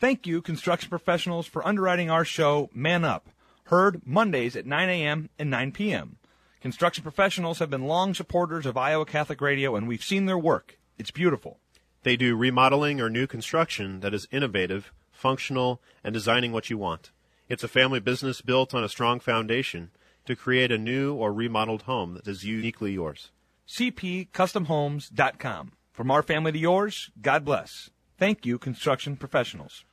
Thank you, Construction Professionals, for underwriting our show, Man Up, heard Mondays at 9 a.m. and 9 p.m. Construction Professionals have been long supporters of Iowa Catholic Radio, and we've seen their work. It's beautiful. They do remodeling or new construction that is innovative, functional, and designing what you want. It's a family business built on a strong foundation to create a new or remodeled home that is uniquely yours. cpcustomhomes.com. From our family to yours, God bless. Thank you, Construction Professionals.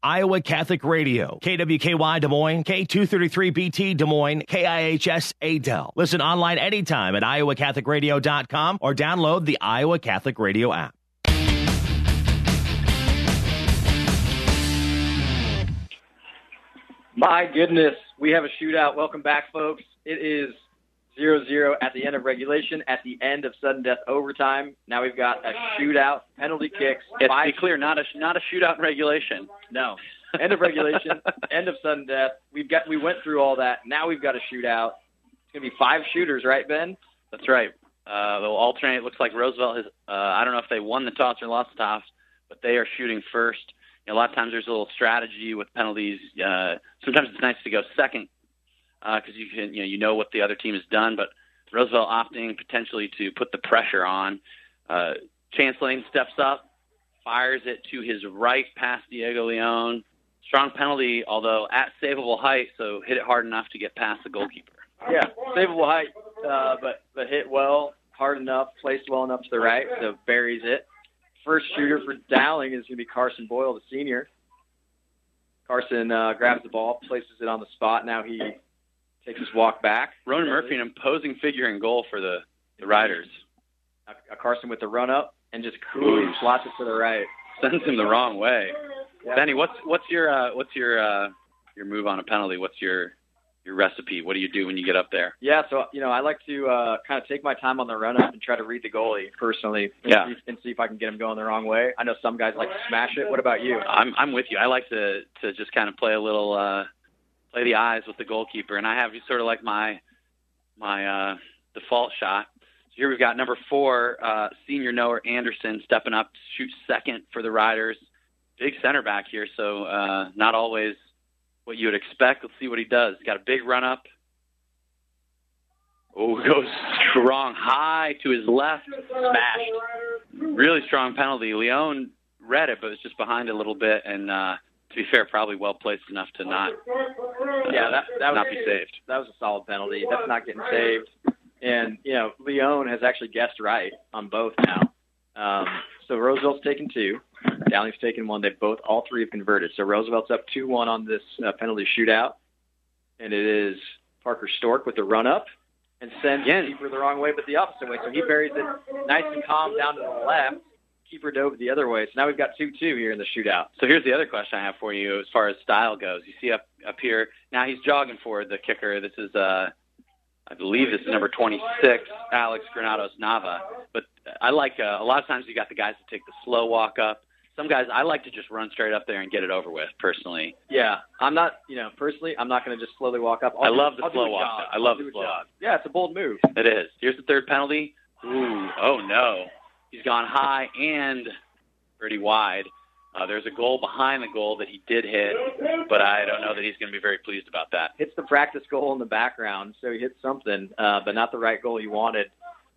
Iowa Catholic Radio, KWKY Des Moines, K233BT Des Moines, KIHS Adel. Listen online anytime at iowacatholicradio.com or download the Iowa Catholic Radio app. My goodness, we have a shootout. Welcome back, folks. It is 0-0 at the end of regulation, at the end of sudden death overtime. Now we've got a shootout, penalty kicks. Yes, to be clear, not a shootout in regulation. No. End of regulation, end of sudden death. We went through all that. Now we've got a shootout. It's going to be five shooters, right, Ben? That's right. They'll alternate. It looks like Roosevelt has I don't know if they won the toss or lost the toss, but they are shooting first. You know, a lot of times there's a little strategy with penalties. Sometimes it's nice to go second, because you know what the other team has done, but Roosevelt opting potentially to put the pressure on. Chancellane steps up, fires it to his right past Diego Leon. Strong penalty, although at savable height, so hit it hard enough to get past the goalkeeper. Yeah, savable height, but hit well, hard enough, placed well enough to the right, so buries it. First shooter for Dowling is going to be Carson Boyle, the senior. Carson grabs the ball, places it on the spot. Now he takes his walk back. Ronan Murphy, an imposing figure in goal for the Riders. Carson with the run-up and just coolly slots it to the right. Sends him the wrong way. Yeah. Benny, what's your move on a penalty? What's your recipe? What do you do when you get up there? Yeah, so I like to kind of take my time on the run-up and try to read the goalie personally and see if I can get him going the wrong way. I know some guys like to smash it. What about you? I'm with you. I like to just kind of play a little play the eyes with the goalkeeper, and I have sort of like my default shot. So here we've got number 4, senior Noah Anderson stepping up to shoot second for the Riders. Big center back here, so not always what you would expect. Let's see what he does. He's got a big run-up. Oh, goes strong, high to his left, smashed. Really strong penalty. Leon read it, but it's just behind a little bit, and to be fair, probably well-placed enough to not that be saved. That was a solid penalty. That's not getting saved. And, Leon has actually guessed right on both now. So Roosevelt's taken 2. Downing's taken 1. All 3 have converted. So Roosevelt's up 2-1 on this penalty shootout. And it is Parker Stork with the run-up. And sends the keeper the wrong way, but the opposite way. So he buries it nice and calm down to the left. Keeper dove the other way. So now we've got 2-2 here in the shootout. So here's the other question I have for you as far as style goes. You see up here, now he's jogging forward, the kicker. This is, I believe this is number 26, Alex Granados Nava. But I like, a lot of times you got the guys that take the slow walk up. Some guys, I like to just run straight up there and get it over with, personally. Yeah, I'm not going to just slowly walk up. I love the slow walk. I love the slow walk. Yeah, it's a bold move. It is. Here's the third penalty. Ooh, oh no. He's gone high and pretty wide. There's a goal behind the goal that he did hit, but I don't know that he's going to be very pleased about that. Hits the practice goal in the background, so he hit something, but not the right goal he wanted.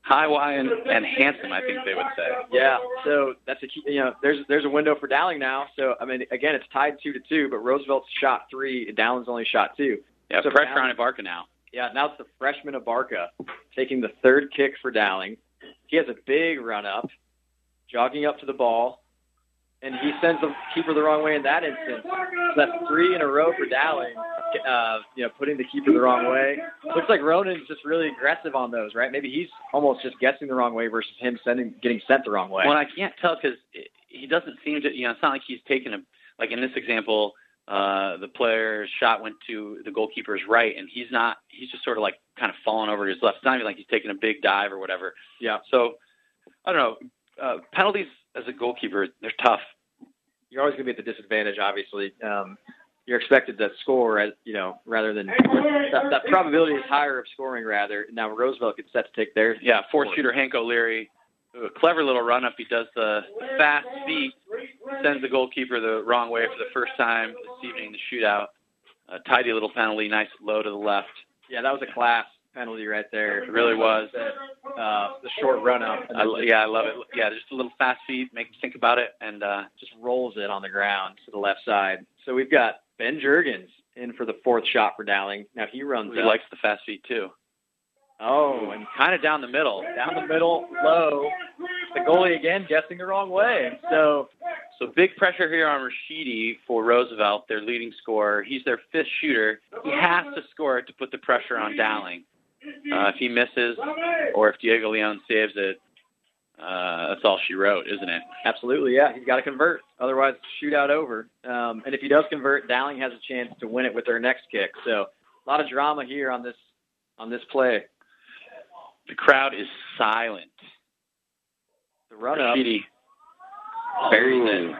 High, wide, and handsome, I think they would say. Yeah, so that's a key. There's a window for Dowling now. So, I mean, again, it's tied 2-2, but Roosevelt's shot 3, and Dowling's only shot 2. Yeah, so pressure on Abarca now. Yeah, now it's the freshman Abarca taking the third kick for Dowling. He has a big run-up, jogging up to the ball, and he sends the keeper the wrong way in that instance. So that's 3 in a row for Dowling. putting the keeper the wrong way. Looks like Ronan's just really aggressive on those, right? Maybe he's almost just guessing the wrong way versus him getting sent the wrong way. Well, I can't tell because he doesn't seem to, it's not like he's taken like in this example, the player's shot went to the goalkeeper's right, and he's just sort of like kind of falling over to his left. It's not even like he's taking a big dive or whatever. Yeah. So, I don't know. Penalties as a goalkeeper, they're tough. You're always going to be at the disadvantage, obviously. You're expected to score, rather than that probability is higher of scoring, rather. Now, Roosevelt gets set to take theirs. Yeah, fourth-shooter Hank O'Leary, a clever little run-up. He does the fast feet, sends the goalkeeper the wrong way for the first time this evening in the shootout. A tidy little penalty, nice low to the left. Yeah, that was a class penalty right there. It really was. The short run-up. I love it. Yeah, just a little fast feed, make you think about it, and just rolls it on the ground to the left side. So we've got Ben Juergens in for the fourth shot for Dowling. Now he runs He likes the fast feed, too. Oh, and kind of down the middle. Down the middle, low. The goalie, again, guessing the wrong way. So big pressure here on Rashidi for Roosevelt, their leading scorer. He's their fifth shooter. He has to score to put the pressure on Dowling. If he misses or if Diego Leon saves it, that's all she wrote, isn't it? Absolutely, yeah. He's got to convert. Otherwise, shootout over. And if he does convert, Dowling has a chance to win it with their next kick. So a lot of drama here on this play. The crowd is silent. The run-up. Buries it.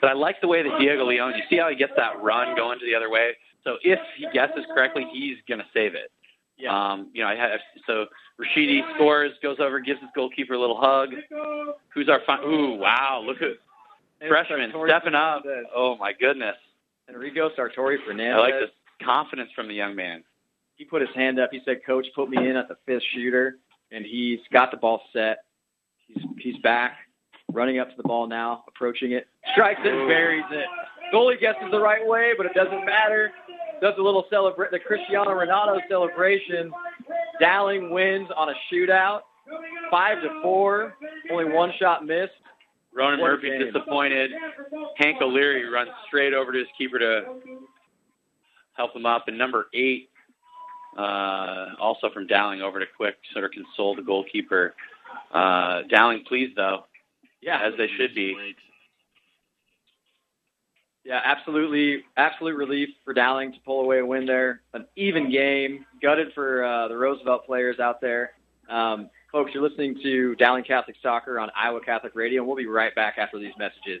But I like the way that Diego Leon, you see how he gets that run going to the other way? So if he guesses correctly, he's going to save it. Yeah. So Rashidi scores, goes over, gives his goalkeeper a little hug. Who's our final? Ooh, wow, look at freshman stepping up. Oh, my goodness. Enrico Sartori Fernandez. I like the confidence from the young man. He put his hand up. He said, "Coach, put me in at the fifth shooter," and he's got the ball set. He's back, running up to the ball now, approaching it. Strikes it, buries it. Goalie guesses the right way, but it doesn't matter. Does a little the Cristiano Ronaldo celebration. Dowling wins on a shootout, 5-4. Only one shot missed. Ronan Murphy disappointed. Hank O'Leary runs straight over to his keeper to help him up. And number 8, also from Dowling, over to Quick, sort of console the goalkeeper. Dowling pleased, though, as they should be. Yeah, absolute relief for Dowling to pull away a win there. An even game, gutted for the Roosevelt players out there. Folks, you're listening to Dowling Catholic Soccer on Iowa Catholic Radio, and we'll be right back after these messages.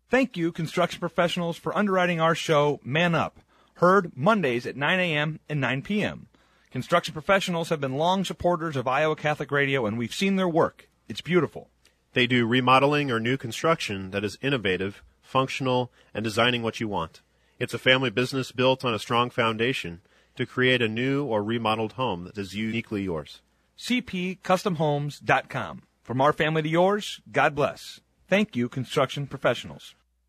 Thank you, Construction Professionals, for underwriting our show, Man Up, heard Mondays at 9 a.m. and 9 p.m. Construction Professionals have been long supporters of Iowa Catholic Radio, and we've seen their work. It's beautiful. They do remodeling or new construction that is innovative, functional, and designing what you want. It's a family business built on a strong foundation to create a new or remodeled home that is uniquely yours. cpcustomhomes.com. From our family to yours, God bless. Thank you, Construction Professionals.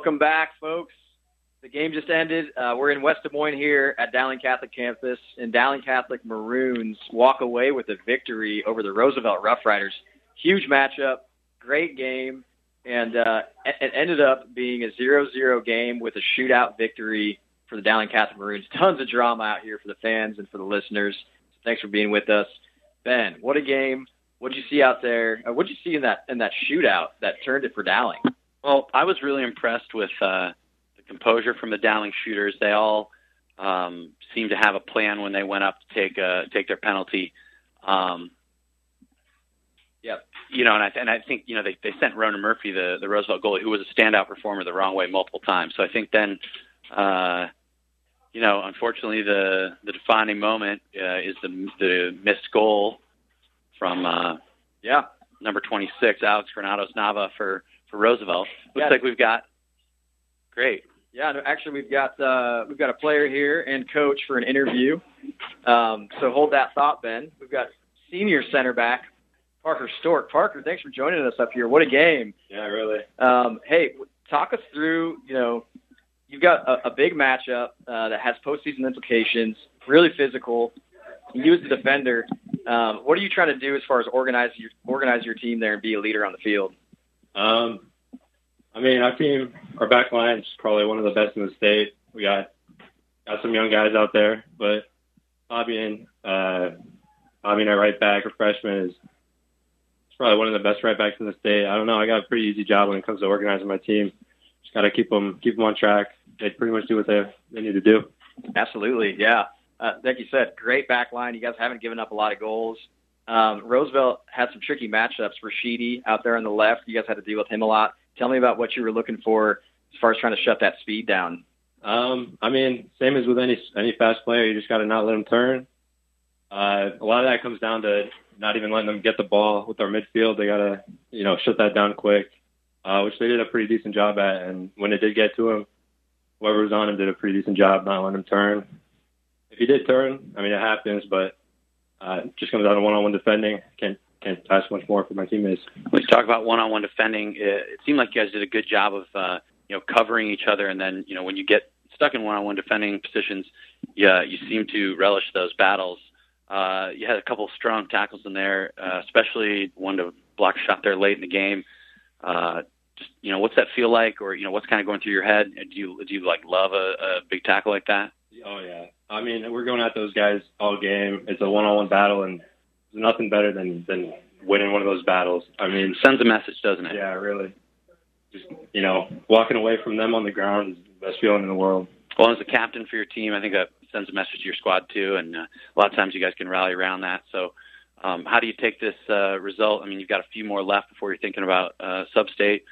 Welcome back, folks. The game just ended. We're in West Des Moines here at Dowling Catholic campus, and Dowling Catholic Maroons walk away with a victory over the Roosevelt Rough Riders. Huge matchup, great game, and it ended up being a 0-0 game with a shootout victory for the Dowling Catholic Maroons. Tons of drama out here for the fans and for the listeners. So thanks for being with us. Ben, what a game. What did you see out there? What did you see in that shootout that turned it for Dowling? Well, I was really impressed with the composure from the Dowling shooters. They all seemed to have a plan when they went up to take their penalty. And I think, you know, they sent Ronan Murphy, the Roosevelt goalie, who was a standout performer, the wrong way multiple times. So I think then, you know, unfortunately, the defining moment is the missed goal from number 26, Alex Granados Nava for Roosevelt. Looks like we've got great. Yeah, no, actually, we've got a player here and coach for an interview. So hold that thought, Ben. We've got senior center back Parker Stork. Parker, thanks for joining us up here. What a game! Yeah, really. Hey, talk us through. You know, you've got a big matchup that has postseason implications. Really physical. You as the defender, what are you trying to do as far as organize your team there and be a leader on the field? I mean, our team, our back line is probably one of the best in the state. We got some young guys out there, but Fabian, our right back, a freshman, is probably one of the best right backs in the state. I don't know. I got a pretty easy job when it comes to organizing my team. Just got to keep them on track. They pretty much do what they need to do. Absolutely, yeah. Like you said, great back line. You guys haven't given up a lot of goals. Roosevelt had some tricky matchups. Rashidi out there on the left, you guys had to deal with him a lot. Tell me about what you were looking for as far as trying to shut that speed down. I mean, same as with any fast player, you just got to not let them turn. A lot of that comes down to not even letting them get the ball with our midfield. They got to, you know, shut that down quick, which they did a pretty decent job at. And when it did get to him, whoever was on him did a pretty decent job not letting him turn. If he did turn, I mean, it happens, but it just comes out of one-on-one defending. Can't ask much more for my teammates. When you talk about one-on-one defending, it seemed like you guys did a good job of, you know, covering each other. And then, you know, when you get stuck in one-on-one defending positions, you seem to relish those battles. You had a couple of strong tackles in there, especially one to block shot there late in the game. Just, you know, what's that feel like, or, you know, what's kind of going through your head? Do you like love a big tackle like that? Oh, yeah. I mean, we're going at those guys all game. It's a one-on-one battle, and there's nothing better than winning one of those battles. I mean, sends a message, doesn't it? Yeah, really. Just, you know, walking away from them on the ground is the best feeling in the world. Well, as a captain for your team, I think that sends a message to your squad, too, and a lot of times you guys can rally around that. So how do you take this result? I mean, you've got a few more left before you're thinking about sub-state.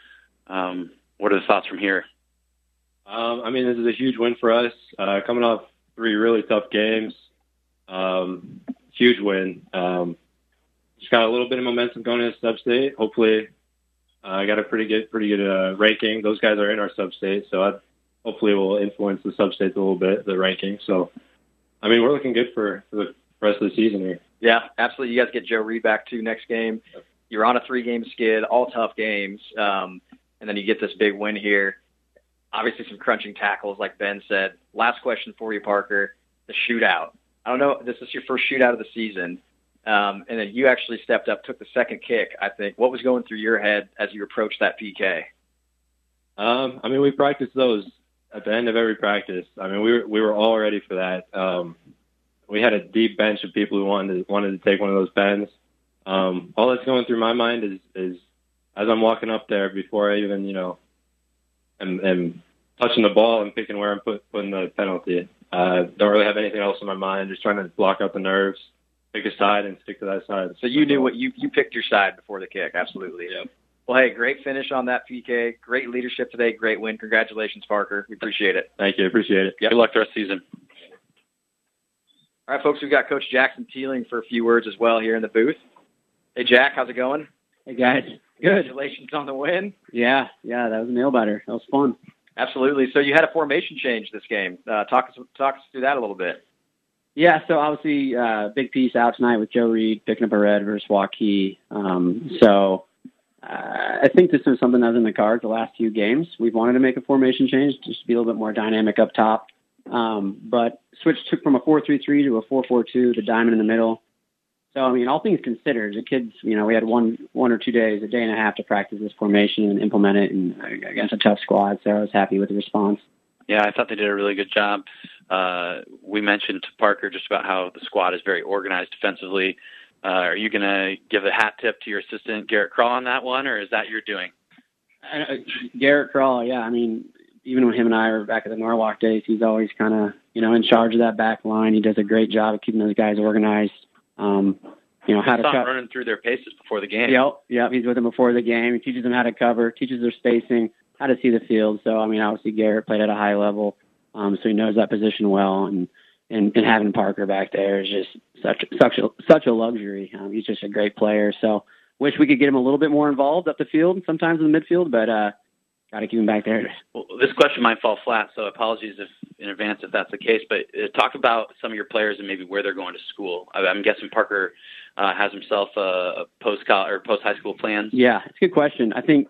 What are the thoughts from here? I mean, this is a huge win for us. Coming off three really tough games, huge win. Just got a little bit of momentum going into sub-state. Hopefully, I got a pretty good ranking. Those guys are in our sub-state, so hopefully we'll influence the sub-states a little bit, the ranking. So, I mean, we're looking good for the rest of the season here. Yeah, absolutely. You guys get Joe Reed back, too, next game. You're on a three-game skid, all tough games, and then you get this big win here. Obviously, some crunching tackles, like Ben said. Last question for you, Parker, the shootout. I don't know, this is your first shootout of the season, and then you actually stepped up, took the second kick, I think. What was going through your head as you approached that PK? I mean, we practiced those at the end of every practice. I mean, we were all ready for that. We had a deep bench of people who wanted to take one of those pens. All that's going through my mind is as I'm walking up there before I even, you know, and touching the ball and picking where I'm putting the penalty. Don't really have anything else in my mind. Just trying to block out the nerves, pick a side, and stick to that side. So you knew what you picked your side before the kick. Absolutely. Yep. Well, hey, great finish on that PK. Great leadership today. Great win. Congratulations, Parker. We appreciate it. Thank you. Appreciate it. Yep. Good luck the rest of the season. All right, folks, we've got Coach Jackson Teeling for a few words as well here in the booth. Hey, Jack, how's it going? Hey, guys. Good. Congratulations on the win. Yeah, that was a nail-biter. That was fun. Absolutely. So you had a formation change this game. Talk us through that a little bit. Yeah, so obviously big piece out tonight with Joe Reed picking up a red versus Waukee. So I think this is something that was in the cards the last few games. We've wanted to make a formation change, just to be a little bit more dynamic up top. But switch took from a 4-3-3 to a 4-4-2, the diamond in the middle. So, I mean, all things considered, the kids, you know, we had one or two days, a day and a half to practice this formation and implement it, and against a tough squad, so I was happy with the response. Yeah, I thought they did a really good job. We mentioned to Parker just about how the squad is very organized defensively. Are you going to give a hat tip to your assistant, Garrett Crawl, on that one, or is that your doing? Garrett Crawl, yeah. I mean, even when him and I were back at the Norwalk days, he's always kind of, you know, in charge of that back line. He does a great job of keeping those guys organized. You know, how to cover. Running through their paces before the game. Yep. He's with them before the game. He teaches them how to cover, teaches their spacing, how to see the field. So, I mean, obviously Garrett played at a high level, so he knows that position well. And having Parker back there is just such a luxury. He's just a great player. So, wish we could get him a little bit more involved up the field, sometimes in the midfield, but got to keep him back there. Well, this question might fall flat, so apologies in advance if that's the case. But talk about some of your players and maybe where they're going to school. I'm guessing Parker has himself a post-high school plan. Yeah, it's a good question. I think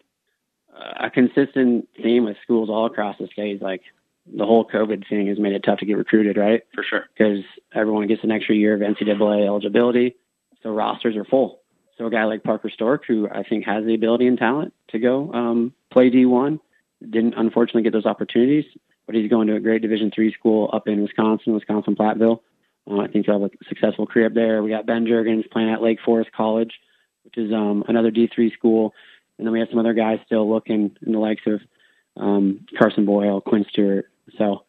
a consistent theme with schools all across the state is like the whole COVID thing has made it tough to get recruited, right? For sure. Because everyone gets an extra year of NCAA eligibility, so rosters are full. So a guy like Parker Stork, who I think has the ability and talent to go play D1, didn't unfortunately get those opportunities, but he's going to a great Division III school up in Wisconsin, Platteville. I think he'll have a successful career up there. We got Ben Juergens playing at Lake Forest College, which is another D3 school. And then we have some other guys still looking in the likes of Carson Boyle, Quinn Stewart. So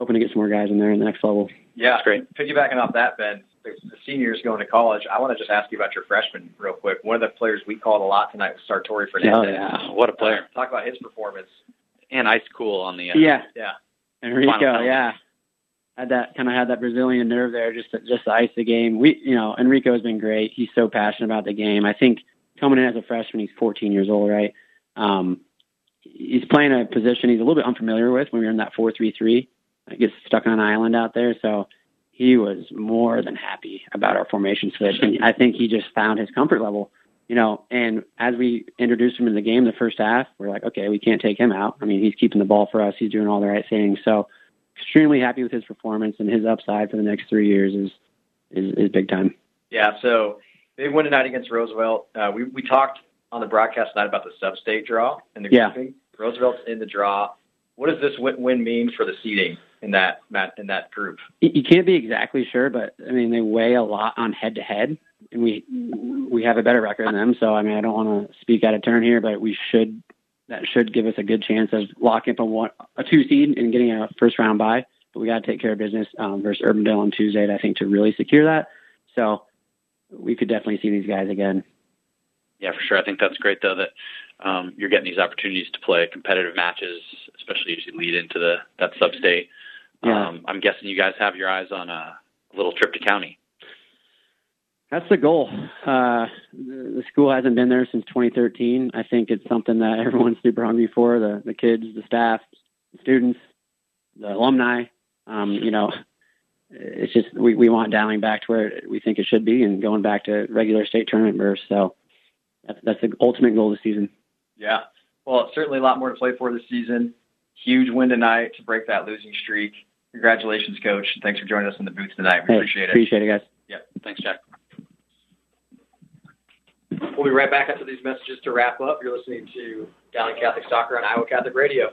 hoping to get some more guys in there in the next level. Yeah, great. Piggybacking off that, Ben, the seniors going to college, I want to just ask you about your freshmen real quick. One of the players we called a lot tonight was Sartori Fernandez. Oh, yeah. What a player. Talk about his performance. And Ice Cool on the Yeah. Enrico, yeah. Had that Brazilian nerve there just to ice the game. Enrico has been great. He's so passionate about the game. I think coming in as a freshman, he's 14 years old, right? He's playing a position he's a little bit unfamiliar with when we were in that 4-3-3. He gets stuck on an island out there. So he was more than happy about our formation switch. And I think he just found his comfort level, you know. And as we introduced him in the game the first half, we're like, okay, we can't take him out. I mean, he's keeping the ball for us. He's doing all the right things. So extremely happy with his performance, and his upside for the next 3 years is big time. Yeah, so they won tonight against Roosevelt. We talked on the broadcast tonight about the sub-state draw and the grouping. Roosevelt's in the draw. What does this win mean for the seeding in that group? You can't be exactly sure, but I mean they weigh a lot on head-to-head, and we have a better record than them. So I mean I don't want to speak out of turn here, but that should give us a good chance of locking up a 2 seed and getting a first round bye. But we got to take care of business versus Urbandale on Tuesday, I think, to really secure that. So we could definitely see these guys again. Yeah, for sure. I think that's great, though, that you're getting these opportunities to play competitive matches, especially as you lead into that sub-state. Yeah. I'm guessing you guys have your eyes on a little trip to county. That's the goal. The school hasn't been there since 2013. I think it's something that everyone's super hungry for, the kids, the staff, the students, the alumni. You know, it's just we want Dowling back to where we think it should be and going back to regular state tournament berth. So that's the ultimate goal this season. Yeah. Well, it's certainly a lot more to play for this season. Huge win tonight to break that losing streak. Congratulations, Coach. Thanks for joining us in the booth tonight. We appreciate it. Appreciate it, guys. Yeah. Thanks, Jack. We'll be right back after these messages to wrap up. You're listening to Dowling Catholic Soccer on Iowa Catholic Radio.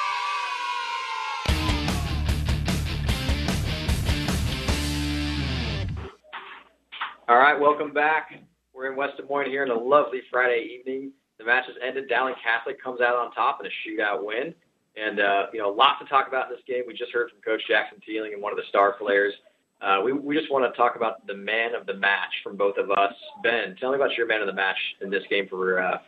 right, welcome back. We're in West Des Moines here on a lovely Friday evening. The match has ended. Dowling Catholic comes out on top in a shootout win. And, a lot to talk about in this game. We just heard from Coach Jackson Teeling and one of the star players. We just want to talk about the man of the match from both of us. Ben, tell me about your man of the match in this game for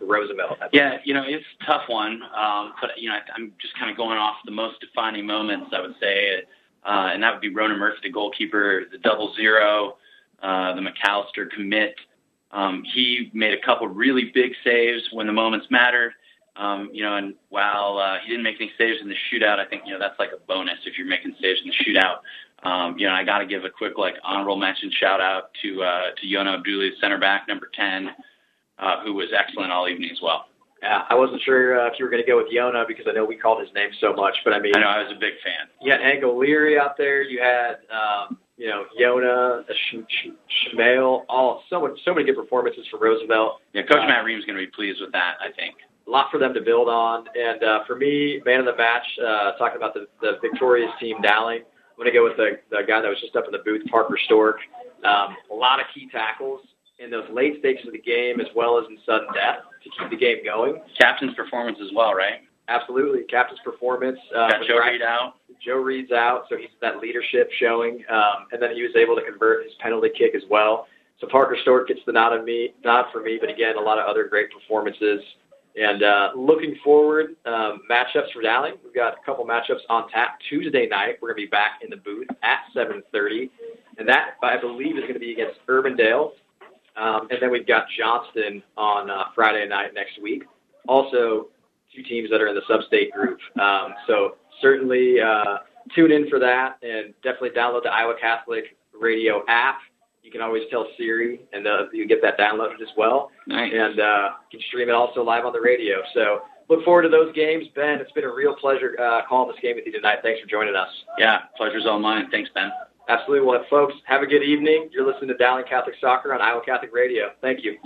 Roosevelt. Yeah, it's a tough one. But I'm just kind of going off the most defining moments, I would say. And that would be Ronan Murphy, the goalkeeper, the 0-0, the Macalester commit. He made a couple really big saves when the moments mattered. And while he didn't make any saves in the shootout, I think, that's like a bonus if you're making saves in the shootout. I got to give a quick, honorable mention shout out to Yona Abdulli, center back, number 10, who was excellent all evening as well. Yeah, I wasn't sure if you were going to go with Yona because I know we called his name so much, but I know I was a big fan. You had Hank O'Leary out there. You had, Yona, Shmail, so many good performances for Roosevelt. Yeah, Coach Matt Ream's going to be pleased with that, I think. A lot for them to build on. And for me, man of the match, talking about the victorious team, Dowling, I'm going to go with the guy that was just up in the booth, Parker Stork. A lot of key tackles in those late stages of the game as well as in sudden death to keep the game going. Captain's performance as well, right? Absolutely. Captain's performance. Joe Reed's out, so he's that leadership showing. And then he was able to convert his penalty kick as well. So Parker Stork gets the nod for me, but again, a lot of other great performances. And looking forward, matchups for Dowling. We've got a couple matchups on tap Tuesday night. We're going to be back in the booth at 7:30. And that, I believe, is going to be against Urbandale. And then we've got Johnston on Friday night next week. Also, two teams that are in the sub-state group. So certainly tune in for that and definitely download the Iowa Catholic Radio app. You can always tell Siri, and you get that downloaded as well. Nice. And you can stream it also live on the radio. So look forward to those games. Ben, it's been a real pleasure calling this game with you tonight. Thanks for joining us. Yeah, pleasure's all mine. Thanks, Ben. Absolutely. Well, folks, have a good evening. You're listening to Dowling Catholic Soccer on Iowa Catholic Radio. Thank you.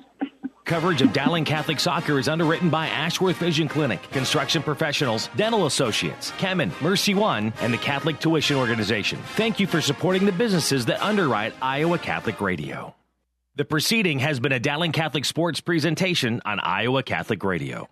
Coverage of Dowling Catholic Soccer is underwritten by Ashworth Vision Clinic, Construction Professionals, Dental Associates, Kemen, Mercy One, and the Catholic Tuition Organization. Thank you for supporting the businesses that underwrite Iowa Catholic Radio. The proceeding has been a Dowling Catholic Sports presentation on Iowa Catholic Radio.